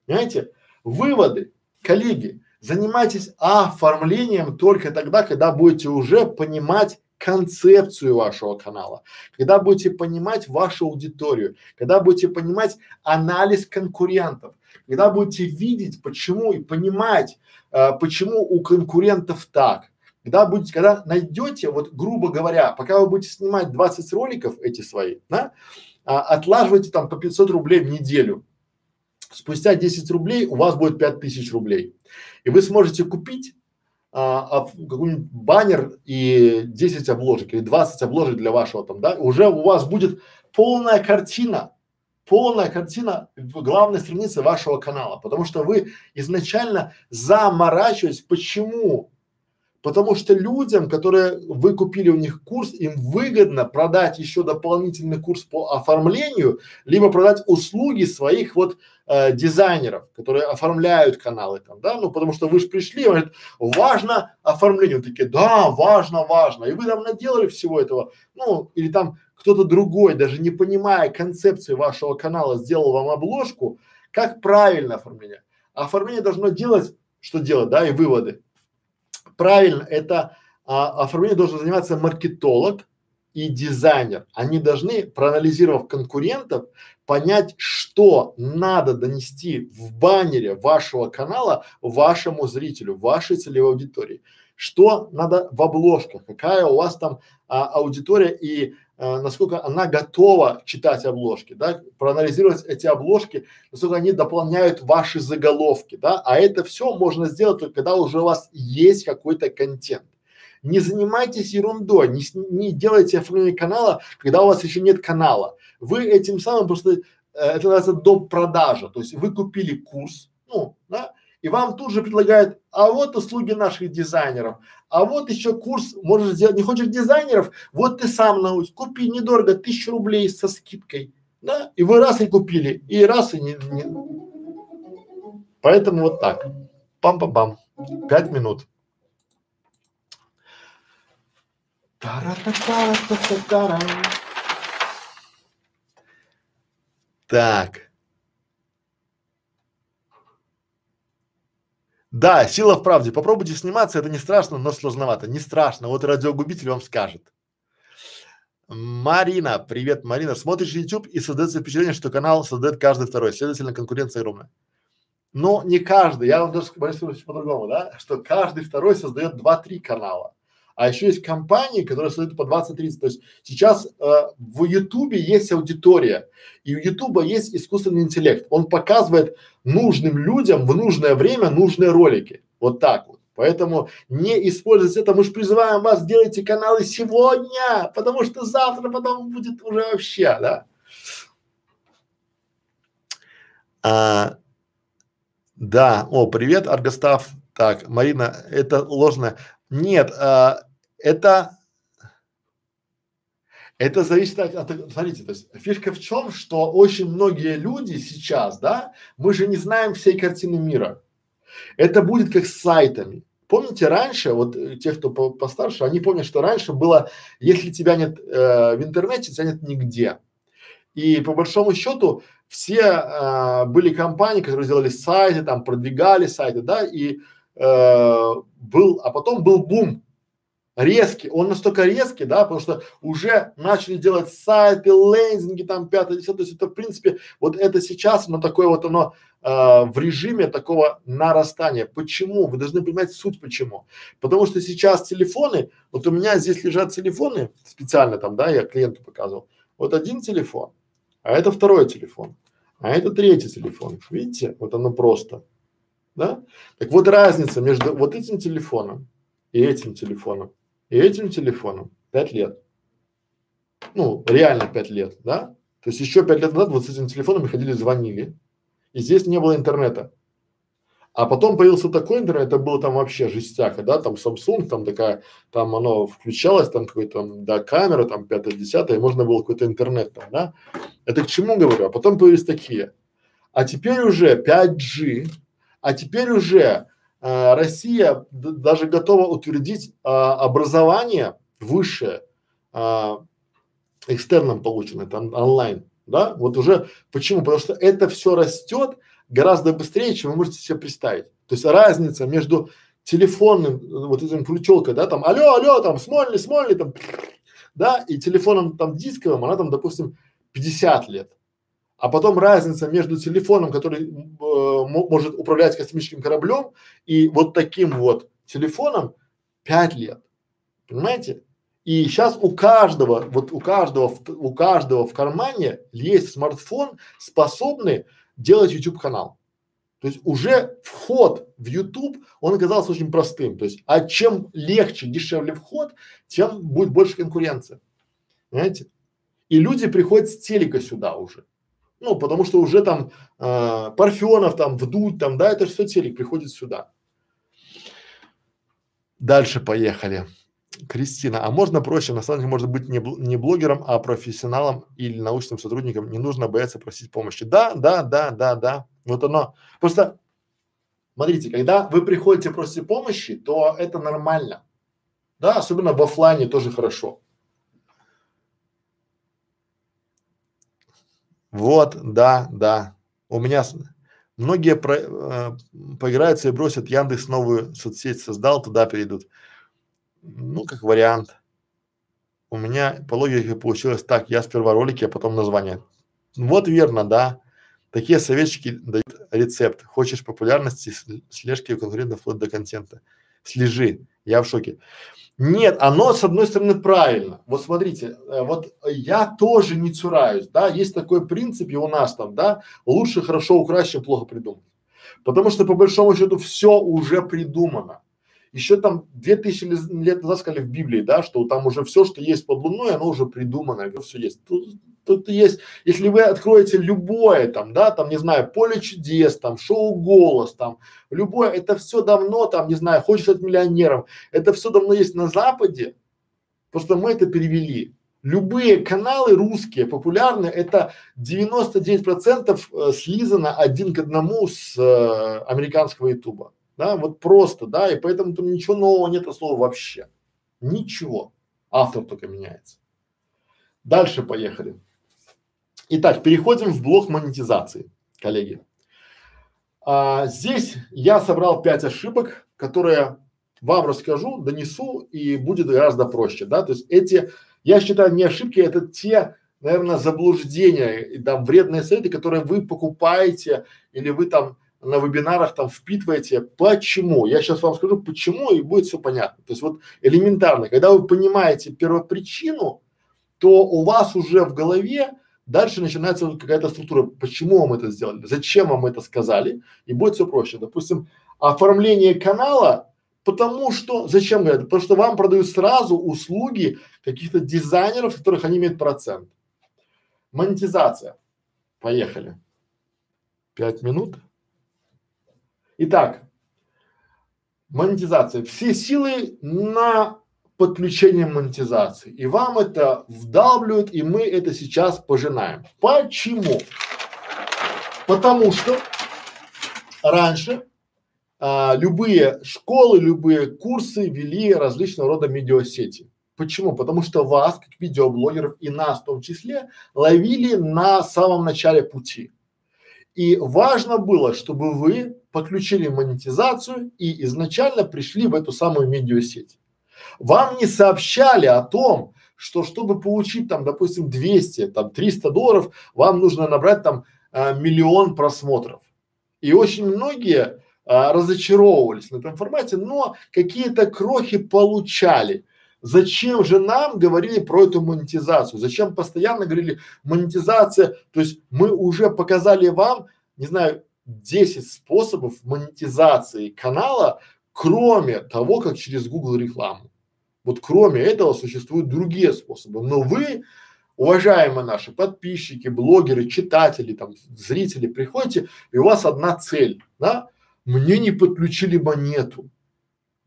понимаете? Выводы, коллеги, занимайтесь оформлением только тогда, когда будете уже понимать концепцию вашего канала, когда будете понимать вашу аудиторию, когда будете понимать анализ конкурентов, когда будете видеть, почему и понимать, э, почему у конкурентов так, когда будете, когда найдете, вот грубо говоря, пока вы будете снимать двадцать роликов эти свои, да, а, отлаживайте там по пятьсот рублей в неделю, спустя десять рублей у вас будет пять тысяч рублей, и вы сможете купить А, а, какой-нибудь баннер и десять обложек или двадцать обложек для вашего там, да, уже у вас будет полная картина, полная картина главной страницы вашего канала, потому что вы изначально заморачиваетесь. Почему? Потому что людям, которые вы купили у них курс, им выгодно продать еще дополнительный курс по оформлению, либо продать услуги своих вот э, дизайнеров, которые оформляют каналы там, да, ну потому что вы же пришли, говорят, важно оформление, вы такие, да, важно, важно, и вы там наделали всего этого, ну или там кто-то другой, даже не понимая концепции вашего канала, сделал вам обложку, как правильно оформление. Оформление должно делать, что делать, да, и выводы. Правильно, это а, оформление должен заниматься маркетолог и дизайнер. Они должны, проанализировав конкурентов, понять, что надо донести в баннере вашего канала вашему зрителю, вашей целевой аудитории. Что надо в обложках, какая у вас там а, аудитория и а, насколько она готова читать обложки, да, проанализировать эти обложки, насколько они дополняют ваши заголовки, да, а это все можно сделать только когда уже у вас есть какой-то контент. Не занимайтесь ерундой, не, не делайте оформление канала, когда у вас еще нет канала. Вы этим самым просто, э, это называется допродажа, то есть вы купили курс, ну, да, и вам тут же предлагают, а вот услуги наших дизайнеров, а вот еще курс можешь сделать, не хочешь дизайнеров, вот ты сам научишь, купи недорого, тысячу рублей со скидкой, да, и вы раз и купили, и раз и не, не. Поэтому вот так, пам-пам-пам, пять минут. Так. Да, сила в правде. Попробуйте сниматься, это не страшно, но сложновато. Не страшно, вот радиогубитель вам скажет. Марина. Привет, Марина. Смотришь YouTube, и создается впечатление, что канал создает каждый второй. Следовательно, конкуренция огромная. Но не каждый. Я вам даже скажу по-другому, да? Что каждый второй создает два-три канала. А еще есть компании, которые создают по двадцать-тридцать. То есть сейчас э, в Ютубе есть аудитория. И у Ютуба есть искусственный интеллект. Он показывает нужным людям в нужное время нужные ролики. Вот так вот. Поэтому не используйте это. Мы же призываем вас, делайте каналы сегодня, потому что завтра потом будет уже вообще, да. А, да. О, привет, Аргостав. Так, Марина, это ложное. Нет, а, это, это зависит от, от, смотрите, то есть фишка в чем, что очень многие люди сейчас, да, мы же не знаем всей картины мира. Это будет как с сайтами. Помните раньше, вот те, кто по постарше, они помнят, что раньше было, если тебя нет э, в интернете, тебя нет нигде. И по большому счету все э, были компании, которые делали сайты, там продвигали сайты, да, и э, был, а потом был бум. Резкий, он настолько резкий, да, потому что уже начали делать сайты, лендинги, там, пятое, десятое, то есть это, в принципе, вот это сейчас, но такое вот оно э, в режиме такого нарастания. Почему? Вы должны понимать суть почему. Потому что сейчас телефоны, вот у меня здесь лежат телефоны, специально там, да, я клиенту показывал, вот один телефон, а это второй телефон, а это третий телефон, видите, вот оно просто, да. Так вот разница между вот этим телефоном и этим телефоном. И этим телефоном пять лет, ну реально пять лет, да, то есть еще пять лет назад вот с этим телефоном мы ходили, звонили, и здесь не было интернета, а потом появился такой интернет, это было там вообще жестяка, да, там Samsung, там такая, там оно включалось, там какой-то, да, камера, там пятое, десятое, и можно было какой-то интернет там, да, это к чему говорю, а потом появились такие, а теперь уже пять джи, а теперь уже А, Россия даже готова утвердить а, образование высшее, а, экстерном полученное, там онлайн, да, вот уже, почему, потому что это все растет гораздо быстрее, чем вы можете себе представить, то есть разница между телефонным, вот этим крючелкой, да, там алло, алло, там смольный, смольный, там, да, и телефоном там дисковым, она там, допустим, пятьдесят лет. А потом разница между телефоном, который э, может управлять космическим кораблем, и вот таким вот телефоном пять лет. Понимаете? И сейчас у каждого, вот у каждого, у каждого в кармане есть смартфон, способный делать YouTube канал. То есть уже вход в YouTube, он оказался очень простым. То есть, а чем легче, дешевле вход, тем будет больше конкуренция. Понимаете? И люди приходят с телека сюда уже. Ну, потому что уже там э, Парфенов, там, Вдудь, там, да, это же все телек приходит сюда. Дальше поехали. Кристина, а можно проще, на самом деле, может быть, не, бл не блогером, а профессионалом или научным сотрудником, не нужно бояться просить помощи. Да, да, да, да, да, вот оно. Просто, смотрите, когда вы приходите просить помощи, то это нормально, да, особенно в офлайне тоже хорошо. Вот, да, да. У меня с... многие про, э, поиграются и бросят. Яндекс новую соцсеть создал, туда перейдут. Ну, как вариант. У меня по логике получилось так. Я сперва ролики, а потом название. Вот верно, да. Такие советчики дают рецепт. Хочешь популярности, слежки у конкурентов вплоть до контента. Слежи. Я в шоке. Нет, оно с одной стороны правильно. Вот смотрите, э, вот я тоже не цураюсь, да, есть такой принцип и у нас там, да, лучше хорошо украсть, чем плохо придумать. Потому что по большому счету все уже придумано. Еще там две тысячи лет назад сказали в Библии, да, что там уже все, что есть под луной, оно уже придумано, все есть. Тут, тут есть, если вы откроете любое там, да, там не знаю, поле чудес, там шоу «Голос», там любое, это все давно там, не знаю, «Хочешь стать миллионером», это все давно есть на Западе, просто мы это перевели. Любые каналы русские, популярные, это девяносто девять процентов э, слизано один к одному с э, американского Ютуба. Да, вот просто, да, и поэтому там ничего нового нет от слова вообще. Ничего. Автор только меняется. Дальше поехали. Итак, переходим в блок монетизации, коллеги. А, здесь я собрал пять ошибок, которые вам расскажу, донесу, и будет гораздо проще, да, то есть эти Я считаю, не ошибки, это те, наверное, заблуждения и там вредные советы, которые вы покупаете или вы там на вебинарах там впитываете. Почему? Я сейчас вам скажу, почему, и будет все понятно. То есть вот элементарно, когда вы понимаете первопричину, то у вас уже в голове дальше начинается вот какая-то структура, почему вам это сделали, зачем вам это сказали, и будет все проще. Допустим, оформление канала, потому что, зачем говорят, потому что вам продают сразу услуги каких-то дизайнеров, которых они имеют процент. Монетизация. Поехали. Пять минут. Итак, монетизация. Все силы на подключение монетизации. И вам это вдавливают, и мы это сейчас пожинаем. Почему? Потому что раньше а, любые школы, любые курсы вели различного рода медиасети. Почему? Потому что вас, как видеоблогеров, и нас в том числе, ловили на самом начале пути. И важно было, чтобы вы подключили монетизацию и изначально пришли в эту самую медиасеть. Вам не сообщали о том, что чтобы получить там, допустим, двести, там триста долларов, вам нужно набрать там а, миллион просмотров. И очень многие а, разочаровывались на этом формате, но какие-то крохи получали. Зачем же нам говорили про эту монетизацию? Зачем постоянно говорили монетизация? То есть мы уже показали вам, не знаю, десять способов монетизации канала, кроме того, как через Google рекламу. Вот кроме этого существуют другие способы. Но вы, уважаемые наши подписчики, блогеры, читатели, там, зрители, приходите, и у вас одна цель, да? Мне не подключили монету.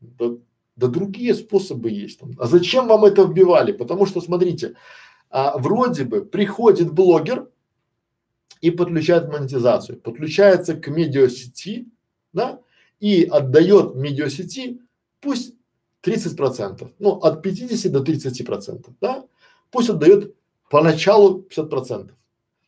Да, да другие способы есть. Там. А зачем вам это вбивали? Потому что, смотрите, а, вроде бы приходит блогер и подключает монетизацию, подключается к медиасети, да, и отдает медиасети, пусть тридцать процентов, ну от пятидесяти до тридцати процентов, да, пусть отдает поначалу пятьдесят процентов.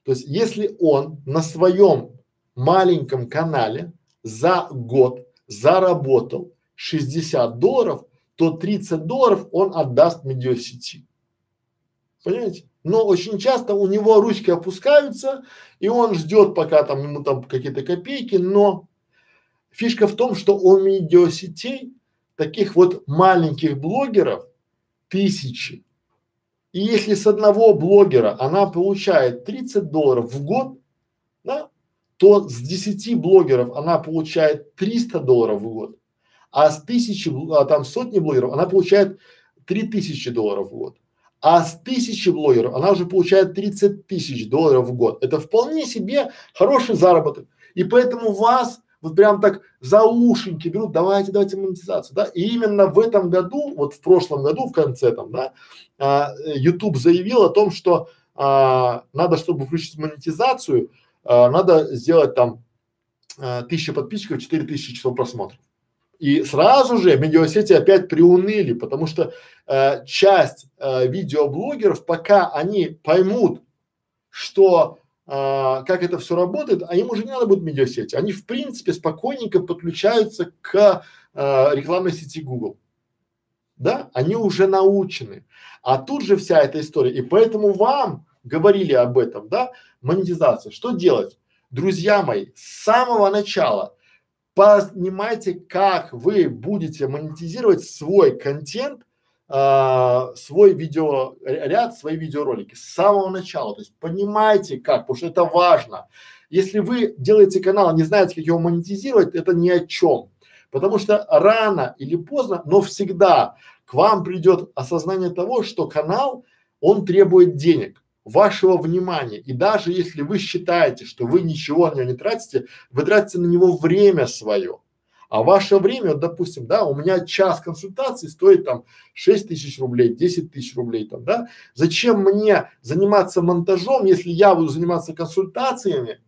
То есть, если он на своем маленьком канале за год заработал шестьдесят долларов, то тридцать долларов он отдаст медиасети. Понимаете? Но очень часто у него ручки опускаются, и он ждет, пока там ему там какие-то копейки, но фишка в том, что у медиасетей таких вот маленьких блогеров тысячи. И если с одного блогера она получает тридцать долларов в год, да, то с десяти блогеров она получает триста долларов в год, а с тысячи, а там сотни блогеров она получает три тысячи долларов в год. А с тысячи блогеров она уже получает тридцать тысяч долларов в год. Это вполне себе хороший заработок. И поэтому вас вот прям так за ушеньки берут, давайте, давайте монетизацию, да. И именно в этом году, вот в прошлом году, в конце там, да, а, YouTube заявил о том, что а, надо, чтобы включить монетизацию, а, надо сделать там а, тысячу подписчиков, четыре тысячи часов просмотров. И сразу же медиасети опять приуныли, потому что э, часть э, видеоблогеров, пока они поймут, что э, как это все работает, а им уже не надо будет медиасети. Они в принципе спокойненько подключаются к э, рекламной сети Google, да? Они уже научены. А тут же вся эта история. И поэтому вам говорили об этом, да? Монетизация. Что делать, друзья мои, с самого начала? Понимайте, как вы будете монетизировать свой контент, а, свой видеоряд, свои видеоролики с самого начала. То есть понимайте, как, потому что это важно. Если вы делаете канал, не знаете, как его монетизировать, это ни о чем. Потому что рано или поздно, но всегда к вам придет осознание того, что канал, он требует денег, вашего внимания. И даже если вы считаете, что вы ничего на него не тратите, вы тратите на него время свое. А ваше время, вот, допустим, да, у меня час консультации стоит там шесть тысяч рублей, десять тысяч рублей там, да. Зачем мне заниматься монтажом, если я буду заниматься консультациями,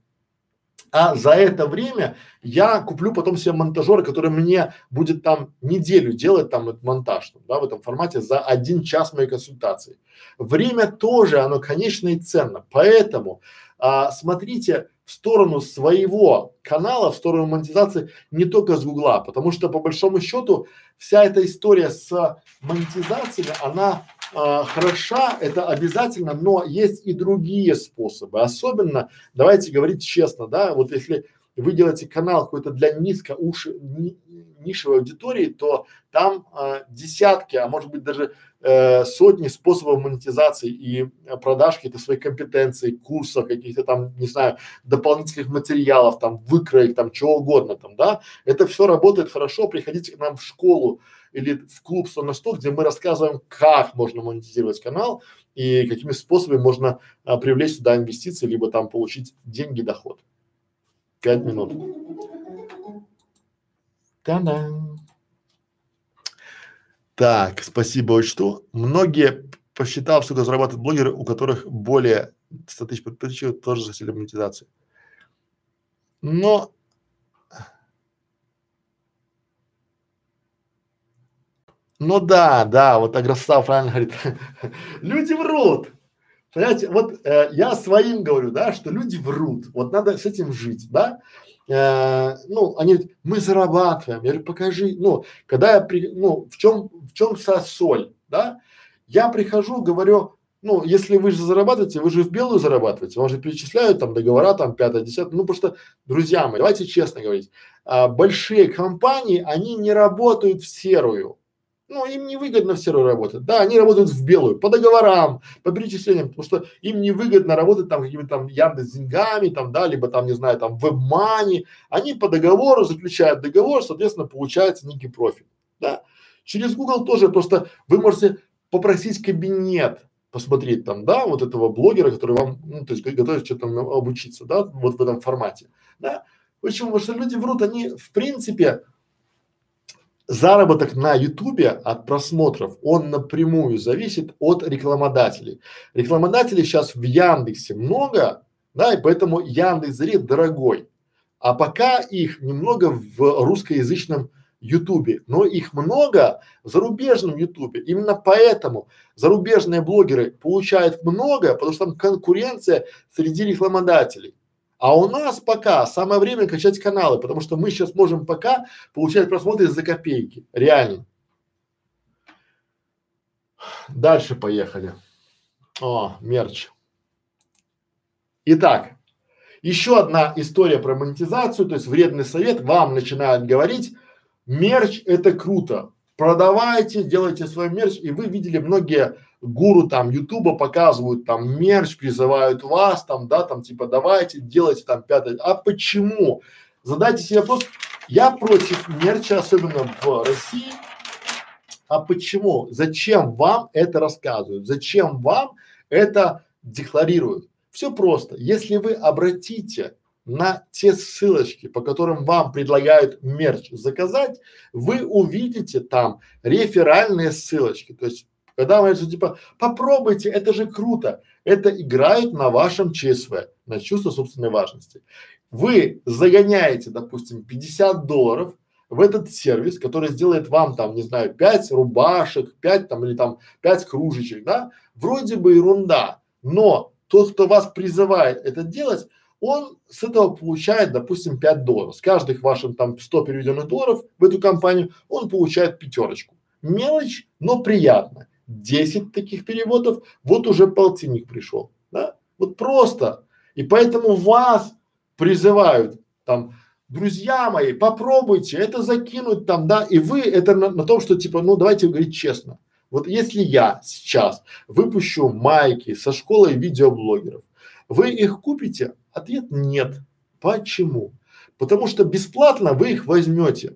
а за это время я куплю потом себе монтажера, который мне будет там неделю делать там этот монтаж, да, в этом формате за один час моей консультации. Время тоже, оно конечно и ценно, поэтому а, смотрите в сторону своего канала, в сторону монетизации не только с Гугла, потому что по большому счету вся эта история с монетизацией, она а, хороша, это обязательно, но есть и другие способы. Особенно, давайте говорить честно, да, вот если вы делаете канал какой-то для низко уши, ни, нишевой аудитории, то там а, десятки, а может быть даже э, сотни способов монетизации и продаж каких-то своих компетенций, курсов, каких-то там, не знаю, дополнительных материалов, там, выкроек, там, чего угодно, там, да. Это все работает хорошо, приходите к нам в школу или в клуб сто на сто, где мы рассказываем, как можно монетизировать канал и какими способами можно а, привлечь сюда инвестиции, либо там получить деньги, доход. Пять минут. Та-дам. Так, спасибо, учту. Многие, посчитав, сколько зарабатывают блогеры, у которых более ста тысяч подписчиков, тоже захотели монетизации. Но Ну да, да, вот Аргостав правильно говорит. Люди врут. Понимаете, вот э, я своим говорю, да, что люди врут, вот надо с этим жить, да. Э, ну, они говорят, мы зарабатываем, я говорю, покажи, ну, когда я, при, ну, в чем, в чем соль, да, я прихожу, говорю, ну, если вы же зарабатываете, вы же в белую зарабатываете, вам же перечисляют там договора, там, пятое, десятое, ну, потому что, друзья мои, давайте честно говорить, а, большие компании, они не работают в серую. Ну, им невыгодно в серую работать, да, они работают в белую, по договорам, по перечислениям, потому что им невыгодно работать там какими-то там Яндекс.Деньгами, там, да, либо там, не знаю, там, WebMoney, они по договору заключают договор, соответственно, получается некий профит, да. Через Google тоже просто вы можете попросить кабинет посмотреть там, да, вот этого блогера, который вам, ну, то есть готовит что-то там обучиться, да, вот в этом формате, да. Почему? Потому что люди врут, они в принципе… Заработок на Ютубе от просмотров, он напрямую зависит от рекламодателей. Рекламодателей сейчас в Яндексе много, да, и поэтому Яндекс.Зрит дорогой. А пока их немного в русскоязычном Ютубе, но их много в зарубежном Ютубе. Именно поэтому зарубежные блогеры получают много, потому что там конкуренция среди рекламодателей. А у нас пока самое время качать каналы, потому что мы сейчас можем пока получать просмотры за копейки, реально. Дальше поехали. О, мерч. Итак, еще одна история про монетизацию, то есть вредный совет, вам начинают говорить, мерч это круто, продавайте, делайте свой мерч, и вы видели многие… Гуру там Ютуба показывают там мерч, призывают вас там, да, там типа давайте, делайте там пятое. А почему? Задайте себе вопрос. Я против мерча, особенно в России. А почему? Зачем вам это рассказывают? Зачем вам это декларируют? Все просто. Если вы обратите на те ссылочки, по которым вам предлагают мерч заказать, вы увидите там реферальные ссылочки. То есть когда мы говорим, типа, попробуйте, это же круто, это играет на вашем ЧСВ, на чувство собственной важности. Вы загоняете, допустим, пятьдесят долларов в этот сервис, который сделает вам там, не знаю, пять рубашек, пять там или там пять кружечек, да, вроде бы ерунда, но тот, кто вас призывает это делать, он с этого получает, допустим, пять долларов. С каждых ваших там сто переведенных долларов в эту компанию он получает пятерочку. Мелочь, но приятно. десять таких переводов, вот уже полтинник пришел, да, вот просто. И поэтому вас призывают там, друзья мои, попробуйте это закинуть там, да, и вы это на, на том, что типа, ну давайте говорить честно. Вот если я сейчас выпущу майки со школой видеоблогеров, вы их купите? Ответ нет. Почему? Потому что бесплатно вы их возьмете.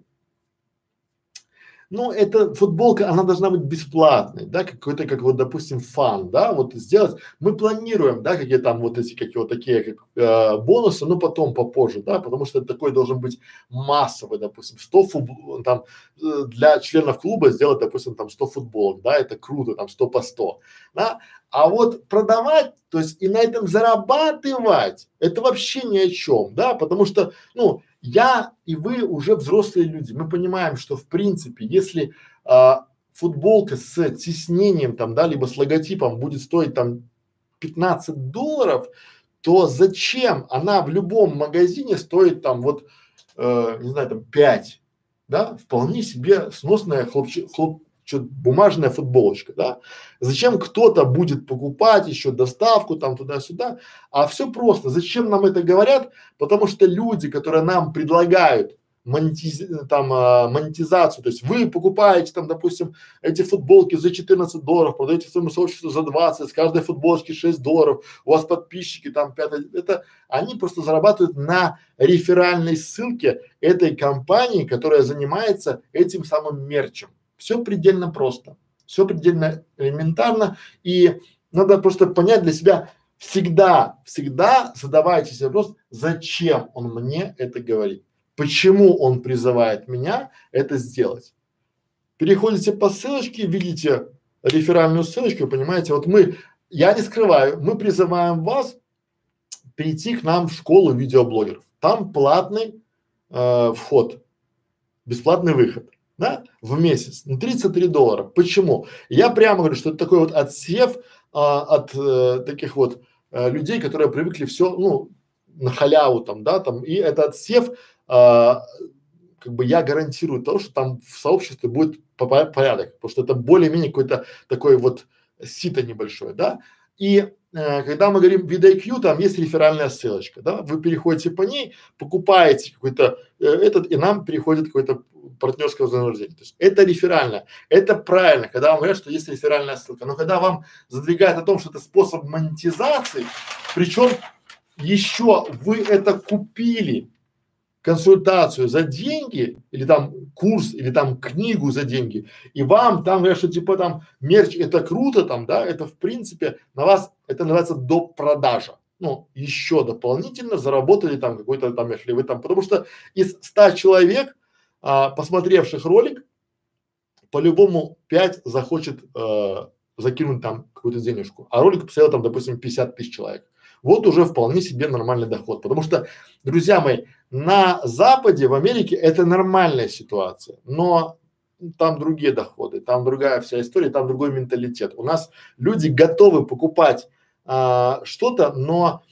Ну, эта футболка, она должна быть бесплатной, да, какой-то, как вот, допустим, фан, да, вот сделать. Мы планируем, да, какие там вот эти, какие вот такие, как э, бонусы, но потом, попозже, да, потому что такой должен быть массовый, допустим, сто футболок, там, для членов клуба сделать, допустим, там, сто футболок, да, это круто, там, сто по сто, да. А вот продавать, то есть и на этом зарабатывать, это вообще ни о чем, да, потому что, ну, я и вы уже взрослые люди, мы понимаем, что в принципе, если а, футболка с тиснением там, да, либо с логотипом будет стоить там пятнадцать долларов, то зачем она в любом магазине стоит там вот, э, не знаю, там пять, да, вполне себе сносная хлопчи, хлоп, что-то бумажная футболочка, да. Зачем кто-то будет покупать еще доставку там туда-сюда, а все просто. Зачем нам это говорят? Потому что люди, которые нам предлагают монетиз... там, а, монетизацию, то есть вы покупаете там, допустим, эти футболки за четырнадцать долларов, продаете своему сообществу за двадцать, с каждой футболочки шесть долларов, у вас подписчики там пять, это они просто зарабатывают на реферальной ссылке этой компании, которая занимается этим самым мерчем. Все предельно просто, все предельно элементарно, и надо просто понять для себя, всегда, всегда задавайте себе вопрос, зачем он мне это говорит, почему он призывает меня это сделать. Переходите по ссылочке, видите реферальную ссылочку, понимаете, вот мы, я не скрываю, мы призываем вас прийти к нам в школу видеоблогеров, там платный э, вход, бесплатный выход. Да, в месяц, ну тридцать три доллара. Почему? Я прямо говорю, что это такой вот отсев а, от э, таких вот э, людей, которые привыкли все, ну, на халяву там, да, там, и это отсев, а, как бы я гарантирую то, что там в сообществе будет порядок, потому что это более-менее какой-то такой вот сито небольшое, да. И э, когда мы говорим VidIQ, там есть реферальная ссылочка, да, вы переходите по ней, покупаете какой-то э, этот, и нам переходит какой-то партнерское вознаграждение. То есть это реферально, это правильно, когда вам говорят, что есть реферальная ссылка, но когда вам задвигают о том, что это способ монетизации, причем еще вы это купили, консультацию за деньги, или там курс, или там книгу за деньги, и вам там говорят, что типа там мерч, это круто там, да, это в принципе на вас, это называется допродажа. Ну, еще дополнительно заработали там какой-то там, если вы там, потому что из ста человек, а, посмотревших ролик, по-любому пять захочет э, закинуть там какую-то денежку, а ролик посмотрел там, допустим, пятьдесят тысяч человек. Вот уже вполне себе нормальный доход, потому что, друзья мои, на Западе, в Америке это нормальная ситуация, но там другие доходы, там другая вся история, там другой менталитет. У нас люди готовы покупать а, что-то, но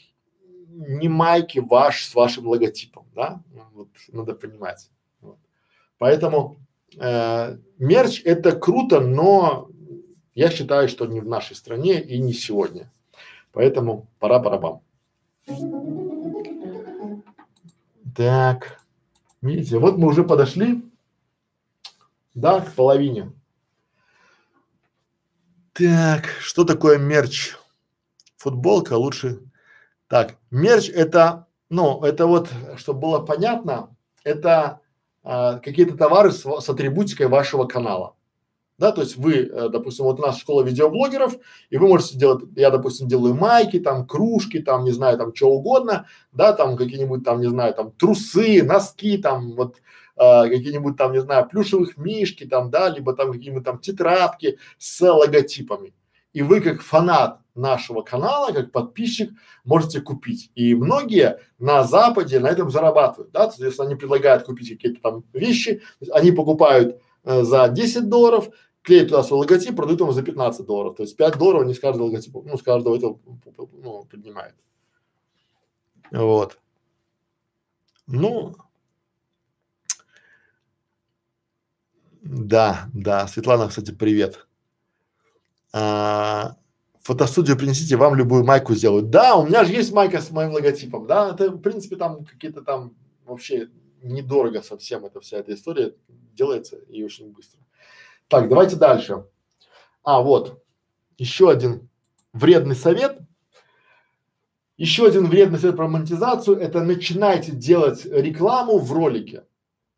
не майки ваш с вашим логотипом, да, вот, надо понимать. Вот. Поэтому э, мерч это круто, но я считаю, что не в нашей стране и не сегодня. Поэтому пора барабам. Так, видите, вот мы уже подошли, да, к половине. Так, что такое мерч? Футболка лучше. Так, мерч это, ну, это вот, чтобы было понятно, это а, какие-то товары с, с атрибутикой вашего канала. Да, то есть вы, допустим, вот у нас школа видеоблогеров, и вы можете делать, я, допустим, делаю майки, там, кружки, там, не знаю, там, что угодно, да, там, какие-нибудь, там, не знаю, там, трусы, носки, там, вот, э, какие-нибудь, там, не знаю, плюшевых мишки, там, да, либо там какие-нибудь, там, тетрадки с логотипами. И вы, как фанат нашего канала, как подписчик, можете купить. И многие на Западе на этом зарабатывают, да, соответственно, они предлагают купить какие-то там вещи, они покупают э, за десять долларов, клеит туда свой логотип, продают ему за пятнадцать долларов, то есть пять долларов не с каждого логотипа, ну с каждого этого, ну, поднимает. Вот. Ну, да, да, Светлана, кстати, привет. А, фотостудию принесите, вам любую майку сделают. Да, у меня же есть майка с моим логотипом, да, это в принципе там какие-то там вообще недорого совсем эта вся эта история делается и очень быстро. Так, давайте дальше. А, вот, еще один вредный совет. Еще один вредный совет про монетизацию – это начинайте делать рекламу в ролике.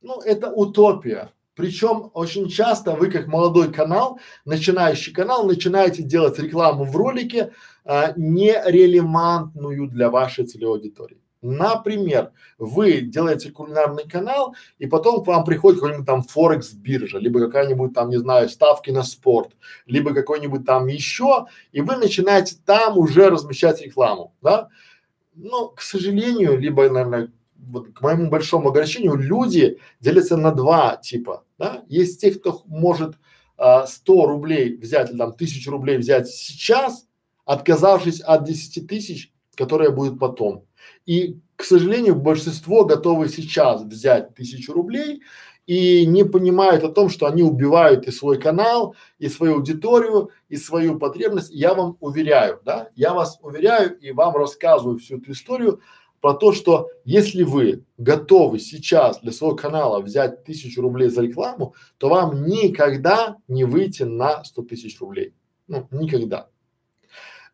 Ну, это утопия. Причем очень часто вы, как молодой канал, начинающий канал, начинаете делать рекламу в ролике, а, нерелевантную для вашей целевой аудитории. Например, вы делаете кулинарный канал, и потом к вам приходит какой-нибудь там форекс-биржа, либо какая-нибудь там, не знаю, ставки на спорт, либо какой-нибудь там еще, и вы начинаете там уже размещать рекламу, да? Но, к сожалению, либо, наверное, вот к моему большому огорчению, люди делятся на два типа, да? Есть те, кто может а, сто рублей взять или там тысячу рублей взять сейчас, отказавшись от десяти тысяч, которые будут потом. И, к сожалению, большинство готовы сейчас взять тысячу рублей и не понимают о том, что они убивают и свой канал, и свою аудиторию, и свою потребность. Я вам уверяю, да, я вас уверяю и вам рассказываю всю эту историю про то, что если вы готовы сейчас для своего канала взять тысячу рублей за рекламу, то вам никогда не выйти на сто тысяч рублей. Ну, никогда.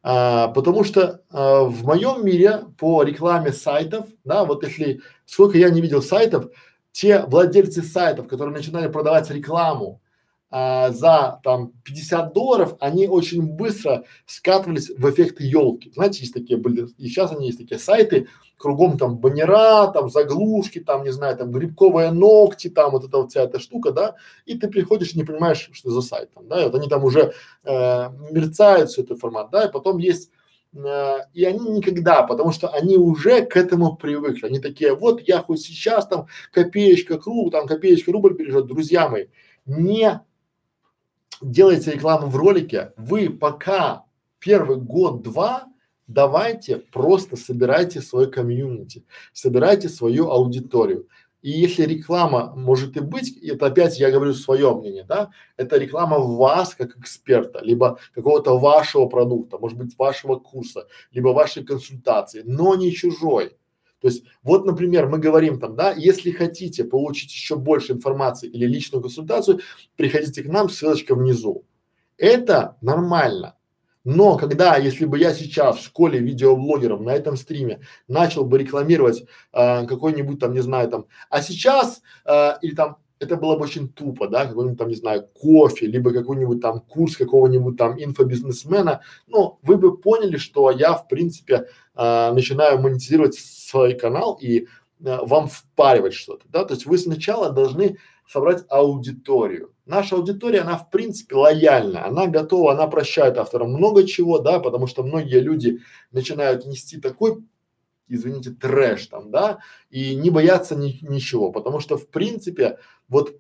А, потому что а, в моем мире по рекламе сайтов, да, вот если, сколько я не видел сайтов, те владельцы сайтов, которые начинали продавать рекламу а, за там пятьдесят долларов, они очень быстро скатывались в эффекты елки. Знаете, есть такие были, и сейчас они есть такие сайты, кругом там баннера, там заглушки, там не знаю, там грибковые ногти, там вот эта вот вся эта штука, да, и ты приходишь и не понимаешь, что за сайт там, да, и вот они там уже э, мерцают все этот формат, да, и потом есть… И они никогда, потому что они уже к этому привыкли. Они такие: вот я хоть сейчас там копеечка круг, там копеечка рубль переживет. Друзья мои, не делайте рекламу в ролике. Вы пока первый год-два давайте просто собирайте свое комьюнити, собирайте свою аудиторию. И если реклама может и быть, это опять я говорю свое мнение, да, это реклама вас как эксперта, либо какого-то вашего продукта, может быть вашего курса, либо вашей консультации, но не чужой. То есть вот, например, мы говорим там, да, если хотите получить еще больше информации или личную консультацию, приходите к нам, ссылочка внизу. Это нормально. Но когда, если бы я сейчас в школе видеоблогеров на этом стриме начал бы рекламировать э, какой-нибудь там, не знаю, там, а сейчас, э, или там, это было бы очень тупо, да, какой-нибудь там, не знаю, кофе, либо какой-нибудь там курс какого-нибудь там инфобизнесмена, ну, вы бы поняли, что я, в принципе, э, начинаю монетизировать свой канал и э, вам впаривать что-то, да, то есть вы сначала должны собрать аудиторию. Наша аудитория, она в принципе лояльна, она готова, она прощает авторам много чего, да, потому что многие люди начинают нести такой, извините, трэш там, да, и не боятся ни, ничего, потому что в принципе вот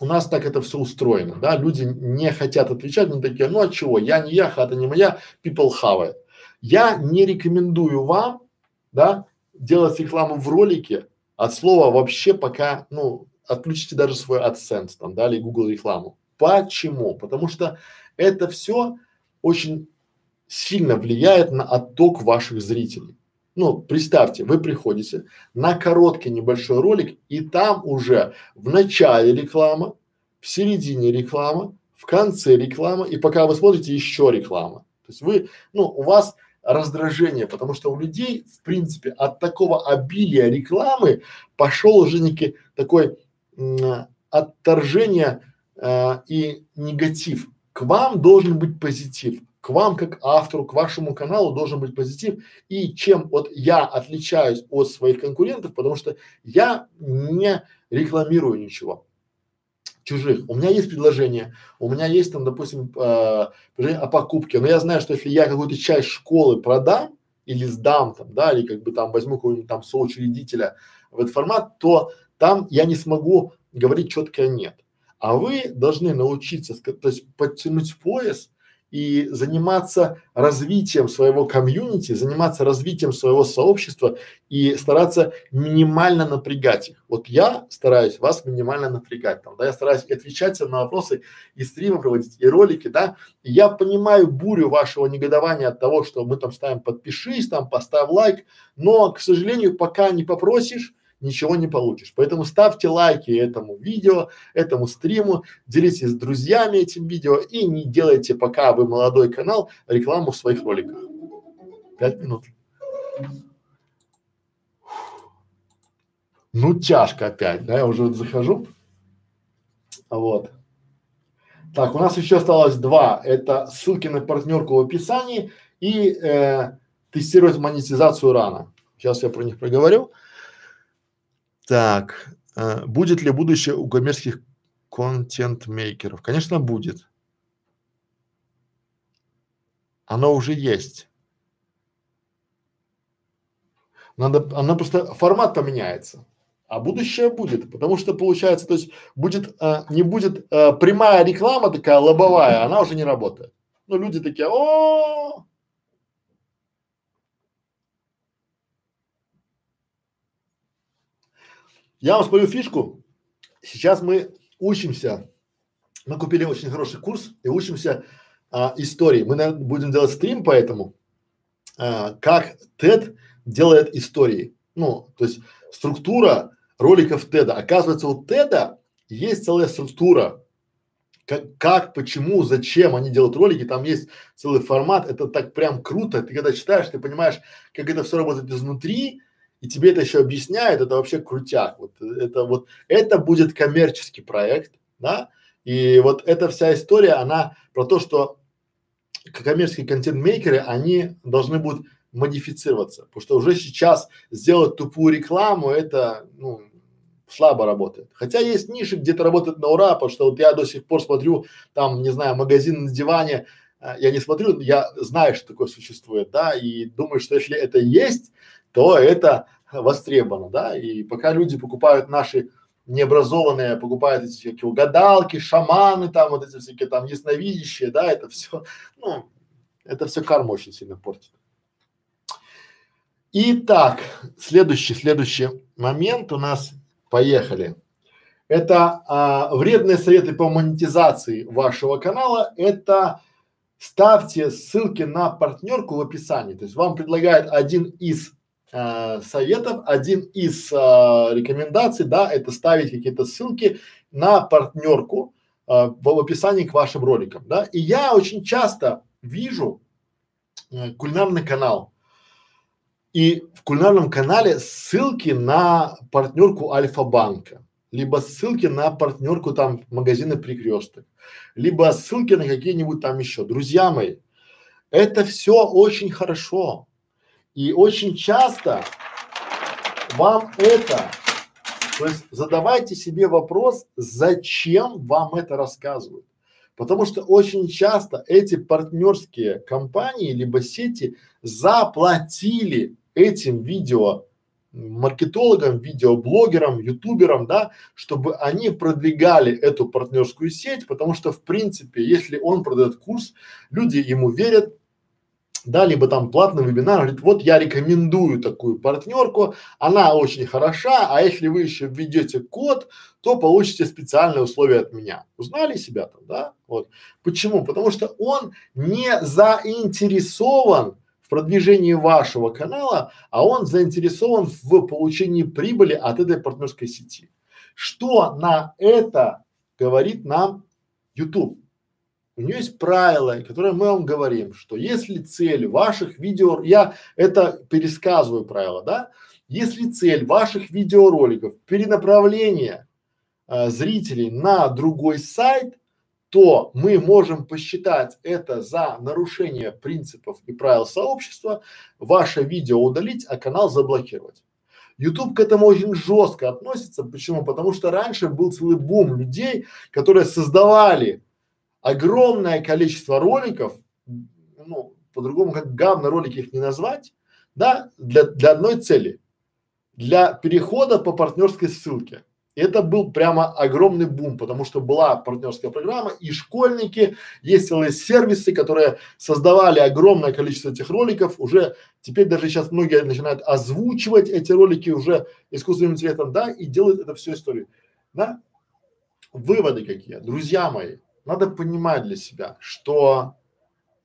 у нас так это все устроено, да, люди не хотят отвечать, они такие: ну а чего, я не я, хата не моя, people have it. Я не рекомендую вам, да, делать рекламу в ролике от слова вообще пока, ну, отключите даже свой AdSense там, да, или Google рекламу. Почему? Потому что это все очень сильно влияет на отток ваших зрителей. Ну, представьте, вы приходите на короткий небольшой ролик, и там уже в начале реклама, в середине реклама, в конце реклама, и пока вы смотрите, еще реклама. То есть вы, ну, у вас раздражение, потому что у людей, в принципе, от такого обилия рекламы пошел уже некий такой отторжение э, и негатив. К вам должен быть позитив, к вам как автору, к вашему каналу должен быть позитив. И чем вот я отличаюсь от своих конкурентов, потому что я не рекламирую ничего чужих. У меня есть предложение, у меня есть там, допустим, э, предложение о покупке, но я знаю, что если я какую-то часть школы продам или сдам там, да, или как бы там возьму какого-нибудь там соучредителя в этот формат, то там я не смогу говорить четко нет. А вы должны научиться, то есть подтянуть пояс и заниматься развитием своего комьюнити, заниматься развитием своего сообщества и стараться минимально напрягать их. Вот я стараюсь вас минимально напрягать, там, да, я стараюсь отвечать на вопросы и стримы проводить, и ролики, да. И я понимаю бурю вашего негодования от того, что мы там ставим подпишись, там поставь лайк, но, к сожалению, пока не попросишь, ничего не получишь. Поэтому ставьте лайки этому видео, этому стриму, делитесь с друзьями этим видео и не делайте, пока вы молодой канал, рекламу в своих роликах. Пять минут. Ну тяжко опять, да, я уже вот захожу. Вот. Так, у нас еще осталось два. Это ссылки на партнерку в описании и э, тестировать монетизацию рано. Сейчас я про них проговорю. Так, э, будет ли будущее у коммерческих контент-мейкеров? Конечно, будет. Оно уже есть. Надо, оно просто, формат поменяется, а будущее будет, потому что получается, то есть будет, э, не будет э, прямая реклама такая лобовая, она уже не работает. Ну, люди такие: о-о-о! Я вам спою фишку, сейчас мы учимся, мы купили очень хороший курс и учимся а, истории. Мы, наверное, будем делать стрим по этому, а, как тед делает истории. Ну, то есть структура роликов теда. Оказывается, у теда есть целая структура, как, как, почему, зачем они делают ролики, там есть целый формат, это так прям круто. Ты когда читаешь, ты понимаешь, как это все работает изнутри, и тебе это еще объясняют, это вообще крутяк. Вот это вот, это будет коммерческий проект, да, и вот эта вся история, она про то, что коммерческие контент-мейкеры, они должны будут модифицироваться, потому что уже сейчас сделать тупую рекламу, это, ну, слабо работает. Хотя есть ниши, где это работает на ура, потому что вот я до сих пор смотрю, там, не знаю, магазин на диване, я не смотрю, я знаю, что такое существует, да, и думаю, что если это есть, то это востребовано, да, и пока люди покупают наши необразованные, покупают эти всякие гадалки, шаманы, там, вот эти всякие, там, ясновидящие, да, это все, ну, это все карму очень сильно портит. Итак, следующий, следующий момент у нас, поехали. Это а, вредные советы по монетизации вашего канала, это ставьте ссылки на партнерку в описании, то есть вам предлагает один из а, советов, один из а, рекомендаций, да, это ставить какие-то ссылки на партнерку а, в, в описании к вашим роликам, да, и я очень часто вижу а, кулинарный канал. И в кулинарном канале ссылки на партнерку Альфа-банка, либо ссылки на партнерку там магазина Прикресток, либо ссылки на какие-нибудь там еще. Друзья мои, это все очень хорошо. И очень часто вам это, то есть задавайте себе вопрос, зачем вам это рассказывают. Потому что очень часто эти партнерские компании либо сети заплатили этим видео маркетологам, видеоблогерам, ютуберам, да, чтобы они продвигали эту партнерскую сеть, потому что в принципе, если он продает курс, люди ему верят, да, либо там платный вебинар, говорит, вот я рекомендую такую партнерку, она очень хороша, а если вы еще введете код, то получите специальные условия от меня. Узнали себя там, да? Вот. Почему? Потому что он не заинтересован в продвижении вашего канала, а он заинтересован в получении прибыли от этой партнерской сети. Что на это говорит нам YouTube? У нее есть правила, которые мы вам говорим, что если цель ваших видео, я это пересказываю правила, да, если цель ваших видеороликов перенаправление э, зрителей на другой сайт, то мы можем посчитать это за нарушение принципов и правил сообщества, ваше видео удалить, а канал заблокировать. YouTube к этому очень жестко относится. Почему? Потому что раньше был целый бум людей, которые создавали огромное количество роликов, ну, по-другому как говно ролики их не назвать, да, для, для одной цели, для перехода по партнерской ссылке. Это был прямо огромный бум, потому что была партнерская программа, и школьники, есть целые сервисы, которые создавали огромное количество этих роликов, уже теперь даже сейчас многие начинают озвучивать эти ролики уже искусственным интеллектом, да, и делают это всю историю, да. Выводы какие, друзья мои. Надо понимать для себя, что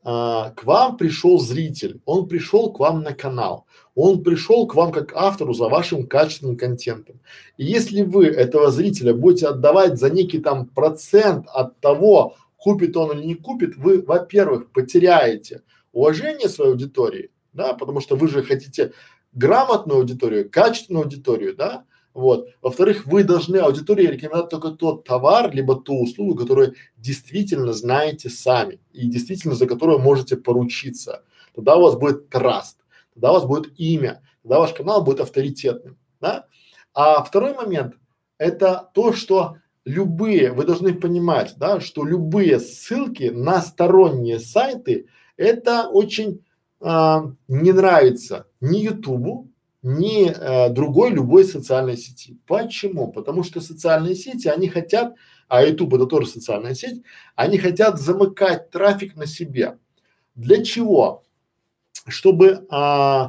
а, к вам пришел зритель, он пришел к вам на канал, он пришел к вам как автору за вашим качественным контентом. И если вы этого зрителя будете отдавать за некий там процент от того, купит он или не купит, вы, во-первых, потеряете уважение своей аудитории, да, потому что вы же хотите грамотную аудиторию, качественную аудиторию, да. Вот. Во-вторых, вы должны аудитории рекомендовать только тот товар, либо ту услугу, которую действительно знаете сами и действительно за которую можете поручиться. Тогда у вас будет траст, тогда у вас будет имя, тогда ваш канал будет авторитетным, да? А второй момент – это то, что любые, вы должны понимать, да, что любые ссылки на сторонние сайты – это очень а, не нравится ни Ютубу, ни э, другой любой социальной сети. Почему? Потому что социальные сети, они хотят, а YouTube это тоже социальная сеть, они хотят замыкать трафик на себе. Для чего? Чтобы э,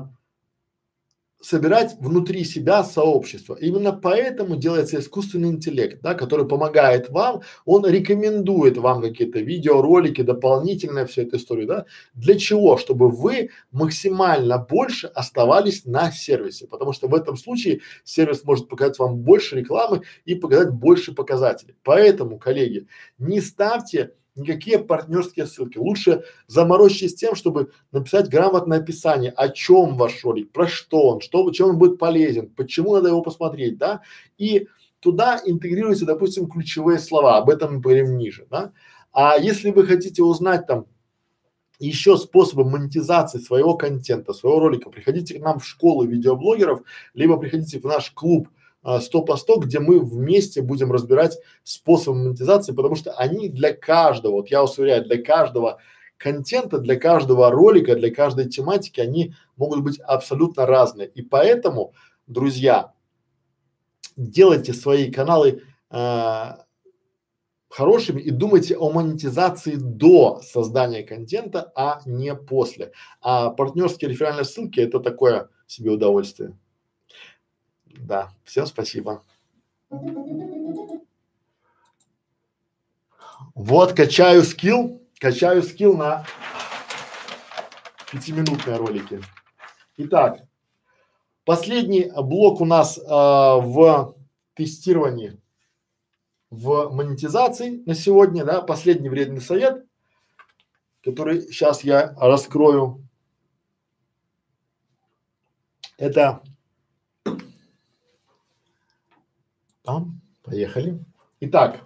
собирать внутри себя сообщество. Именно поэтому делается искусственный интеллект, да, который помогает вам, он рекомендует вам какие-то видеоролики, дополнительные, всю эту историю, да. Для чего? Чтобы вы максимально больше оставались на сервисе, потому что в этом случае сервис может показать вам больше рекламы и показать больше показателей. Поэтому, коллеги, не ставьте никакие партнерские ссылки. Лучше заморочьтесь тем, чтобы написать грамотное описание, о чем ваш ролик, про что он, что, чем он будет полезен, почему надо его посмотреть, да, и туда интегрируйте, допустим, ключевые слова, об этом мы поговорим ниже, да. А если вы хотите узнать там еще способы монетизации своего контента, своего ролика, приходите к нам в школу видеоблогеров, либо приходите в наш клуб сто по сто, где мы вместе будем разбирать способы монетизации, потому что они для каждого, вот я вас уверяю, для каждого контента, для каждого ролика, для каждой тематики они могут быть абсолютно разные. И поэтому, друзья, делайте свои каналы э, хорошими и думайте о монетизации до создания контента, а не после. А партнерские реферальные ссылки – это такое себе удовольствие. Да, всем спасибо. Вот, качаю скилл, качаю скилл на пятиминутные ролики. Итак, последний блок у нас э, в тестировании, в монетизации на сегодня, да, последний вредный совет, который сейчас я раскрою. Это… Там, поехали. Итак,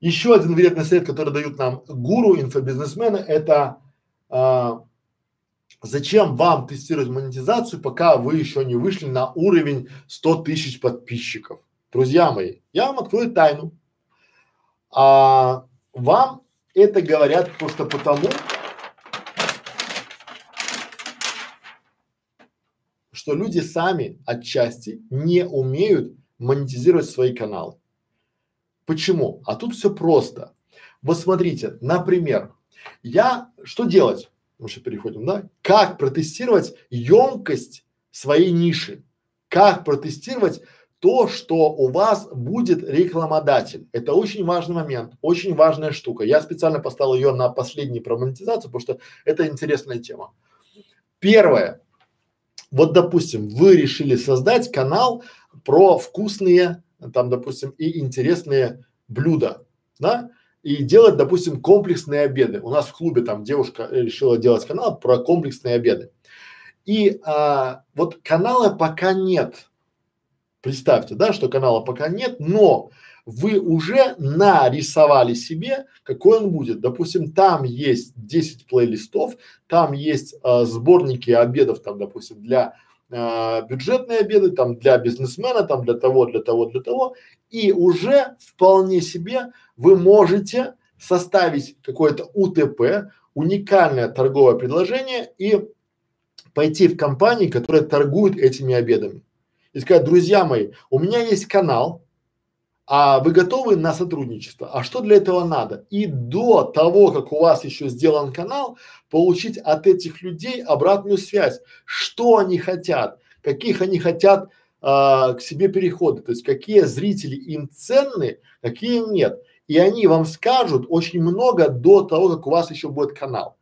еще один вредный совет, который дают нам гуру, инфобизнесмены, это а, зачем вам тестировать монетизацию, пока вы еще не вышли на уровень сто тысяч подписчиков. Друзья мои, я вам открою тайну. А, вам это говорят просто потому, что люди сами отчасти не умеют монетизировать свои каналы. Почему? А тут все просто. Вот смотрите, например, я, что делать? Мы сейчас переходим, да? Как протестировать емкость своей ниши? Как протестировать то, что у вас будет рекламодатель? Это очень важный момент, очень важная штука. Я специально поставил ее на последний про монетизацию, потому что это интересная тема. Первое. Вот, допустим, вы решили создать канал про вкусные, там, допустим, и интересные блюда, да, и делать, допустим, комплексные обеды. У нас в клубе там девушка решила делать канал про комплексные обеды. И а, вот канала пока нет. Представьте, да, что канала пока нет, но вы уже нарисовали себе, какой он будет. Допустим, там есть десять плейлистов, там есть а, сборники обедов, там, допустим, для а, бюджетные обеды, там, для бизнесмена, там, для того, для того, для того. И уже вполне себе вы можете составить какое-то У Т П, уникальное торговое предложение, и пойти в компании, которые торгуют этими обедами. И сказать: друзья мои, у меня есть канал, а вы готовы на сотрудничество? А что для этого надо? И до того, как у вас еще сделан канал, получить от этих людей обратную связь, что они хотят, каких они хотят а, к себе переходы, то есть какие зрители им ценны, какие нет. И они вам скажут очень много до того, как у вас еще будет канал.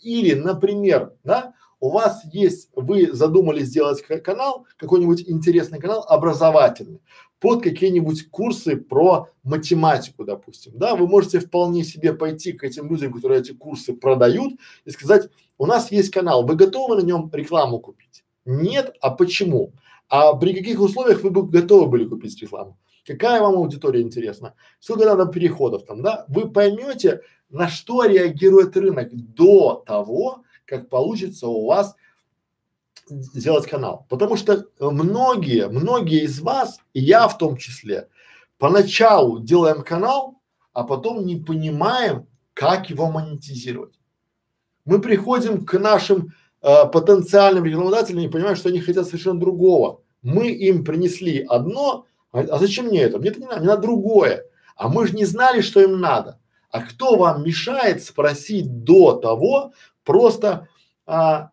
Или, например, да, у вас есть, вы задумали сделать канал, какой-нибудь интересный канал, образовательный, под какие-нибудь курсы про математику, допустим, да, вы можете вполне себе пойти к этим людям, которые эти курсы продают, и сказать: у нас есть канал, вы готовы на нем рекламу купить? Нет, а почему? А при каких условиях вы бы готовы были купить рекламу? Какая вам аудитория интересна? Сколько надо переходов там, да? Вы поймете, на что реагирует рынок до того, как получится у вас сделать канал. Потому что многие, многие из вас, и я в том числе, поначалу делаем канал, а потом не понимаем, как его монетизировать. Мы приходим к нашим э, потенциальным рекламодателям и понимаем, что они хотят совершенно другого. Мы им принесли одно, а, а зачем мне это? Мне-то не надо, мне надо другое. А мы же не знали, что им надо. А кто вам мешает спросить до того? Просто а,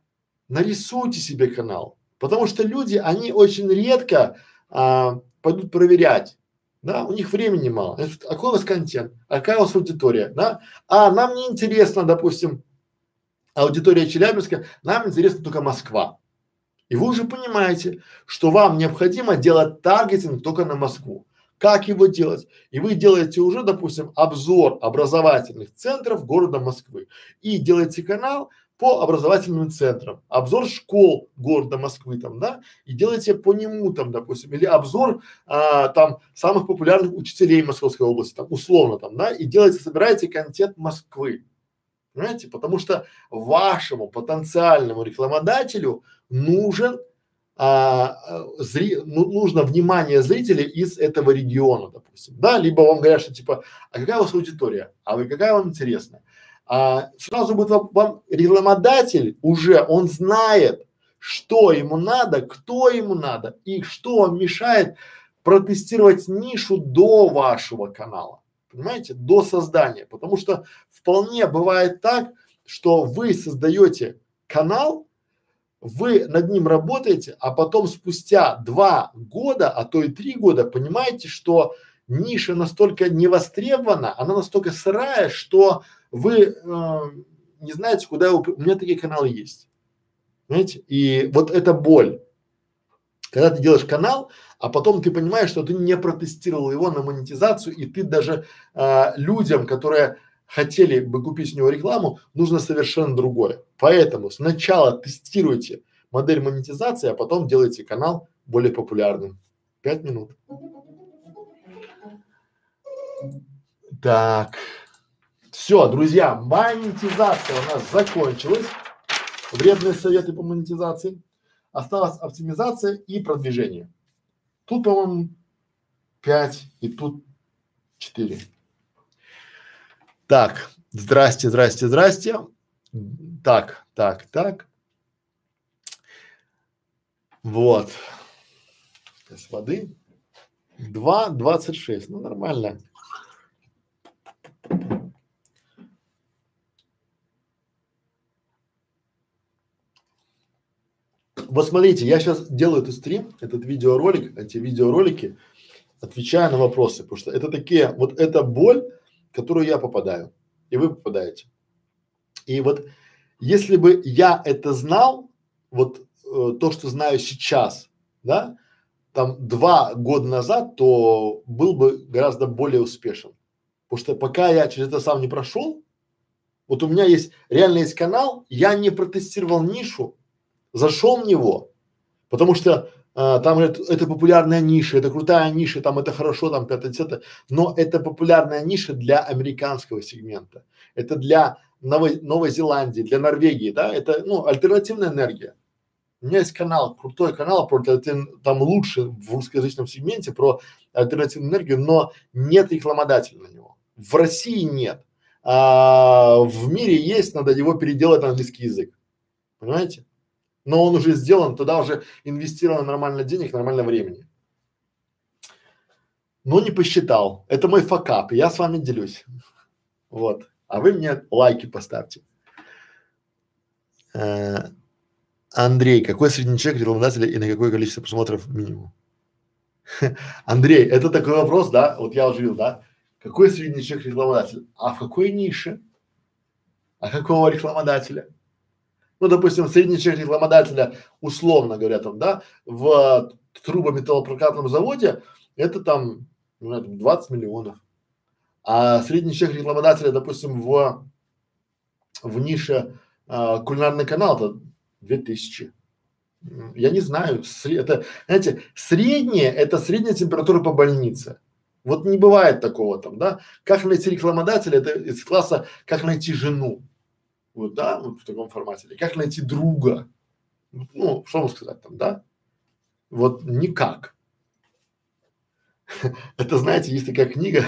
нарисуйте себе канал, Потому что люди, они очень редко а, пойдут проверять, да, у них времени мало. А какой у вас контент, а какая у вас аудитория, да? А нам не интересно, допустим, аудитория Челябинска, нам интересна только Москва. И вы уже понимаете, что вам необходимо делать таргетинг только на Москву. Как его делать? И вы делаете уже, допустим, обзор образовательных центров города Москвы и делаете канал по образовательным центрам, обзор школ города Москвы там, да, и делаете по нему там, допустим, или обзор а, там самых популярных учителей Московской области, там, условно там, да, и делаете, собираете контент Москвы, понимаете, потому что вашему потенциальному рекламодателю нужен а, зри, ну, нужно внимание зрителей из этого региона, допустим, да, либо вам говорят, что типа, а какая у вас аудитория, а вы какая вам интересна. А, сразу будет вам, вам рекламодатель уже, он знает, что ему надо, кто ему надо и что вам мешает протестировать нишу до вашего канала, понимаете, до создания, потому что вполне бывает так, что вы создаете канал, вы над ним работаете, а потом спустя два года, а то и три года понимаете, что ниша настолько не востребована, она настолько сырая, что вы э, не знаете, куда его, у меня такие каналы есть, понимаете, и вот это боль, когда ты делаешь канал, а потом ты понимаешь, что ты не протестировал его на монетизацию, и ты даже э, людям, которые хотели бы купить у него рекламу, нужно совершенно другое, поэтому сначала тестируйте модель монетизации, а потом делайте канал более популярным. Пять минут. Так. Все, друзья, монетизация у нас закончилась. Вредные советы по монетизации. Осталась оптимизация и продвижение. Тут, по-моему, пять и тут четыре. Так, здрасте, здрасте, здрасте. Так, так, так. Вот. Сейчас воды. Два, двадцать шесть. Ну, нормально. Вот смотрите, я сейчас делаю этот стрим, этот видеоролик, эти видеоролики, отвечаю на вопросы, потому что это такие, вот это боль, в которую я попадаю, и вы попадаете. И вот, если бы я это знал, вот э, то, что знаю сейчас, да, там два года назад, то был бы гораздо более успешен, потому что пока я через это сам не прошел, вот у меня есть, реально есть канал, я не протестировал нишу, зашел в него, потому что а, там говорят, это популярная ниша, это крутая ниша, там это хорошо, там пятое-десятое, но это популярная ниша для американского сегмента, это для Новой, Новой Зеландии, для Норвегии, да, это, ну, альтернативная энергия. У меня есть канал, крутой канал, про, там лучше в русскоязычном сегменте про альтернативную энергию, но нет рекламодателя на него. В России нет, а, в мире есть, надо его переделать на английский язык, понимаете? Но он уже сделан, туда уже инвестировано нормально денег, нормально времени. Но не посчитал. Это мой факап, я с вами делюсь. Вот. А вы мне лайки поставьте. Э, Андрей, какой средний чек рекламодателя и на какое количество просмотров минимум? Андрей, это такой вопрос, да? Вот я уже видел, да? Какой средний чек рекламодателя? А в какой нише? А какого рекламодателя? Ну, допустим, средний чек рекламодателя, условно говоря, там, да, в трубометаллопрокатном заводе это там двадцать миллионов, а средний чек рекламодателя, допустим, в в нише а, кулинарный канал это две тысячи. Я не знаю, это, знаете, среднее, это средняя температура по больнице. Вот не бывает такого там, да. Как найти рекламодателя? Это из класса, как найти жену. Вот, да, вот в таком формате. И как найти друга? Ну, что вам сказать там, да? Вот никак. Это, знаете, есть такая книга,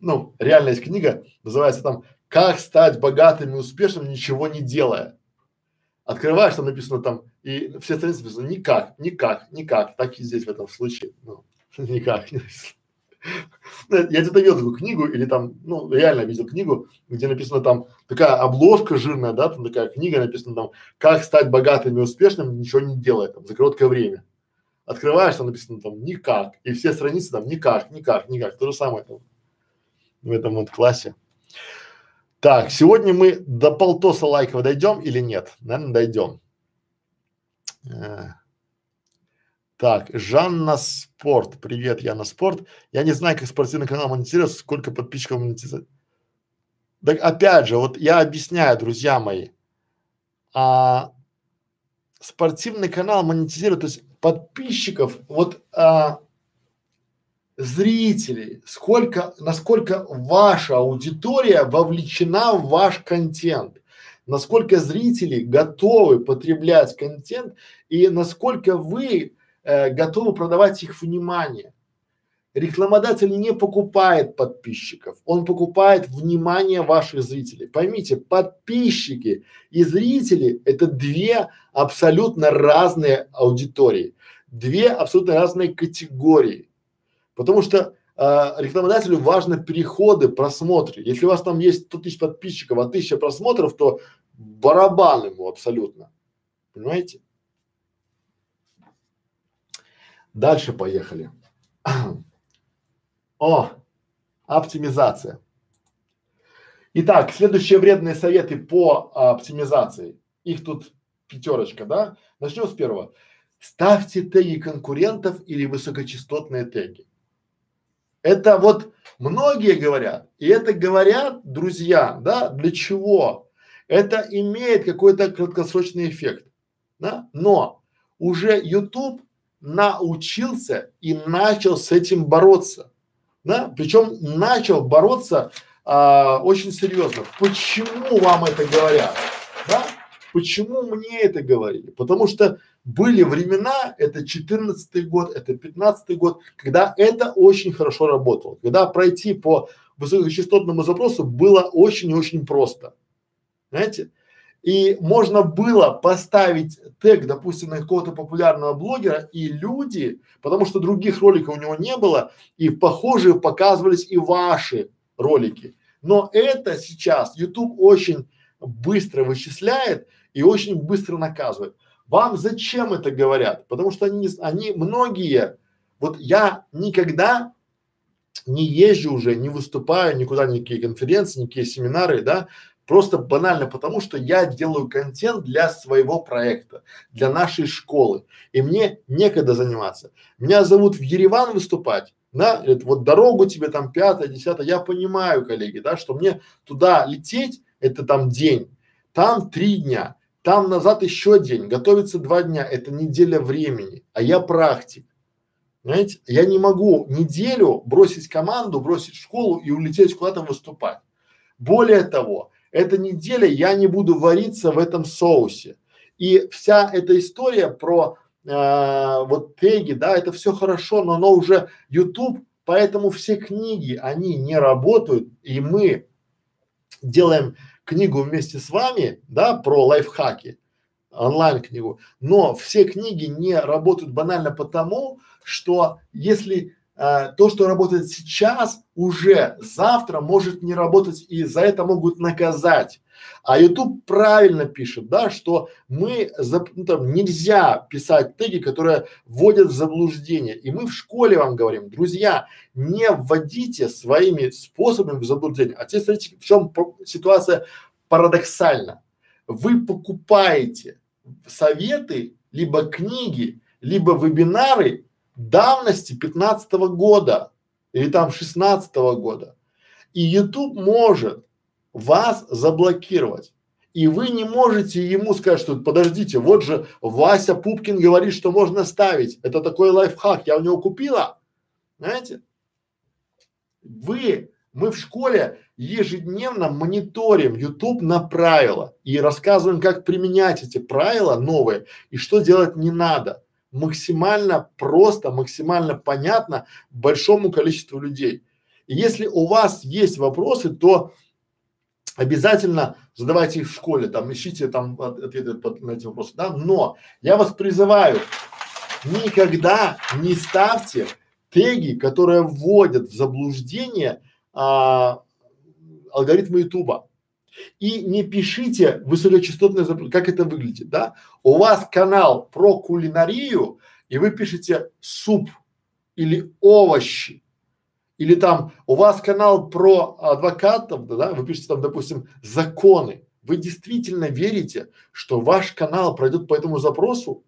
ну, реально есть книга, называется там «Как стать богатым и успешным, ничего не делая». Открываешь, там написано там, и все страницы написано «никак, никак, никак». Так и здесь в этом случае, ну, никак. Я где-то видел такую книгу, или там, ну, реально видел книгу, где написано там такая обложка жирная, да, там такая книга, написано там «Как стать богатым и успешным, ничего не делая, там, за короткое время». Открываешь, там написано там «Никак», и все страницы там «Никак, никак, никак». То же самое там в этом вот классе. Так, сегодня мы до полтоса лайков дойдем или нет? Наверное, дойдем. Так, Жанна Спорт. Привет, Яна Спорт. Я не знаю, как спортивный канал монетизируется, сколько подписчиков монетизируется. Так опять же, вот я объясняю, друзья мои, а, спортивный канал монетизирует, то есть подписчиков, вот а, зрителей, сколько, насколько ваша аудитория вовлечена в ваш контент. Насколько зрители готовы потреблять контент и насколько вы э, готовы продавать их внимание. Рекламодатель не покупает подписчиков, он покупает внимание ваших зрителей. Поймите, подписчики и зрители – это две абсолютно разные аудитории, две абсолютно разные категории, потому что Uh, рекламодателю важны переходы, просмотры. Если у вас там есть сто тысяч подписчиков, а тысяча просмотров, то барабан ему абсолютно. Понимаете? Дальше поехали. О, оптимизация. Итак, следующие вредные советы по а, оптимизации. Их тут пятерочка, да? Начнем с первого. Ставьте теги конкурентов или высокочастотные теги. Это вот многие говорят, и это говорят, друзья, да, для чего? Это имеет какой-то краткосрочный эффект, да, но уже YouTube научился и начал с этим бороться, да, причем начал бороться а, очень серьезно. Почему вам это говорят, да? Почему мне это говорили? Потому что были времена, это четырнадцатый год, это пятнадцатый год, когда это очень хорошо работало, когда пройти по высокочастотному запросу было очень-очень просто, знаете, и можно было поставить тег, допустим, на какого-то популярного блогера, и люди, потому что других роликов у него не было, и похожие показывались и ваши ролики, но это сейчас YouTube очень быстро вычисляет и очень быстро наказывает. Вам зачем это говорят? Потому что они, они многие, вот я никогда не езжу уже, не выступаю никуда, никакие конференции, никакие семинары, да, просто банально потому, что я делаю контент для своего проекта, для нашей школы, и мне некогда заниматься. Меня зовут в Ереван выступать, да, говорят, вот дорогу тебе там пятое, десятое, я понимаю, коллеги, да, что мне туда лететь, это там день, там три дня, там назад еще день, готовится два дня, это неделя времени, а я практик, понимаете, я не могу неделю бросить команду, бросить школу и улететь куда-то выступать. Более того, эта неделя я не буду вариться в этом соусе, и вся эта история про э, вот теги, да, это все хорошо, но оно уже YouTube, поэтому все книги, они не работают, и мы делаем книгу вместе с вами, да, про лайфхаки, онлайн книгу, но все книги не работают банально потому, что если э, то, что работает сейчас, уже завтра может не работать и за это могут наказать. А YouTube правильно пишет, да, что мы, за, ну, там, нельзя писать теги, которые вводят в заблуждение. И мы в школе вам говорим, друзья, не вводите своими способами в заблуждение. А теперь смотрите, в чем ситуация парадоксальна. Вы покупаете советы, либо книги, либо вебинары давности пятнадцатого года или там шестнадцатого года. И YouTube может вас заблокировать, и вы не можете ему сказать, что подождите, вот же Вася Пупкин говорит, что можно ставить, это такой лайфхак, я у него купила, знаете. Вы, мы в школе ежедневно мониторим YouTube на правила и рассказываем, как применять эти правила новые и что делать не надо, максимально просто, максимально понятно большому количеству людей. И если у вас есть вопросы, то обязательно задавайте их в школе, там ищите там ответы на эти вопросы, да, но я вас призываю, никогда не ставьте теги, которые вводят в заблуждение а, алгоритмы Ютуба. И не пишите высокочастотные запросы, как это выглядит, да? У вас канал про кулинарию, и вы пишете суп или овощи, или там у вас канал про адвокатов, да, вы пишете там, допустим, законы. Вы действительно верите, что ваш канал пройдет по этому запросу?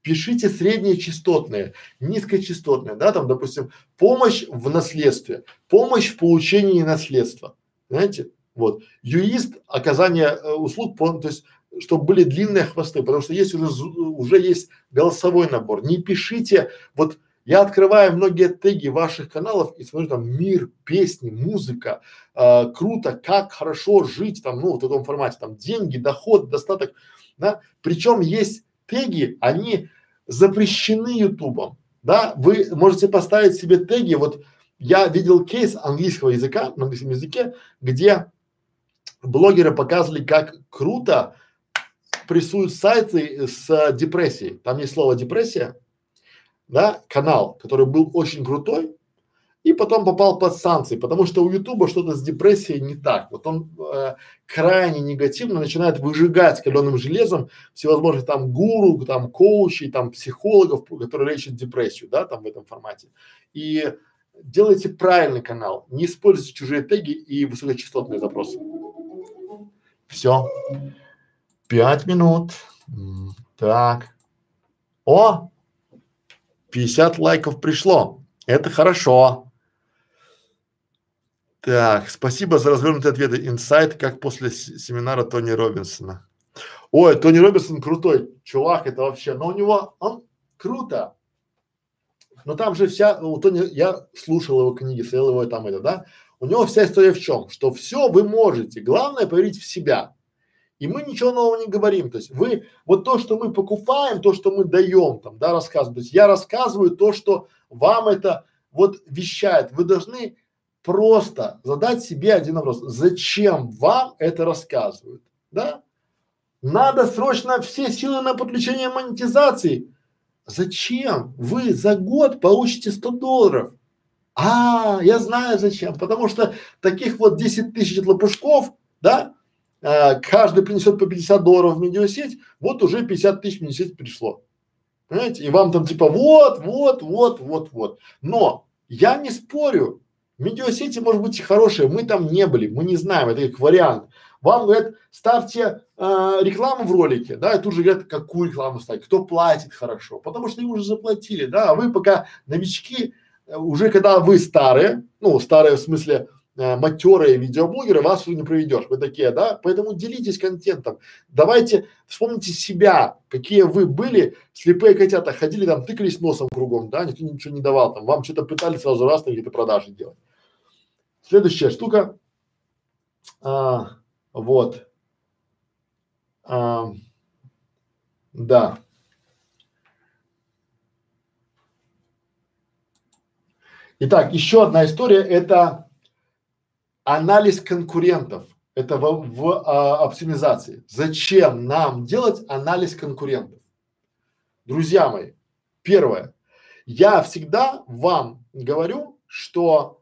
Пишите среднечастотные, низкочастотные, да, там, допустим, помощь в наследстве, помощь в получении наследства, знаете? Вот. Юрист, оказание э, услуг, по, то есть, чтобы были длинные хвосты, потому что есть уже, уже есть голосовой набор. Не пишите, вот я открываю многие теги ваших каналов и смотрю там мир, песни, музыка, э, круто, как хорошо жить, там, ну, в таком формате, там, деньги, доход, достаток, да. Причем есть теги, они запрещены Ютубом, да. Вы можете поставить себе теги, вот я видел кейс английского языка, на английском языке, где блогеры показывали, как круто прессуют сайты с депрессией. Там есть слово депрессия, да, канал, который был очень крутой и потом попал под санкции, потому что у Ютуба что-то с депрессией не так. Вот он э, крайне негативно начинает выжигать каленым железом всевозможных там гуру, там коучей, там психологов, которые лечат депрессию, да, там в этом формате. И делайте правильный канал, не используйте чужие теги и высокочастотные запросы. Все. Пять минут. Так. О! пятьдесят лайков пришло. Это хорошо. Так. Спасибо за развернутые ответы. Инсайт, как после семинара Тони Робинсона. Ой, Тони Робинсон крутой чувак, это вообще. Но у него, он круто. Но там же вся, у Тони, я слушал его книги, смотрел его там это, да. У него вся история в чем? Что все вы можете, главное поверить в себя. И мы ничего нового не говорим. То есть вы, вот то, что мы покупаем, то, что мы даем, там, да, рассказываем. То есть я рассказываю то, что вам это вот вещает. Вы должны просто задать себе один вопрос. Зачем вам это рассказывают? Да? Надо срочно все силы на подключение монетизации. Зачем? Вы за год получите сто долларов. А, я знаю зачем. Потому что таких вот десять тысяч лопушков, да, э, каждый принесет по пятьдесят долларов в медиасеть, вот уже пятьдесят тысяч в медиасеть пришло. Понимаете? И вам там типа вот, вот, вот, вот, вот. Но я не спорю, медиасети может быть хорошие, мы там не были, мы не знаем, это как вариант. Вам говорят, ставьте э, рекламу в ролике, да, и тут же говорят, какую рекламу ставить, кто платит хорошо, потому что им уже заплатили, да, а вы пока новички, уже когда вы старые, ну, старые в смысле э, матерые видеоблогеры, вас уже не проведешь, вы такие, да, поэтому делитесь контентом, давайте вспомните себя, какие вы были, слепые котята, ходили там, тыкались носом кругом, да, никто ничего не давал, там, вам что-то пытались сразу раз на какие-то продажи делать. Следующая штука. А, Вот. А, да. Итак, еще одна история – это анализ конкурентов. Это в, в а, оптимизации. Зачем нам делать анализ конкурентов? Друзья мои, первое. Я всегда вам говорю, что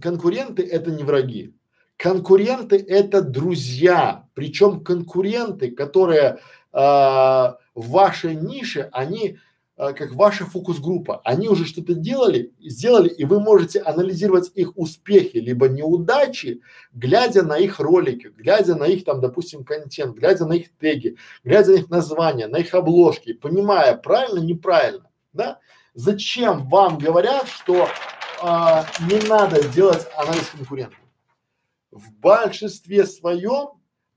конкуренты – это не враги. Конкуренты – это друзья, причем конкуренты, которые э, в вашей нише, они э, как ваша фокус-группа, они уже что-то делали, сделали, и вы можете анализировать их успехи, либо неудачи, глядя на их ролики, глядя на их там, допустим, контент, глядя на их теги, глядя на их названия, на их обложки, понимая, правильно, неправильно, да? Зачем вам говорят, что э, не надо делать анализ конкурентов? В большинстве своем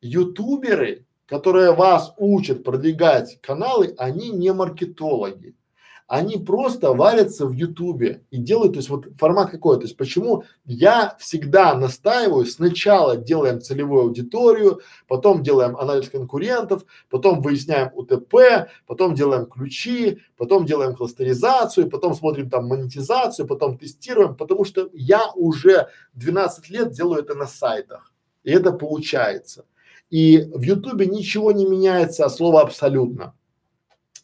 ютуберы, которые вас учат продвигать каналы, они не маркетологи. Они просто варятся в Ютубе и делают, то есть вот формат какой, то есть почему я всегда настаиваю, сначала делаем целевую аудиторию, потом делаем анализ конкурентов, потом выясняем УТП, потом делаем ключи, потом делаем кластеризацию, потом смотрим там монетизацию, потом тестируем, потому что я уже двенадцать лет делаю это на сайтах, и это получается. И в Ютубе ничего не меняется от слова абсолютно.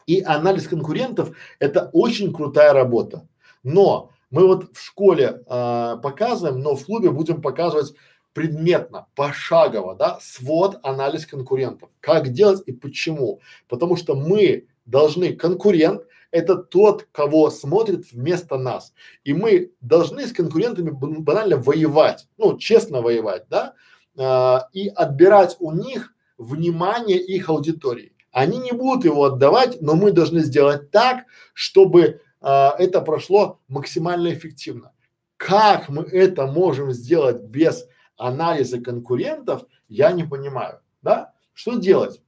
И анализ конкурентов – это очень крутая работа. Но мы вот в школе э, показываем, но в клубе будем показывать предметно, пошагово, да, свод, анализ конкурентов. Как делать и почему. Потому что мы должны, конкурент – это тот, кого смотрит вместо нас. И мы должны с конкурентами банально воевать, ну, честно воевать, да, а, и отбирать у них внимание их аудитории. Они не будут его отдавать, но мы должны сделать так, чтобы а, это прошло максимально эффективно. Как мы это можем сделать без анализа конкурентов, я не понимаю, да? Что делать?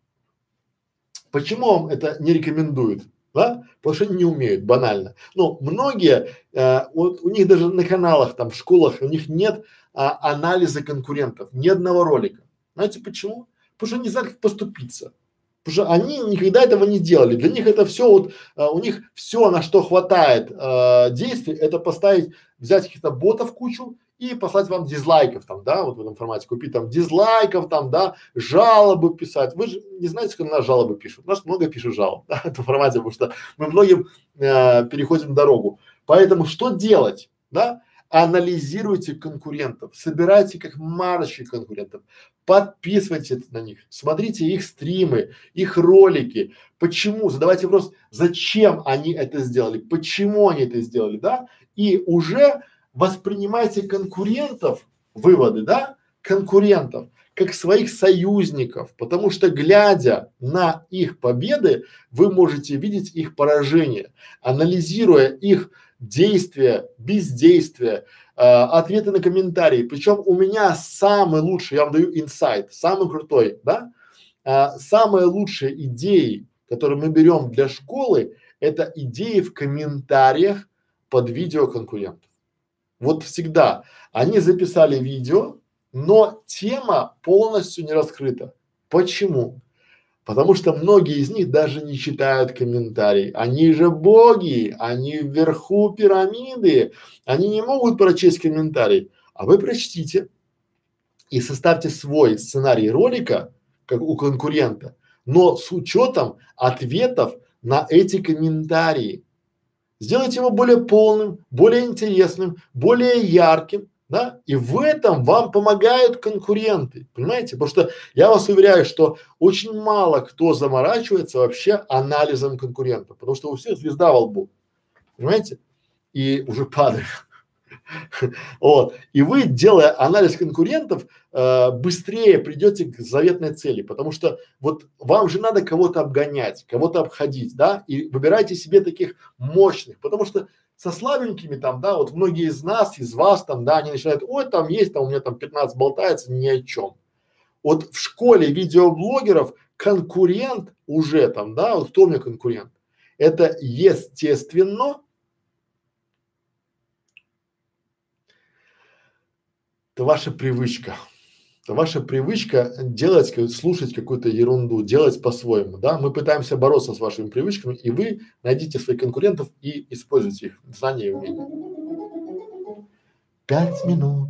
Почему вам это не рекомендуют, да? Потому что они не умеют, банально. Ну, многие, э, вот у них даже на каналах, там, в школах, у них нет а, анализа конкурентов, ни одного ролика. Знаете почему? Потому что они знают, как поступиться. Потому что они никогда этого не делали. Для них это все вот, а, у них все, на что хватает а, действий, это поставить, взять каких-то ботов кучу и послать вам дизлайков там, да, вот в этом формате, купить там дизлайков там, да, жалобы писать. Вы же не знаете, сколько на жалобы пишут. У нас много пишут жалоб, да, в этом формате, потому что мы многим э, переходим дорогу. Поэтому что делать, да? Анализируйте конкурентов, собирайте как марочки конкурентов, подписывайтесь на них, смотрите их стримы, их ролики. Почему? Задавайте вопрос, зачем они это сделали, почему они это сделали, да? И уже воспринимайте конкурентов, выводы, да, конкурентов, как своих союзников, потому что, глядя на их победы, вы можете видеть их поражение, анализируя их действия, бездействия, э, ответы на комментарии. Причем у меня самый лучший, я вам даю инсайт, самый крутой, да, э, самые лучшие идеи, которые мы берем для школы, это идеи в комментариях под видео конкурентов. Вот всегда. Они записали видео, но тема полностью не раскрыта. Почему? Потому что многие из них даже не читают комментарии. Они же боги, они вверху пирамиды, они не могут прочесть комментарий. А вы прочтите и составьте свой сценарий ролика, как у конкурента, но с учетом ответов на эти комментарии. Сделайте его более полным, более интересным, более ярким, да, и в этом вам помогают конкуренты, понимаете? Потому что я вас уверяю, что очень мало кто заморачивается вообще анализом конкурента, потому что у всех звезда во лбу, понимаете? И уже падает. Вот. И вы, делая анализ конкурентов, э, быстрее придете к заветной цели, потому что вот вам же надо кого-то обгонять, кого-то обходить, да, и выбирайте себе таких мощных, потому что со слабенькими там, да, вот многие из нас, из вас там, да, они начинают, ой, там есть, там у меня там пятнадцать болтается, ни о чем. Вот в школе видеоблогеров конкурент уже там, да, вот кто у меня конкурент? Это естественно это ваша привычка, это ваша привычка делать, слушать какую-то ерунду, делать по-своему, да. Мы пытаемся бороться с вашими привычками, и вы найдите своих конкурентов и используйте их знания и умения. Пять минут.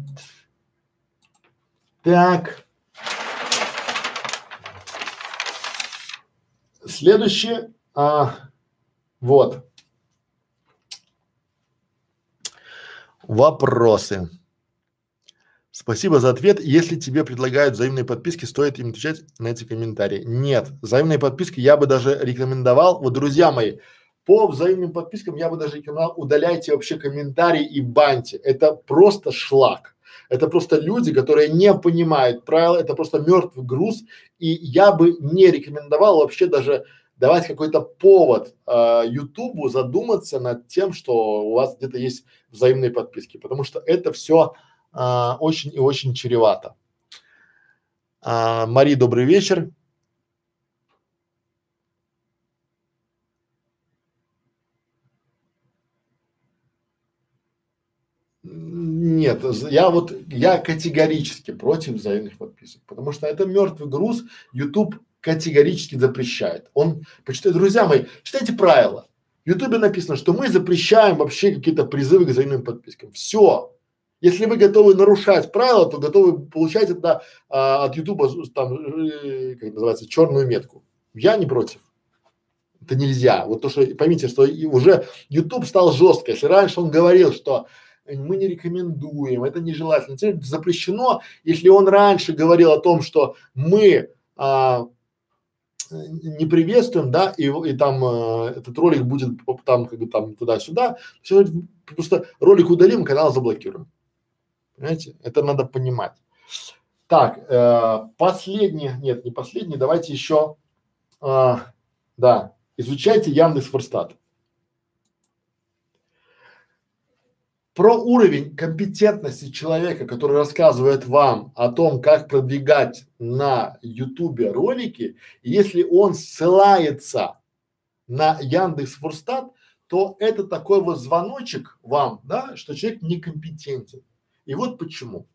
Так. Следующее, а, вот. Вопросы. Спасибо за ответ. Если тебе предлагают взаимные подписки, стоит им отвечать на эти комментарии? Нет. Взаимные подписки я бы даже рекомендовал, вот, друзья мои, по взаимным подпискам я бы даже рекомендовал, удаляйте вообще комментарии и баньте. Это просто шлак. Это просто люди, которые не понимают правила, это просто мертвый груз, и я бы не рекомендовал вообще даже давать какой-то повод э, Ютубу задуматься над тем, что у вас где-то есть взаимные подписки, потому что это все А, очень и очень чревато. А, Мари, добрый вечер. Нет, я вот, я категорически против взаимных подписок, потому что это мертвый груз, YouTube категорически запрещает. Он, почитает, друзья мои, читайте правила. В YouTube написано, что мы запрещаем вообще какие-то призывы к взаимным подпискам. Все. Если вы готовы нарушать правила, то готовы получать это а, от Ютуба, там, как называется, черную метку. Я не против. это нельзя. Вот то, что поймите, что и уже YouTube стал жестко. Если раньше он говорил, что мы не рекомендуем, это нежелательно, теперь запрещено. Если он раньше говорил о том, что мы а, не приветствуем, да, и, и там а, этот ролик будет там как бы там туда-сюда, просто ролик удалим, канал заблокируем. Понимаете? Это надо понимать. Так, э, последний, нет, не последний, давайте еще, э, да, изучайте Яндекс.Вордстат. Про уровень компетентности человека, который рассказывает вам о том, как продвигать на Ютубе ролики, если он ссылается на Яндекс.Вордстат, то это такой вот звоночек вам, да, что человек некомпетентен. И вот почему.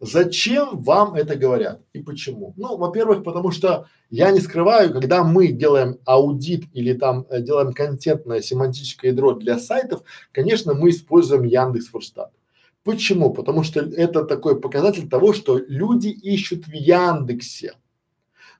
Зачем вам это говорят и почему? Ну, во-первых, потому что я не скрываю, когда мы делаем аудит или там э, делаем контентное семантическое ядро для сайтов, конечно, мы используем Яндекс.Вордстат. Почему? Потому что это такой показатель того, что люди ищут в Яндексе.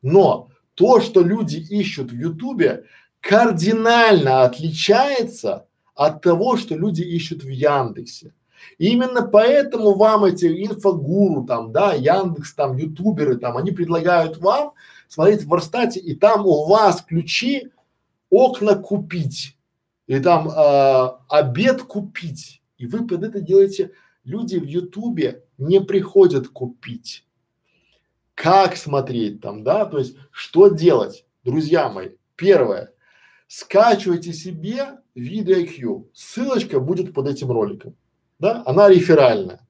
Но то, что люди ищут в Ютубе, кардинально отличается от того, что люди ищут в Яндексе. И именно поэтому вам эти инфогуру, там, да, Яндекс, там, ютуберы, там, они предлагают вам смотреть в Вордстате, и там у вас ключи окна купить, или там э, обед купить. И вы под это делаете, люди в Ютубе не приходят купить. Как смотреть там, да, то есть что делать, друзья мои? Первое. Скачивайте себе VidIQ. Ссылочка будет под этим роликом. Да, она реферальная,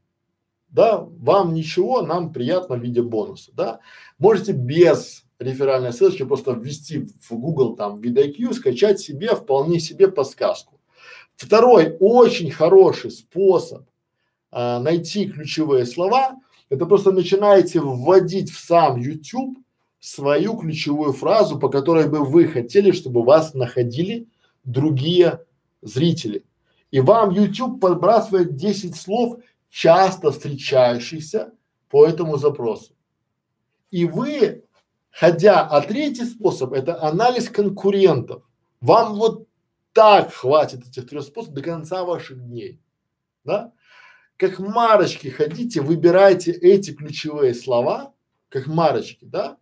да, вам ничего, нам приятно в виде бонуса, да. Можете без реферальной ссылочки просто ввести в Google там VidIQ, скачать себе вполне себе подсказку. Второй очень хороший способ а, найти ключевые слова, это просто начинаете вводить в сам YouTube свою ключевую фразу, по которой бы вы хотели, чтобы вас находили другие зрители. И вам YouTube подбрасывает десять слов, часто встречающихся по этому запросу. И вы, ходя, а третий способ – это анализ конкурентов. Вам вот так хватит этих трех способов до конца ваших дней, да? Как марочки ходите, выбирайте эти ключевые слова, как марочки, да,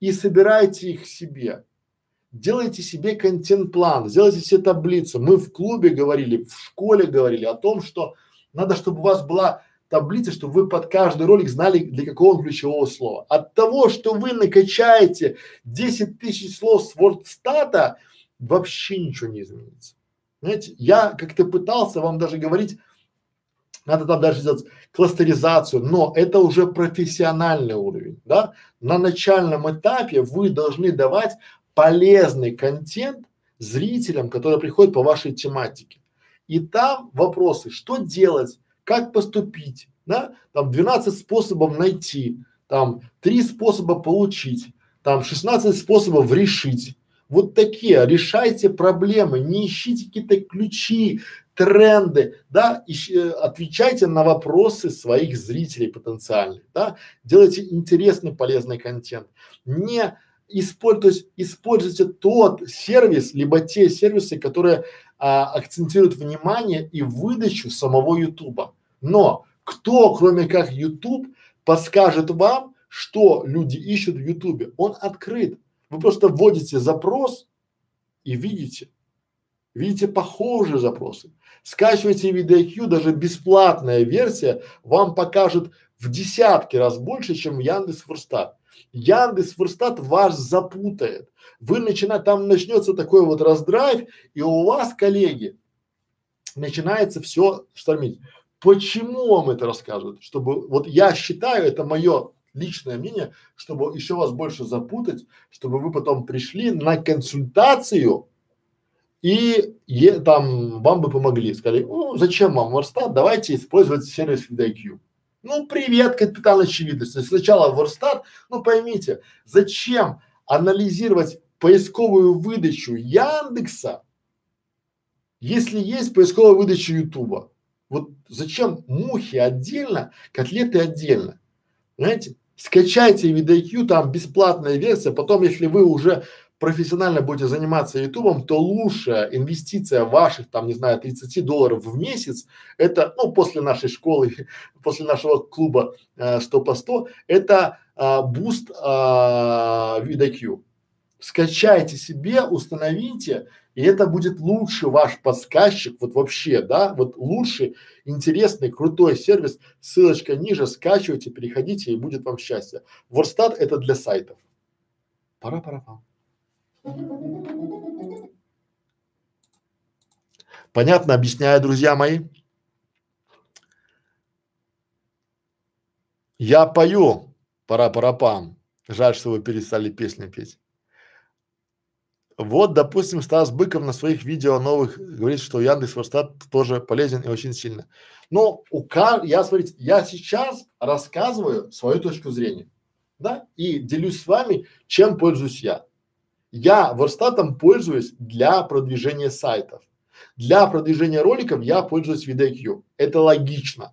и собирайте их себе. Делайте себе контент-план, сделайте себе таблицу. Мы в клубе говорили, в школе говорили о том, что надо, чтобы у вас была таблица, чтобы вы под каждый ролик знали, для какого ключевого слова. От того, что вы накачаете десять тысяч слов с Вордстата, вообще ничего не изменится. Знаете, я как-то пытался вам даже говорить, надо там даже сделать кластеризацию, но это уже профессиональный уровень, да. На начальном этапе вы должны давать полезный контент зрителям, которые приходят по вашей тематике. И там вопросы, что делать, как поступить, да, там двенадцать способов найти, там три способа получить, там шестнадцать способов решить. Вот такие, решайте проблемы, не ищите какие-то ключи, тренды, да, ищ, отвечайте на вопросы своих зрителей потенциальных, да, делайте интересный, полезный контент. Не Использ, то есть используйте тот сервис, либо те сервисы, которые а, акцентируют внимание и выдачу самого Ютуба. Но кто, кроме как Ютуб, подскажет вам, что люди ищут в Ютубе? Он открыт. Вы просто вводите запрос и видите. Видите похожие запросы. Скачивайте VidIQ, даже бесплатная версия вам покажет в десятки раз больше, чем в Яндекс.Вордстат. Яндекс.Вордстат вас запутает. Вы начинаете, там начнется такой вот раздрайв, и у вас, коллеги, начинается все штормить. Почему вам это рассказывают? Чтобы, вот я считаю, это мое личное мнение, чтобы еще вас больше запутать, чтобы вы потом пришли на консультацию и е, там вам бы помогли. Сказали, ну зачем вам Вордстат, давайте использовать сервис VidIQ. Ну, привет, капитан очевидности. Сначала Вордстат, ну поймите, зачем анализировать поисковую выдачу Яндекса, если есть поисковая выдача Ютуба? Вот зачем мухи отдельно, котлеты отдельно? Понимаете? Скачайте VidIQ, там бесплатная версия. Потом, если вы уже профессионально будете заниматься ютубом, то лучшая инвестиция ваших, там, не знаю, тридцать долларов в месяц, это, ну, после нашей школы, после нашего клуба э, сто по сто, это э, буст э, VidIQ. Скачайте себе, установите, и это будет лучший ваш подсказчик, вот вообще, да, вот лучший, интересный, крутой сервис. Ссылочка ниже, скачивайте, переходите, и будет вам счастье. Вордстат — это для сайтов. Пара-пара-пара. Понятно объясняю, друзья мои? Я пою пара-пара-пам. Жаль, что вы перестали песни петь. Вот, допустим, Стас Быков на своих видео новых говорит, что Яндекс.Вордстат тоже полезен и очень сильно. Но у каждого, я, смотрите, я сейчас рассказываю свою точку зрения, да, и делюсь с вами, чем пользуюсь я. Я Вордстатом пользуюсь для продвижения сайтов. Для продвижения роликов я пользуюсь VidIQ. Это логично.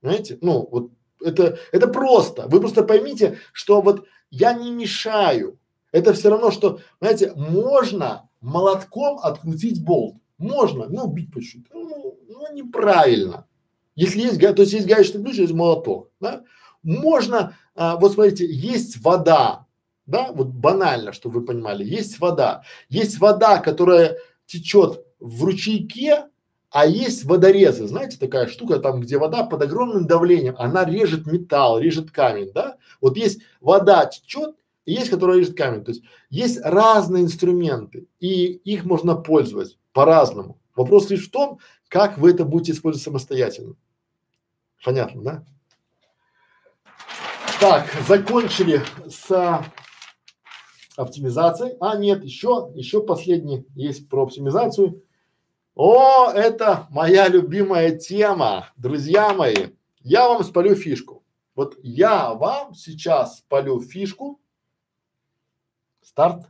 Понимаете? Ну, вот это, это просто. Вы просто поймите, что вот я не мешаю. Это все равно, что, знаете, можно молотком открутить болт, можно, ну, бить по чуть-чуть, ну, ну, неправильно. Если есть, то есть есть гаечный ключ, есть молоток, да? Можно, а, вот смотрите, есть вода, да, вот банально, чтобы вы понимали, есть вода, есть вода, которая течет в ручейке, а есть водорезы, знаете, такая штука там, где вода под огромным давлением, она режет металл, режет камень, да? Вот есть вода течет. Есть, которые режут камень. То есть есть разные инструменты, и их можно пользоваться по-разному. Вопрос лишь в том, как вы это будете использовать самостоятельно. Понятно, да? Так, закончили с а, оптимизацией. А нет, еще, еще последний есть про оптимизацию. О, это моя любимая тема, друзья мои. Я вам спалю фишку. Вот я вам сейчас спалю фишку. Старт.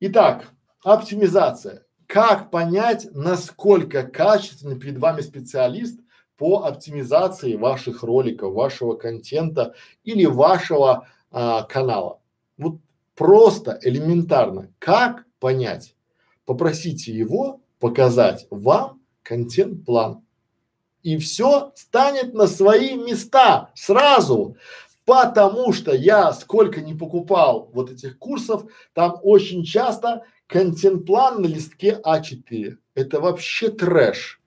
Итак, оптимизация. Как понять, насколько качественный перед вами специалист по оптимизации ваших роликов, вашего контента или вашего а, канала? Вот просто, элементарно. Как понять? Попросите его показать вам контент-план. И все станет на свои места сразу. Потому что я сколько не покупал вот этих курсов, там очень часто контент-план на листке а четыре. Это вообще трэш.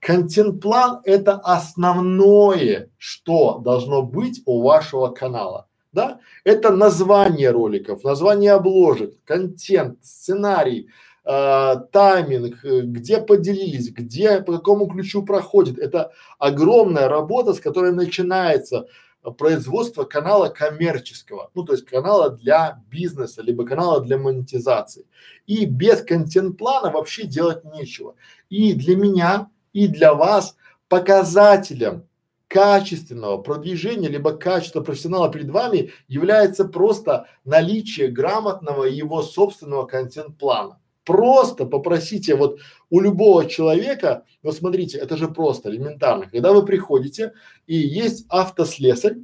Контент-план — это основное, что должно быть у вашего канала, да? Это название роликов, название обложек, контент, сценарий, э, тайминг, где поделились, где, по какому ключу проходит. Это огромная работа, с которой начинается производство канала коммерческого, ну то есть канала для бизнеса, либо канала для монетизации. И без контент-плана вообще делать нечего. И для меня, и для вас показателем качественного продвижения, либо качества профессионала перед вами является просто наличие грамотного его собственного контент-плана. Просто попросите вот у любого человека, вот смотрите, это же просто элементарно, когда вы приходите и есть автослесарь,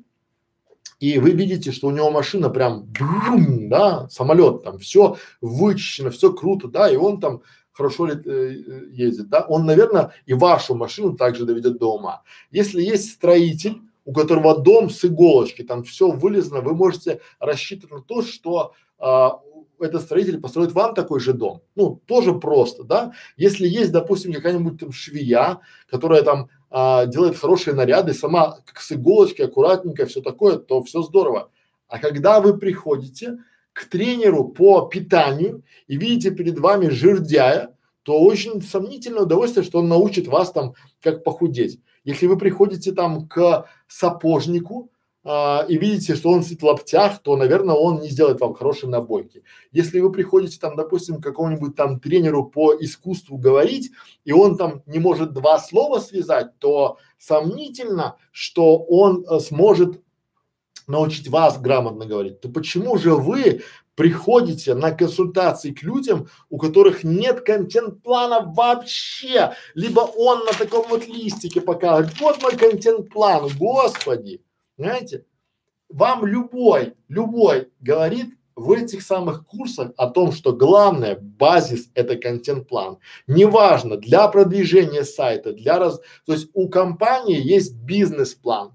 и вы видите, что у него машина прям, брум, да, самолет там, все вычищено, все круто, да, и он там хорошо ли, э, ездит, да, он, наверное, и вашу машину также доведет до ума. Если есть строитель, у которого дом с иголочки, там все вылезано, вы можете рассчитывать на то, что а, этот строитель построит вам такой же дом. Ну, тоже просто, да. Если есть, допустим, какая-нибудь там швея, которая там а, делает хорошие наряды, сама как с иголочки, аккуратненько, все такое, то все здорово. А когда вы приходите к тренеру по питанию и видите перед вами жирдяя, то очень сомнительное удовольствие, что он научит вас там, как похудеть. Если вы приходите там к сапожнику, и видите, что он сидит в лаптях, то, наверное, он не сделает вам хорошей набойки. Если вы приходите там, допустим, к какому-нибудь там тренеру по искусству говорить, и он там не может два слова связать, то сомнительно, что он э, сможет научить вас грамотно говорить. То почему же вы приходите на консультации к людям, у которых нет контент-плана вообще? Либо он на таком вот листике показывает: вот мой контент-план, господи. Понимаете? Вам любой, любой говорит в этих самых курсах о том, что главное, базис – это контент-план. Неважно, для продвижения сайта, для раз… То есть у компании есть бизнес-план,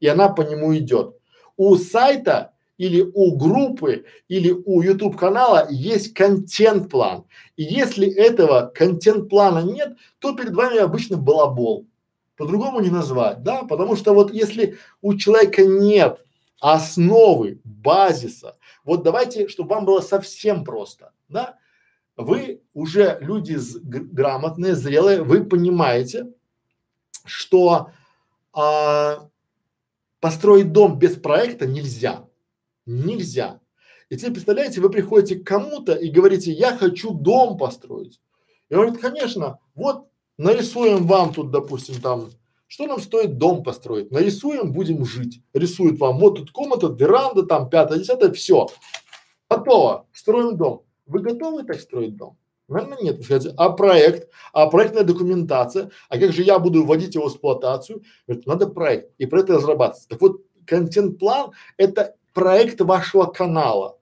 и она по нему идет. У сайта или у группы, или у YouTube-канала есть контент-план. И если этого контент-плана нет, то перед вами обычно балабол. По-другому не назвать, да? Потому что вот если у человека нет основы, базиса, вот давайте, чтобы вам было совсем просто, да? Вы уже люди грамотные, зрелые, вы понимаете, что а, построить дом без проекта нельзя. Нельзя. И теперь, представляете, вы приходите к кому-то и говорите, я хочу дом построить. И он говорит, конечно, вот нарисуем вам тут, допустим, там, что нам стоит дом построить, нарисуем, будем жить. Рисует вам, вот тут комната, веранда, там, пятое, десятое, все. Готово, строим дом. Вы готовы так строить дом? Наверное, нет. Вы скажете, а проект, а проектная документация, а как же я буду вводить его в эксплуатацию? Говорит, надо проект, и проект разрабатывается. Так вот, контент-план – это проект вашего канала,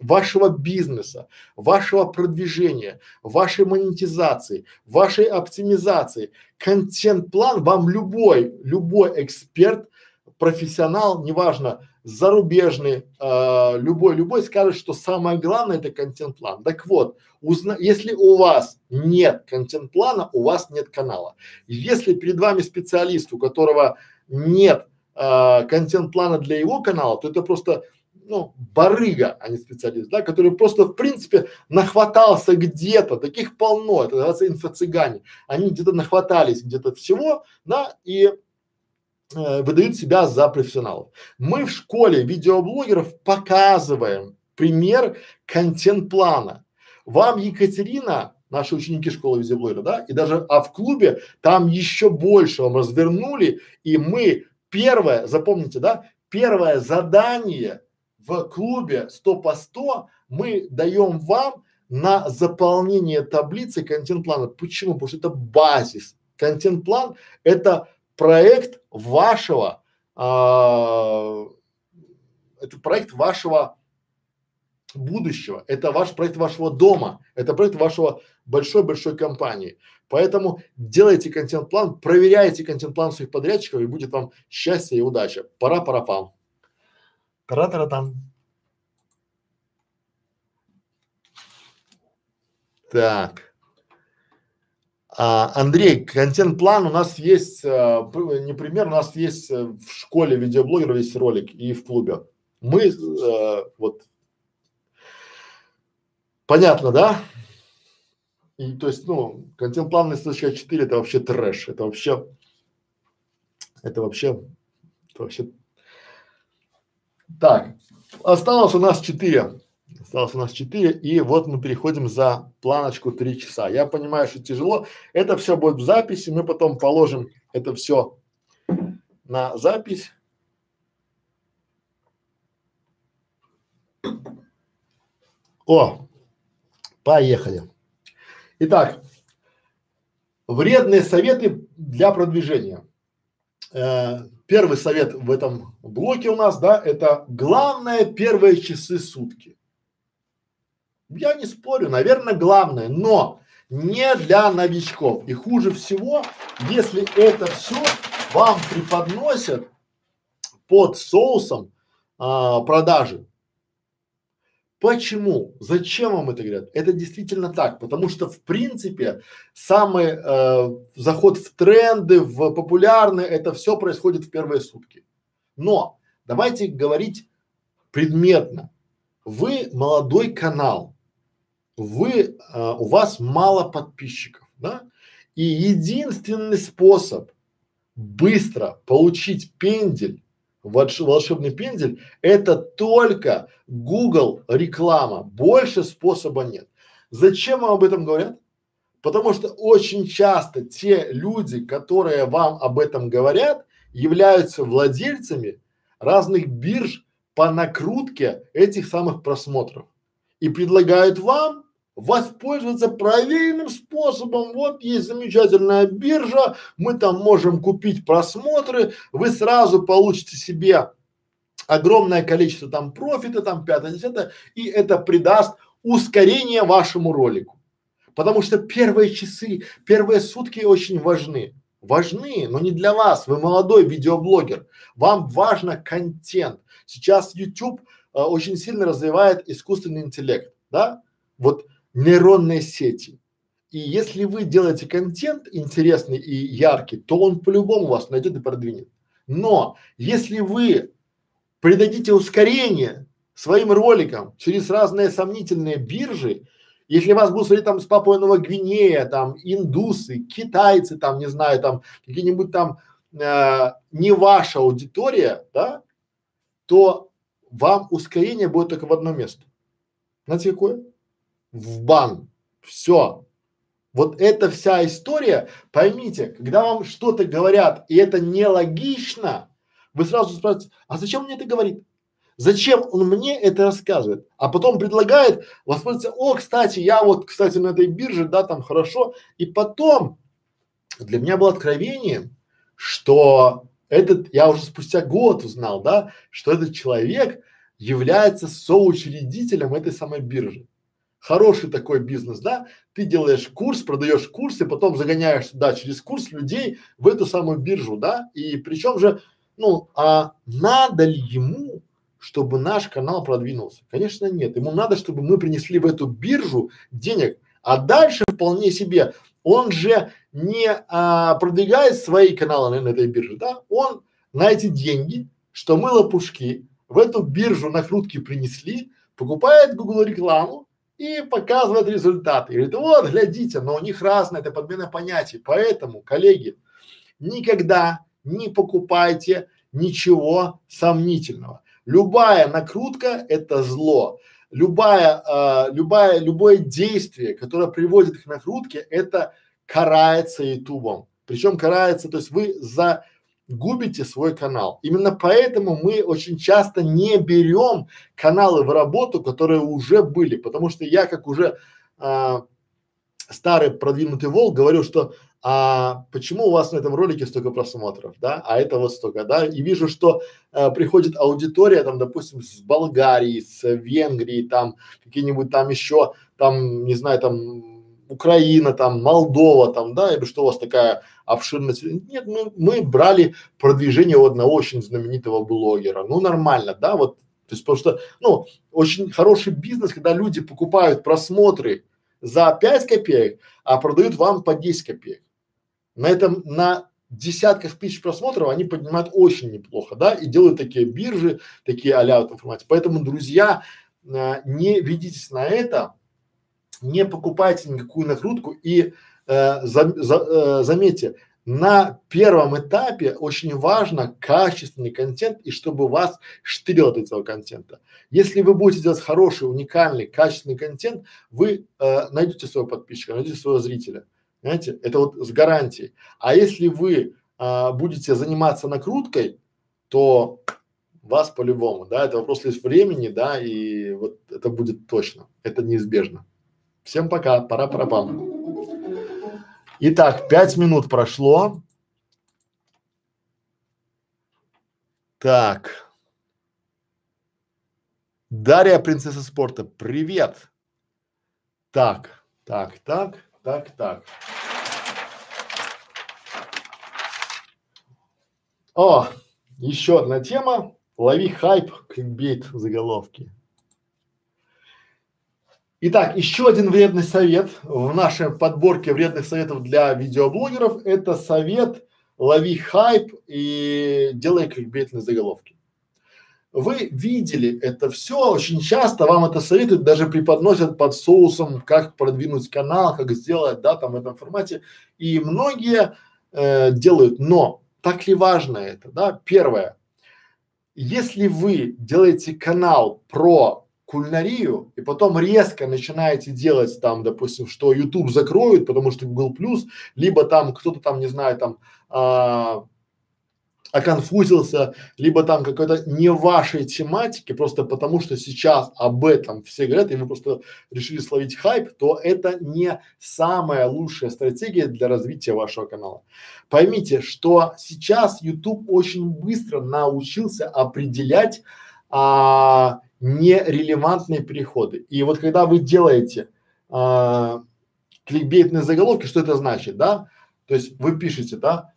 вашего бизнеса, вашего продвижения, вашей монетизации, вашей оптимизации. Контент-план вам любой, любой эксперт, профессионал, неважно, зарубежный, э, любой, любой скажет, что самое главное – это контент-план. Так вот, узна… если у вас нет контент-плана, у вас нет канала. Если перед вами специалист, у которого нет контент-плана для его канала, то это просто, ну, барыга, а не специалист, да, который просто, в принципе, нахватался где-то, таких полно, это называется инфо-цыгане, они где-то нахватались где-то всего, да, и э, выдают себя за профессионалов. Мы в школе видеоблогеров показываем пример контент-плана. Вам Екатерина, наши ученики школы видеоблогера, да, и даже, а в клубе там еще больше вам развернули, и мы первое, запомните, да, первое задание в клубе сто по сто мы даем вам на заполнение таблицы контент-плана. Почему? Потому что это базис. Контент-план – это проект вашего, а, это проект вашего будущего, это ваш проект вашего дома, это проект вашего большой-большой компании. Поэтому делайте контент-план, проверяйте контент-план своих подрядчиков, и будет вам счастье и удача. Пара-пара-пам. Тара-тара-там. Так. А, Андрей, контент-план у нас есть, а, не пример, у нас есть в школе видеоблогеров есть ролик и в клубе. Мы а, вот… Понятно, да? И, то есть, ну, контент-план на четыре это вообще трэш, это вообще, это вообще, это вообще. Так, осталось у нас четыре, осталось у нас четыре, и вот мы переходим за планочку три часа. Я понимаю, что тяжело, это все будет в записи, мы потом положим это все на запись. О, поехали. Итак, вредные советы для продвижения. Э, первый совет в этом блоке у нас, да, это главное первые часы сутки. Я не спорю, наверное, главное, но не для новичков. И хуже всего, если это все вам преподносят под соусом а, продажи. Почему? Зачем вам это говорят? Это действительно так, потому что в принципе самый э, заход в тренды, в популярные, это все происходит в первые сутки. Но давайте говорить предметно. Вы молодой канал, вы, э, у вас мало подписчиков, да? И единственный способ быстро получить пендель, волшебный пендель, это только Google реклама, больше способа нет. Зачем вам об этом говорят? Потому что очень часто те люди, которые вам об этом говорят, являются владельцами разных бирж по накрутке этих самых просмотров и предлагают вам воспользоваться проверенным способом. Вот есть замечательная биржа, мы там можем купить просмотры, вы сразу получите себе огромное количество там профита, там пятое-десятое, и это придаст ускорение вашему ролику. Потому что первые часы, первые сутки очень важны. Важны, но не для вас. Вы молодой видеоблогер. Вам важно контент. Сейчас YouTube э, очень сильно развивает искусственный интеллект, да? Вот нейронные сети. И если вы делаете контент интересный и яркий, то он по-любому вас найдет и продвинет. Но если вы придадите ускорение своим роликам через разные сомнительные биржи, если вас будут смотреть там с Папуа Новой Гвинея, там индусы, китайцы, там не знаю, там какие-нибудь там э, не ваша аудитория, да, то вам ускорение будет только в одно место. Знаете какое? В бан. Все. Вот эта вся история. Поймите, когда вам что-то говорят и это нелогично, вы сразу спрашиваете: а зачем мне это говорит? Зачем он мне это рассказывает? А потом предлагает воспользоваться: о, кстати, я вот, кстати, на этой бирже, да, там хорошо. И потом для меня было откровением, что этот, я уже спустя год узнал, да, что этот человек является соучредителем этой самой биржи. Хороший такой бизнес, да? Ты делаешь курс, продаешь курсы, потом загоняешь, да, через курс людей в эту самую биржу, да? И причем же, ну, а надо ли ему, чтобы наш канал продвинулся? Конечно, нет. Ему надо, чтобы мы принесли в эту биржу денег, а дальше вполне себе. Он же не а, продвигает свои каналы на этой бирже, да? Он на эти деньги, что мы лопушки в эту биржу накрутки принесли, покупает Google рекламу и показывает результаты. И говорит: вот, глядите, но у них разное, это подмена понятий. Поэтому, коллеги, никогда не покупайте ничего сомнительного. Любая накрутка – это зло. Любая, а, любая, любое действие, которое приводит к накрутке, это карается Ютубом. Причем карается, то есть вы загубите свой канал. Именно поэтому мы очень часто не берем каналы в работу, которые уже были, потому что я, как уже а, старый продвинутый волк, говорю, что а почему у вас на этом ролике столько просмотров, да, а это вот столько, да, и вижу, что э, приходит аудитория там, допустим, с Болгарии, с Венгрии, там, какие-нибудь там еще, там, не знаю, там, Украина, там, Молдова, там, да, и что у вас такая обширность? Нет, мы, мы брали продвижение у одного очень знаменитого блогера, ну, нормально, да, вот, то есть, потому что, ну, очень хороший бизнес, когда люди покупают просмотры за пять копеек, а продают вам по десять копеек. На этом, на десятках тысяч просмотров они поднимают очень неплохо, да, и делают такие биржи, такие а-ля в этом формате. Поэтому, друзья, э, не ведитесь на это, не покупайте никакую накрутку и э, за, за, э, заметьте, на первом этапе очень важно качественный контент и чтобы вас штырило от этого контента. Если вы будете делать хороший, уникальный, качественный контент, вы э, найдете своего подписчика, найдете своего зрителя. Понимаете? Это вот с гарантией. А если вы а, будете заниматься накруткой, то вас по-любому, да, это вопрос лишь времени, да, и вот это будет точно, это неизбежно. Всем пока, пара-пара-пам. Итак, пять минут прошло. Так. Дарья, принцесса спорта, привет. Так, так, так. Так, так. О, еще одна тема. Лови хайп, кликбейт, заголовки. Итак, еще один вредный совет в нашей подборке вредных советов для видеоблогеров – это совет «Лови хайп и делай кликбейтные заголовки». Вы видели это все, очень часто вам это советуют, даже преподносят под соусом, как продвинуть канал, как сделать, да, там в этом формате. И многие э, делают, но так ли важно это, да? Первое, если вы делаете канал про кулинарию и потом резко начинаете делать там, допустим, что YouTube закроют, потому что Google плюс, либо там кто-то там, не знаю, там а, оконфузился, либо там какой-то не вашей тематики, просто потому что сейчас об этом все говорят, и вы просто решили словить хайп, то это не самая лучшая стратегия для развития вашего канала. Поймите, что сейчас YouTube очень быстро научился определять а, нерелевантные переходы. И вот когда вы делаете а, кликбейтные заголовки, что это значит, да? То есть вы пишете, да?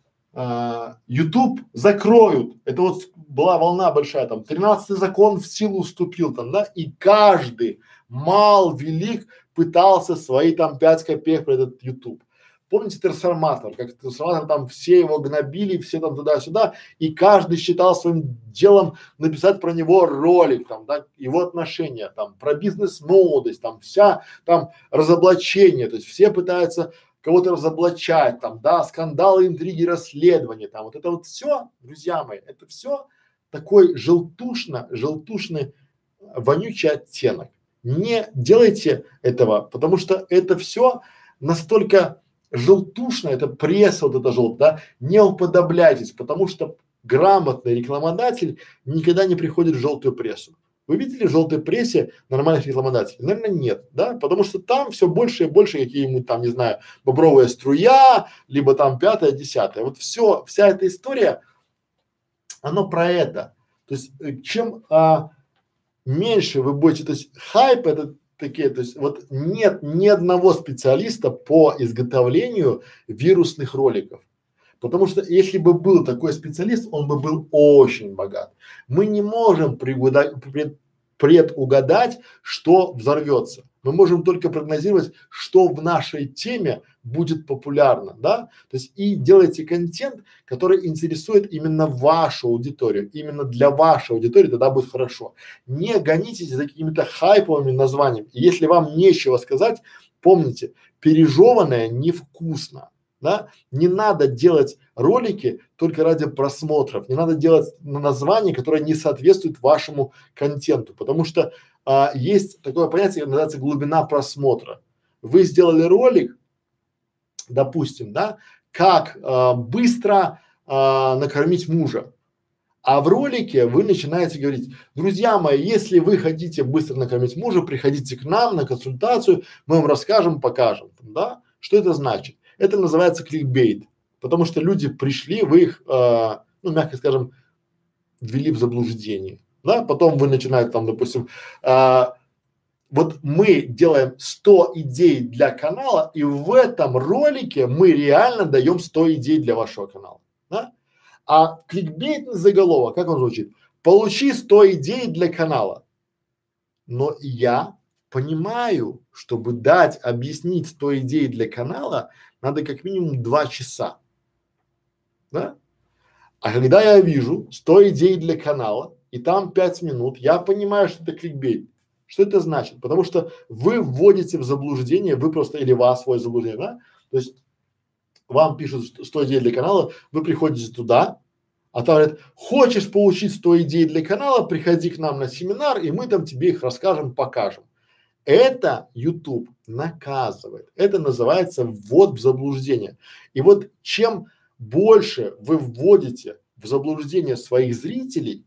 YouTube закроют. Это вот была волна большая, там, тринадцатый закон в силу вступил там, да, и каждый, мал, велик, пытался свои там пять копеек про этот YouTube. Помните Терсформатор, как Терсформатор там все его гнобили, все там туда-сюда, и каждый считал своим делом написать про него ролик, там, да, его отношения, там, про бизнес-молодость, там, вся, там, разоблачение, то есть все пытаются кого-то разоблачать, там, да, скандалы, интриги, расследования, там, вот это вот все, друзья мои, это все такой желтушно, желтушный, вонючий оттенок. Не делайте этого, потому что это все настолько желтушно, это пресса вот эта желтая, да, не уподобляйтесь, потому что грамотный рекламодатель никогда не приходит в желтую прессу. Вы видели в желтой прессе нормальных рекламодателей? Наверное, нет, да? Потому что там все больше и больше какие-нибудь там, не знаю, бобровая струя, либо там пятая, десятая. Вот все, вся эта история, она про это. То есть чем а, меньше вы будете, то есть хайп это такие, то есть вот нет ни одного специалиста по изготовлению вирусных роликов. Потому что если бы был такой специалист, он бы был очень богат. Мы не можем пред, предугадать, что взорвется. Мы можем только прогнозировать, что в нашей теме будет популярно, да? То есть и делайте контент, который интересует именно вашу аудиторию, именно для вашей аудитории, тогда будет хорошо. Не гонитесь за какими-то хайповыми названиями. И если вам нечего сказать, помните, пережеванное невкусно. Да? Не надо делать ролики только ради просмотров, не надо делать название, которое не соответствует вашему контенту, потому что а, есть такое понятие, называется глубина просмотра. Вы сделали ролик, допустим, да, как а, быстро а, накормить мужа, а в ролике вы начинаете говорить: друзья мои, если вы хотите быстро накормить мужа, приходите к нам на консультацию, мы вам расскажем, покажем, да? Что это значит? Это называется кликбейт, потому что люди пришли, вы их, э, ну, мягко скажем, ввели в заблуждение, да, потом вы начинаете там, допустим, э, вот мы делаем сто идей для канала, и в этом ролике мы реально даем сто идей для вашего канала, да, а кликбейтный заголовок, как он звучит? Получи сто идей для канала, но я понимаю, чтобы дать, объяснить сто идей для канала, надо как минимум два часа, да? А когда я вижу сто идей для канала и там пять минут, я понимаю, что это кликбейт. Что это значит? Потому что вы вводите в заблуждение, вы просто или вас вводит в заблуждение, да? То есть вам пишут сто идей для канала, вы приходите туда, а там говорят: хочешь получить сто идей для канала, приходи к нам на семинар, и мы там тебе их расскажем, покажем. Это YouTube наказывает. Это называется ввод в заблуждение. И вот чем больше вы вводите в заблуждение своих зрителей,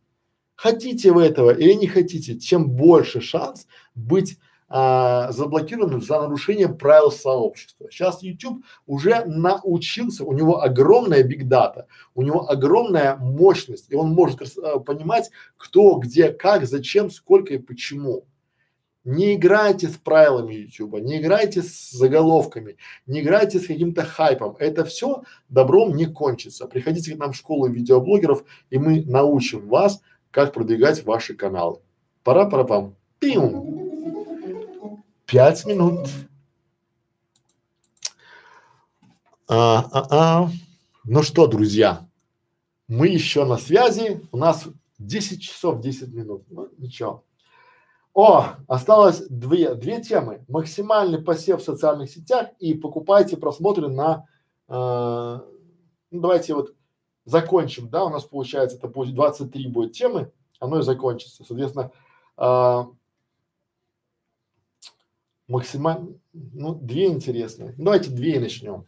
хотите вы этого или не хотите, чем больше шанс быть а, заблокированным за нарушение правил сообщества. Сейчас YouTube уже научился, у него огромная бигдата, у него огромная мощность, и он может а, понимать, кто, где, как, зачем, сколько и почему. Не играйте с правилами YouTube, не играйте с заголовками, не играйте с каким-то хайпом. Это все добром не кончится. Приходите к нам в школу видеоблогеров, и мы научим вас, как продвигать ваши каналы. Пара-пара-пам. Пим. Пять минут. А-а-а. Ну что, друзья, мы еще на связи. У нас десять часов десять минут. Ну, ничего. О, осталось две, две темы. Максимальный посев в социальных сетях и покупайте просмотры на, э, ну давайте вот закончим, да, у нас получается это будет двадцать три будет темы, оно и закончится. Соответственно, э, максимально, ну две интересные. Давайте две и начнем.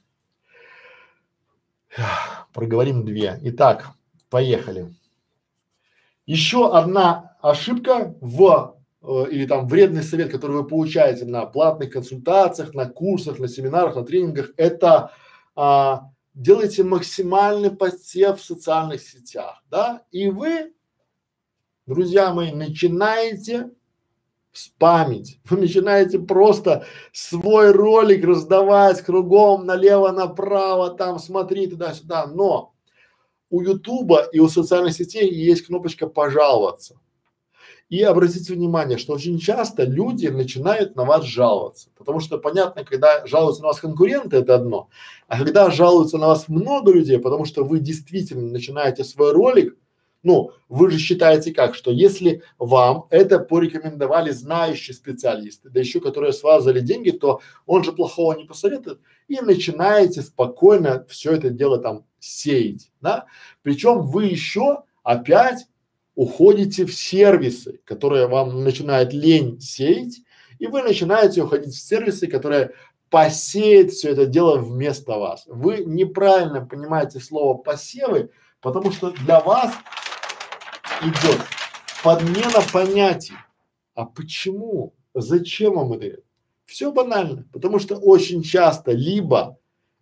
Проговорим две. Итак, Поехали. Еще одна ошибка в э, или там вредный совет, который вы получаете на платных консультациях, на курсах, на семинарах, на тренингах, это э, делайте максимальный посев в социальных сетях, да, и вы, друзья мои, начинаете спамить, вы начинаете просто свой ролик раздавать кругом налево-направо, там смотри туда-сюда, но у Ютуба и у социальных сетей есть кнопочка «Пожаловаться». И обратите внимание, что очень часто люди начинают на вас жаловаться, потому что понятно, когда жалуются на вас конкуренты, это одно, а когда жалуются на вас много людей, потому что вы действительно начинаете свой ролик, ну, вы же считаете как, что если вам это порекомендовали знающие специалисты, да еще которые с вас взяли деньги, то он же плохого не посоветует, и начинаете спокойно все это дело там сеять, да, причем вы еще опять уходите в сервисы, которые вам начинают лень сеять, и вы начинаете уходить в сервисы, которые посеют все это дело вместо вас. Вы неправильно понимаете слово «посевы», потому что для вас идет подмена понятий. А почему? Зачем вам это? Все банально, потому что очень часто либо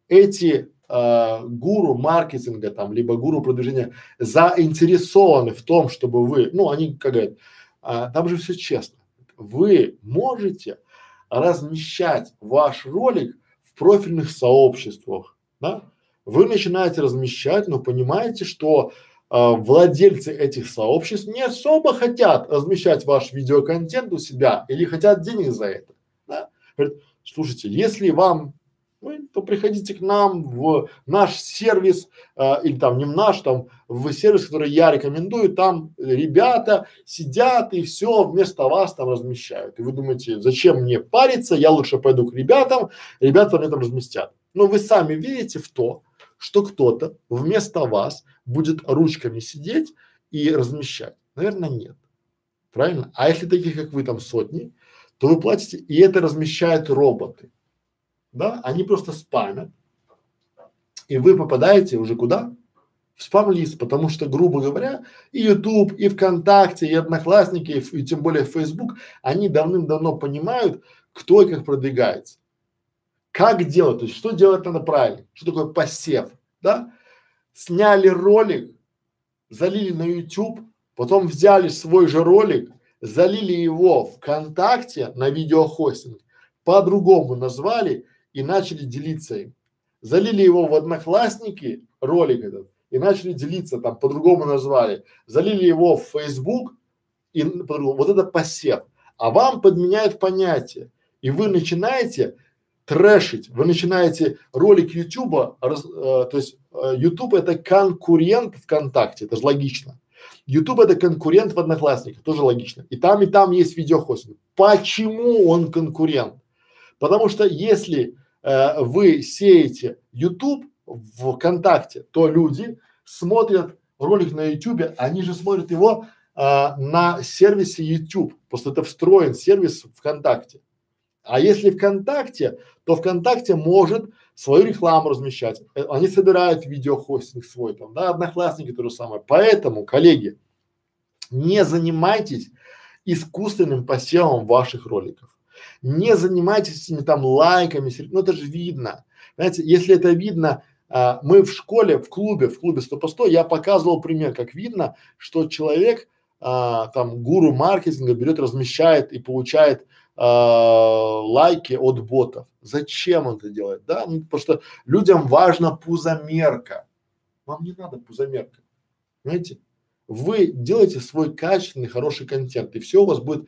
эти э, гуру маркетинга, там, либо гуру продвижения заинтересованы в том, чтобы вы, ну, они как говорят, а, там же все честно. Вы можете размещать ваш ролик в профильных сообществах, да? Вы начинаете размещать, но понимаете, что э, владельцы этих сообществ не особо хотят размещать ваш видеоконтент у себя или хотят денег за это, да? Говорят, слушайте, если вам, ну, то приходите к нам в наш сервис, э, или там не в наш, там в сервис, который я рекомендую, там ребята сидят и все вместо вас там размещают. И вы думаете, зачем мне париться, я лучше пойду к ребятам, ребята мне там разместят. Но вы сами верите в то, что кто-то вместо вас будет ручками сидеть и размещать. Наверное, нет. Правильно? А если таких, как вы, там сотни, то вы платите, и это размещают роботы. Да? Они просто спамят. И вы попадаете уже куда? В спам-лист, потому что, грубо говоря, и YouTube, и ВКонтакте, и Одноклассники, и, и тем более Facebook, они давным-давно понимают, кто и как продвигается. Как делать, то есть что делать надо правильно, что такое посев, да? Сняли ролик, залили на YouTube, потом взяли свой же ролик, залили его ВКонтакте на видеохостинг, по-другому назвали и начали делиться им. Залили его в Одноклассники, ролик этот, и начали делиться, там по-другому назвали. Залили его в Facebook и по-другому. Вот это посев. А вам подменяют понятие, и вы начинаете трэшить, вы начинаете ролик Ютуба, э, то есть э, Ютуб это конкурент ВКонтакте, это же логично. Ютуб это конкурент в Одноклассниках, тоже логично. И там, и там есть видеохостинг. Почему он конкурент? Потому что если э, вы сеете Ютуб в ВКонтакте, то люди смотрят ролик на Ютубе, они же смотрят его э, на сервисе Ютуб, просто это встроен сервис ВКонтакте. А если ВКонтакте, то ВКонтакте может свою рекламу размещать. Они собирают видеохостинг свой там, да, Одноклассники то же самое. Поэтому, коллеги, не занимайтесь искусственным посевом ваших роликов. Не занимайтесь этими там лайками, ну это же видно. Знаете, если это видно, а, мы в школе, в клубе, в клубе сто по сто, я показывал пример, как видно, что человек, а, там, гуру маркетинга берет, размещает и получает лайки от ботов. Зачем он это делает, да? Ну, потому что людям важна пузомерка. Вам не надо пузомерка, понимаете? Вы делаете свой качественный, хороший контент, и все у вас будет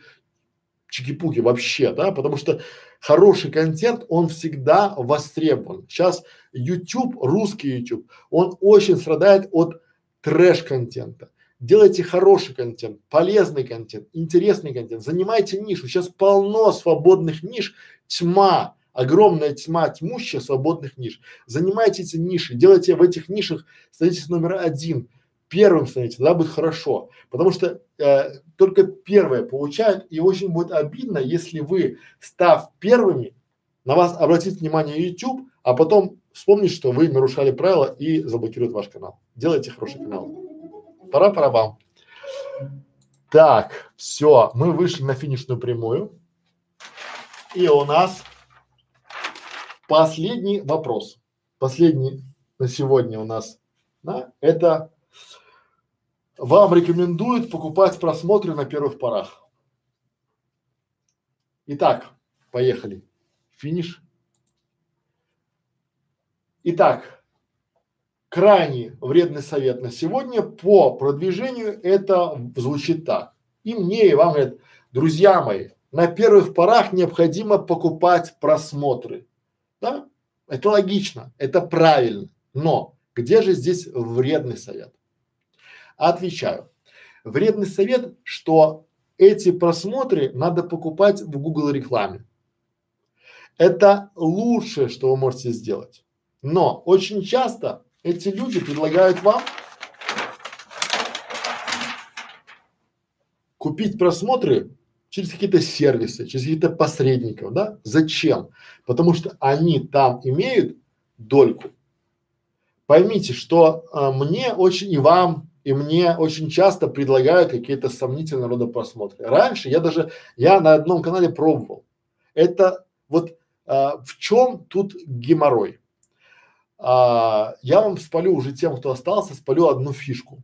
чики-пуки вообще, да? Потому что хороший контент, он всегда востребован. Сейчас YouTube, русский YouTube, он очень страдает от трэш-контента. Делайте хороший контент, полезный контент, интересный контент, занимайте нишу. Сейчас полно свободных ниш, тьма, огромная тьма, тьмущая свободных ниш. Занимайте эти ниши, делайте в этих нишах, становитесь номер один, первым становитесь, тогда будет хорошо. Потому что э, только первое получают, и очень будет обидно, если вы, став первыми, на вас обратит внимание YouTube, а потом вспомнить, что вы нарушали правила и заблокируют ваш канал. Делайте хороший канал. Пара-пара-бам. Так, все, мы вышли на финишную прямую. И у нас последний вопрос. Последний на сегодня у нас, да, это вам рекомендуют покупать просмотры на первых порах. Итак, поехали. Финиш. Итак, крайне вредный совет на сегодня по продвижению, это звучит так. И мне, и вам, говорят, друзья мои, на первых порах необходимо покупать просмотры. Да? Это логично, это правильно. Но где же здесь вредный совет? Отвечаю. Вредный совет, что эти просмотры надо покупать в Google рекламе. Это лучшее, что вы можете сделать. Но очень часто эти люди предлагают вам купить просмотры через какие-то сервисы, через какие-то посредников, да? Зачем? Потому что они там имеют дольку. Поймите, что а, мне очень и вам, и мне очень часто предлагают какие-то сомнительного рода просмотры. Раньше я даже, я на одном канале пробовал. Это вот а, в чем тут геморрой? А, я вам спалю уже тем, кто остался, спалю одну фишку.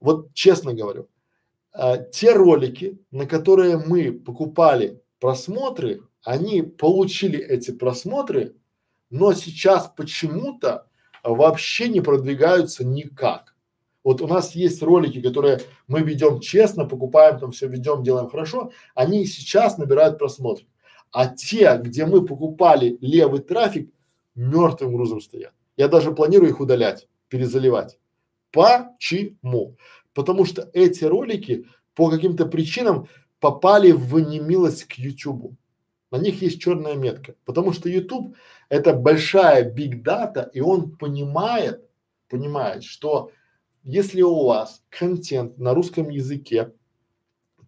Вот честно говорю, а, те ролики, на которые мы покупали просмотры, они получили эти просмотры, но сейчас почему-то вообще не продвигаются никак. Вот у нас есть ролики, которые мы ведем честно, покупаем, там все ведем, делаем хорошо, они сейчас набирают просмотры. А те, где мы покупали левый трафик, мертвым грузом стоят. Я даже планирую их удалять, перезаливать. Почему? Потому что эти ролики по каким-то причинам попали в немилость к YouTube. На них есть черная метка, потому что YouTube – это большая big data, и он понимает, понимает, что если у вас контент на русском языке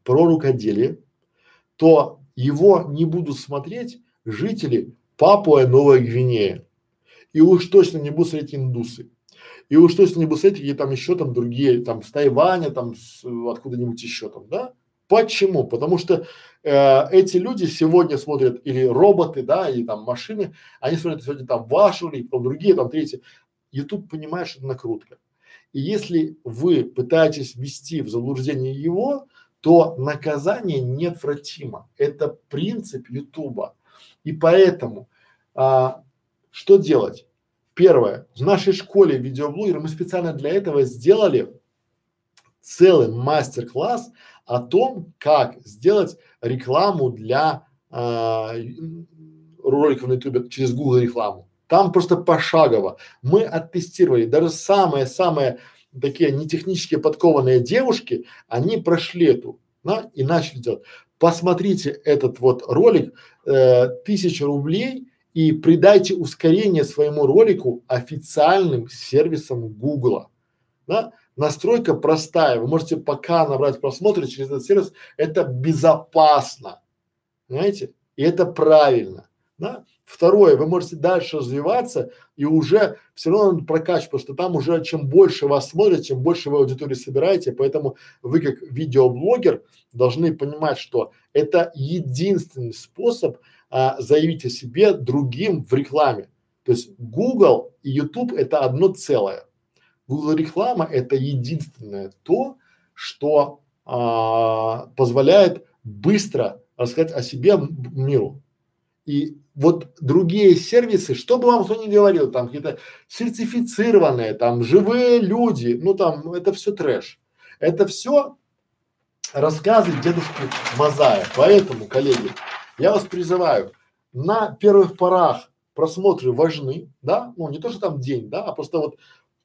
про рукоделие, то его не будут смотреть жители Папуа Новой Гвинеи, и уж точно не будут смотреть индусы, и уж точно не будут смотреть какие там еще там другие, там с Тайваня, там с, откуда-нибудь еще там, да? Почему? Потому что э, эти люди сегодня смотрят или роботы, да, или там машины, они смотрят сегодня там ваши ролики, потом другие, там третьи. YouTube понимает, что это накрутка. И если вы пытаетесь ввести в заблуждение его, то наказание неотвратимо. Это принцип Ютуба. И поэтому а, что делать? Первое. В нашей школе видеоблогера мы специально для этого сделали целый мастер-класс о том, как сделать рекламу для а, роликов на YouTube через Google рекламу. Там просто пошагово. Мы оттестировали даже самые-самые такие нетехнически подкованные девушки, они прошли эту, да, и начали делать. Посмотрите этот вот ролик э, тысяча рублей и придайте ускорение своему ролику официальным сервисам Гугла. Да? Настройка простая, вы можете пока набрать просмотры через этот сервис, это безопасно, понимаете, и это правильно, да? Второе, вы можете дальше развиваться и уже все равно прокачивать, потому что там уже чем больше вас смотрят, чем больше вы аудитории собираете, поэтому вы как видеоблогер должны понимать, что это единственный способ а, заявить о себе другим в рекламе, то есть Google и YouTube это одно целое. Google реклама это единственное то, что а, позволяет быстро рассказать о себе миру. И вот другие сервисы, что бы вам кто ни говорил, там какие-то сертифицированные, там живые люди, ну там это все трэш. Это все рассказы дедушки Мазая. Поэтому, коллеги, я вас призываю, на первых порах просмотры важны, да, ну не то, что там день, да, а просто вот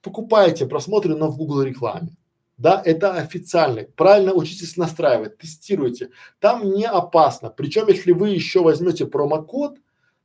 покупайте просмотры, но в Google рекламе. Да, это официально. Правильно учитесь настраивать, тестируйте. Там не опасно. Причем, если вы еще возьмете промокод,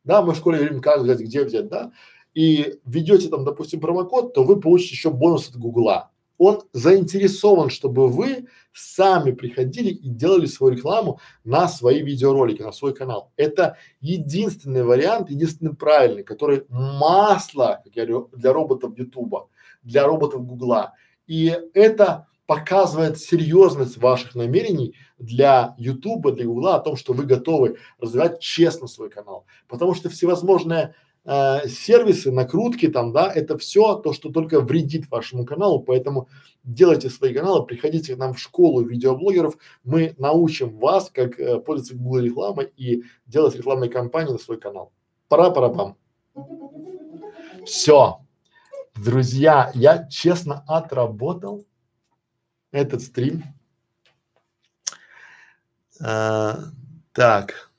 да, мы в школе говорим, как взять, где взять, да, и ведете там, допустим, промокод, то вы получите еще бонус от Гугла. Он заинтересован, чтобы вы сами приходили и делали свою рекламу на свои видеоролики, на свой канал. Это единственный вариант, единственный правильный, который масло, как я говорю, для роботов Ютуба, для роботов Гугла. И это показывает серьезность ваших намерений для Ютуба, для Гугла о том, что вы готовы развивать честно свой канал. Потому что всевозможные э, сервисы, накрутки там, да, это все то, что только вредит вашему каналу. Поэтому делайте свои каналы, приходите к нам в школу видеоблогеров, мы научим вас, как э, пользоваться Google рекламой и делать рекламные кампании на свой канал. Пара-пара-пам. Все. Друзья, я честно отработал этот стрим. А, так.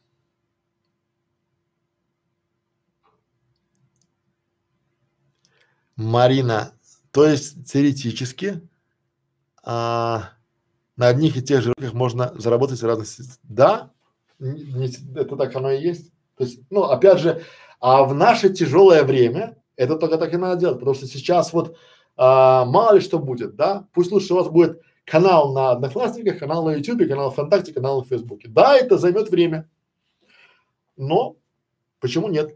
Марина, то есть теоретически а, на одних и тех же рынках можно заработать разности. Да, не, это так оно и есть. То есть, ну, опять же, а в наше тяжелое время это только так и надо делать, потому что сейчас вот а, мало ли что будет, да, пусть лучше у вас будет канал на Одноклассниках, канал на Ютубе, канал ВКонтакте, канал в Фейсбуке. Да, это займет время, но почему нет?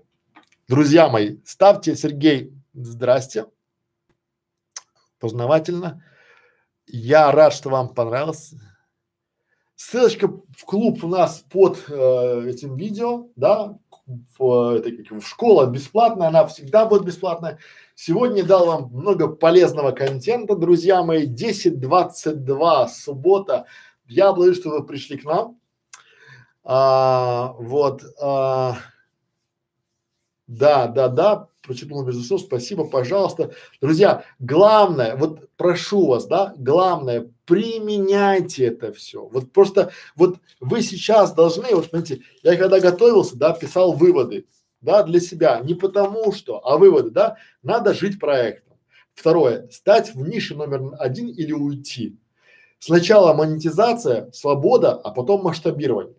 Друзья мои, ставьте, Сергей, здрасте, познавательно, я рад, что вам понравилось. Ссылочка в клуб у нас под э, этим видео, да, в, это, в школа бесплатная, она всегда будет бесплатная. Сегодня дал вам много полезного контента, друзья мои. десять двадцать два суббота. Я благодарю, что вы пришли к нам. А, вот. А, да, да, да. Прочитал между слов. Спасибо, пожалуйста. Друзья, главное, вот прошу вас, да, главное, применяйте это все. Вот просто, вот вы сейчас должны, вот смотрите, я когда готовился, да, писал выводы, да, для себя, не потому что, а выводы, да, надо жить проектом. Второе, стать в нише номер один или уйти. Сначала монетизация, свобода, а потом масштабирование.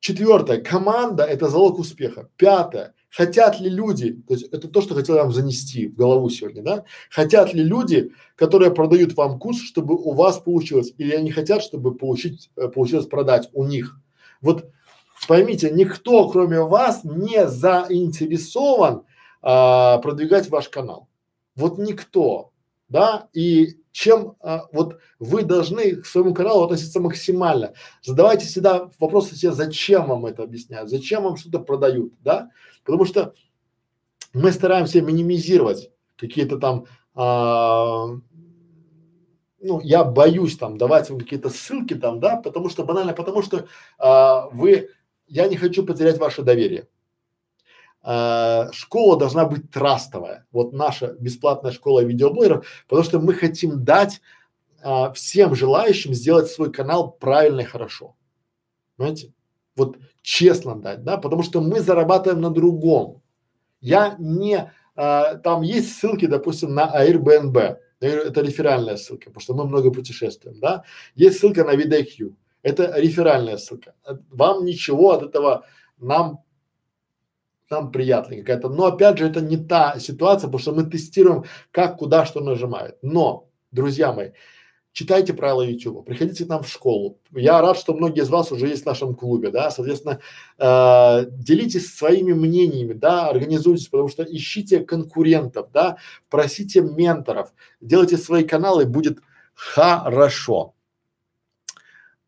Четвертое, команда – это залог успеха. Пятое. Хотят ли люди, то есть это то, что хотел вам занести в голову сегодня, да? Хотят ли люди, которые продают вам курс, чтобы у вас получилось, или они хотят, чтобы получить, получилось продать у них? Вот поймите, никто, кроме вас, не заинтересован а, продвигать ваш канал. Вот никто, да? И чем а, вот вы должны к своему каналу относиться максимально. Задавайте всегда вопросы себе, зачем вам это объясняют, зачем вам что-то продают, да? Потому что мы стараемся минимизировать какие-то там, а, ну, я боюсь там давать вам какие-то ссылки там, да, потому что банально, потому что а, вы, я не хочу потерять ваше доверие. А, школа должна быть трастовая, вот наша бесплатная школа видеоблогеров, потому что мы хотим дать а, всем желающим сделать свой канал правильно и хорошо, понимаете? Вот честно дать, да, потому что мы зарабатываем на другом. Я не, а, там есть ссылки, допустим, на Airbnb, это реферальная ссылка, потому что мы много путешествуем, да. Есть ссылка на VidIQ, это реферальная ссылка. Вам ничего от этого, нам, нам приятно какая-то, но опять же это не та ситуация, потому что мы тестируем, как, куда, что нажимает. Но, друзья мои, читайте правила Ютуба, приходите к нам в школу. Я рад, что многие из вас уже есть в нашем клубе, да, соответственно, э, делитесь своими мнениями, да, организуйтесь, потому что ищите конкурентов, да, просите менторов, делайте свои каналы, будет хорошо.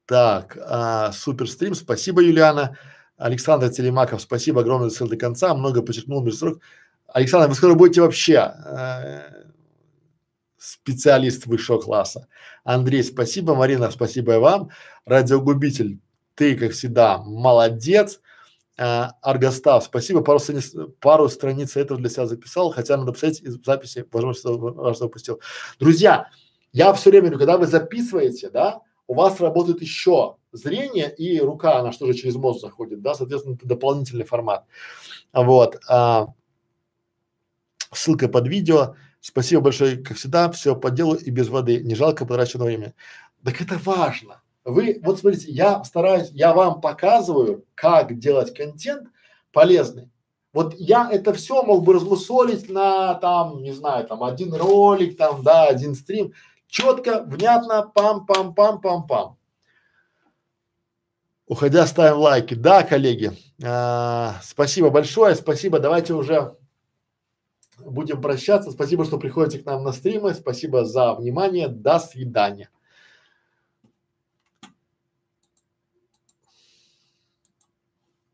Так, э, супер стрим, спасибо, Юлиана. Александр Телемаков, спасибо огромное за ссылку до конца, много подчеркнул между строк. Александр, вы скоро будете вообще… Э, специалист высшего класса. Андрей, спасибо. Марина, спасибо и вам. Радиогубитель, ты, как всегда, молодец. А, Аргостав, спасибо. Пару страниц, пару страниц этого для себя записал, хотя надо писать из записи, возможно, что, что упустил. Друзья, я все время говорю, когда вы записываете, да, у вас работает еще зрение и рука, она что же через мозг заходит, да, соответственно, это дополнительный формат. Вот. А, ссылка под видео. Спасибо большое, как всегда, все по делу и без воды, не жалко потраченного времени. Так это важно. Вы, вот смотрите, я стараюсь, я вам показываю, как делать контент полезный. Вот я это все мог бы размусолить на там, не знаю, там один ролик, там, да, один стрим. Четко, внятно, пам-пам-пам-пам-пам. Уходя, ставим лайки. Да, коллеги, а, спасибо большое, спасибо, давайте уже… будем прощаться. Спасибо, что приходите к нам на стримы. Спасибо за внимание. До свидания.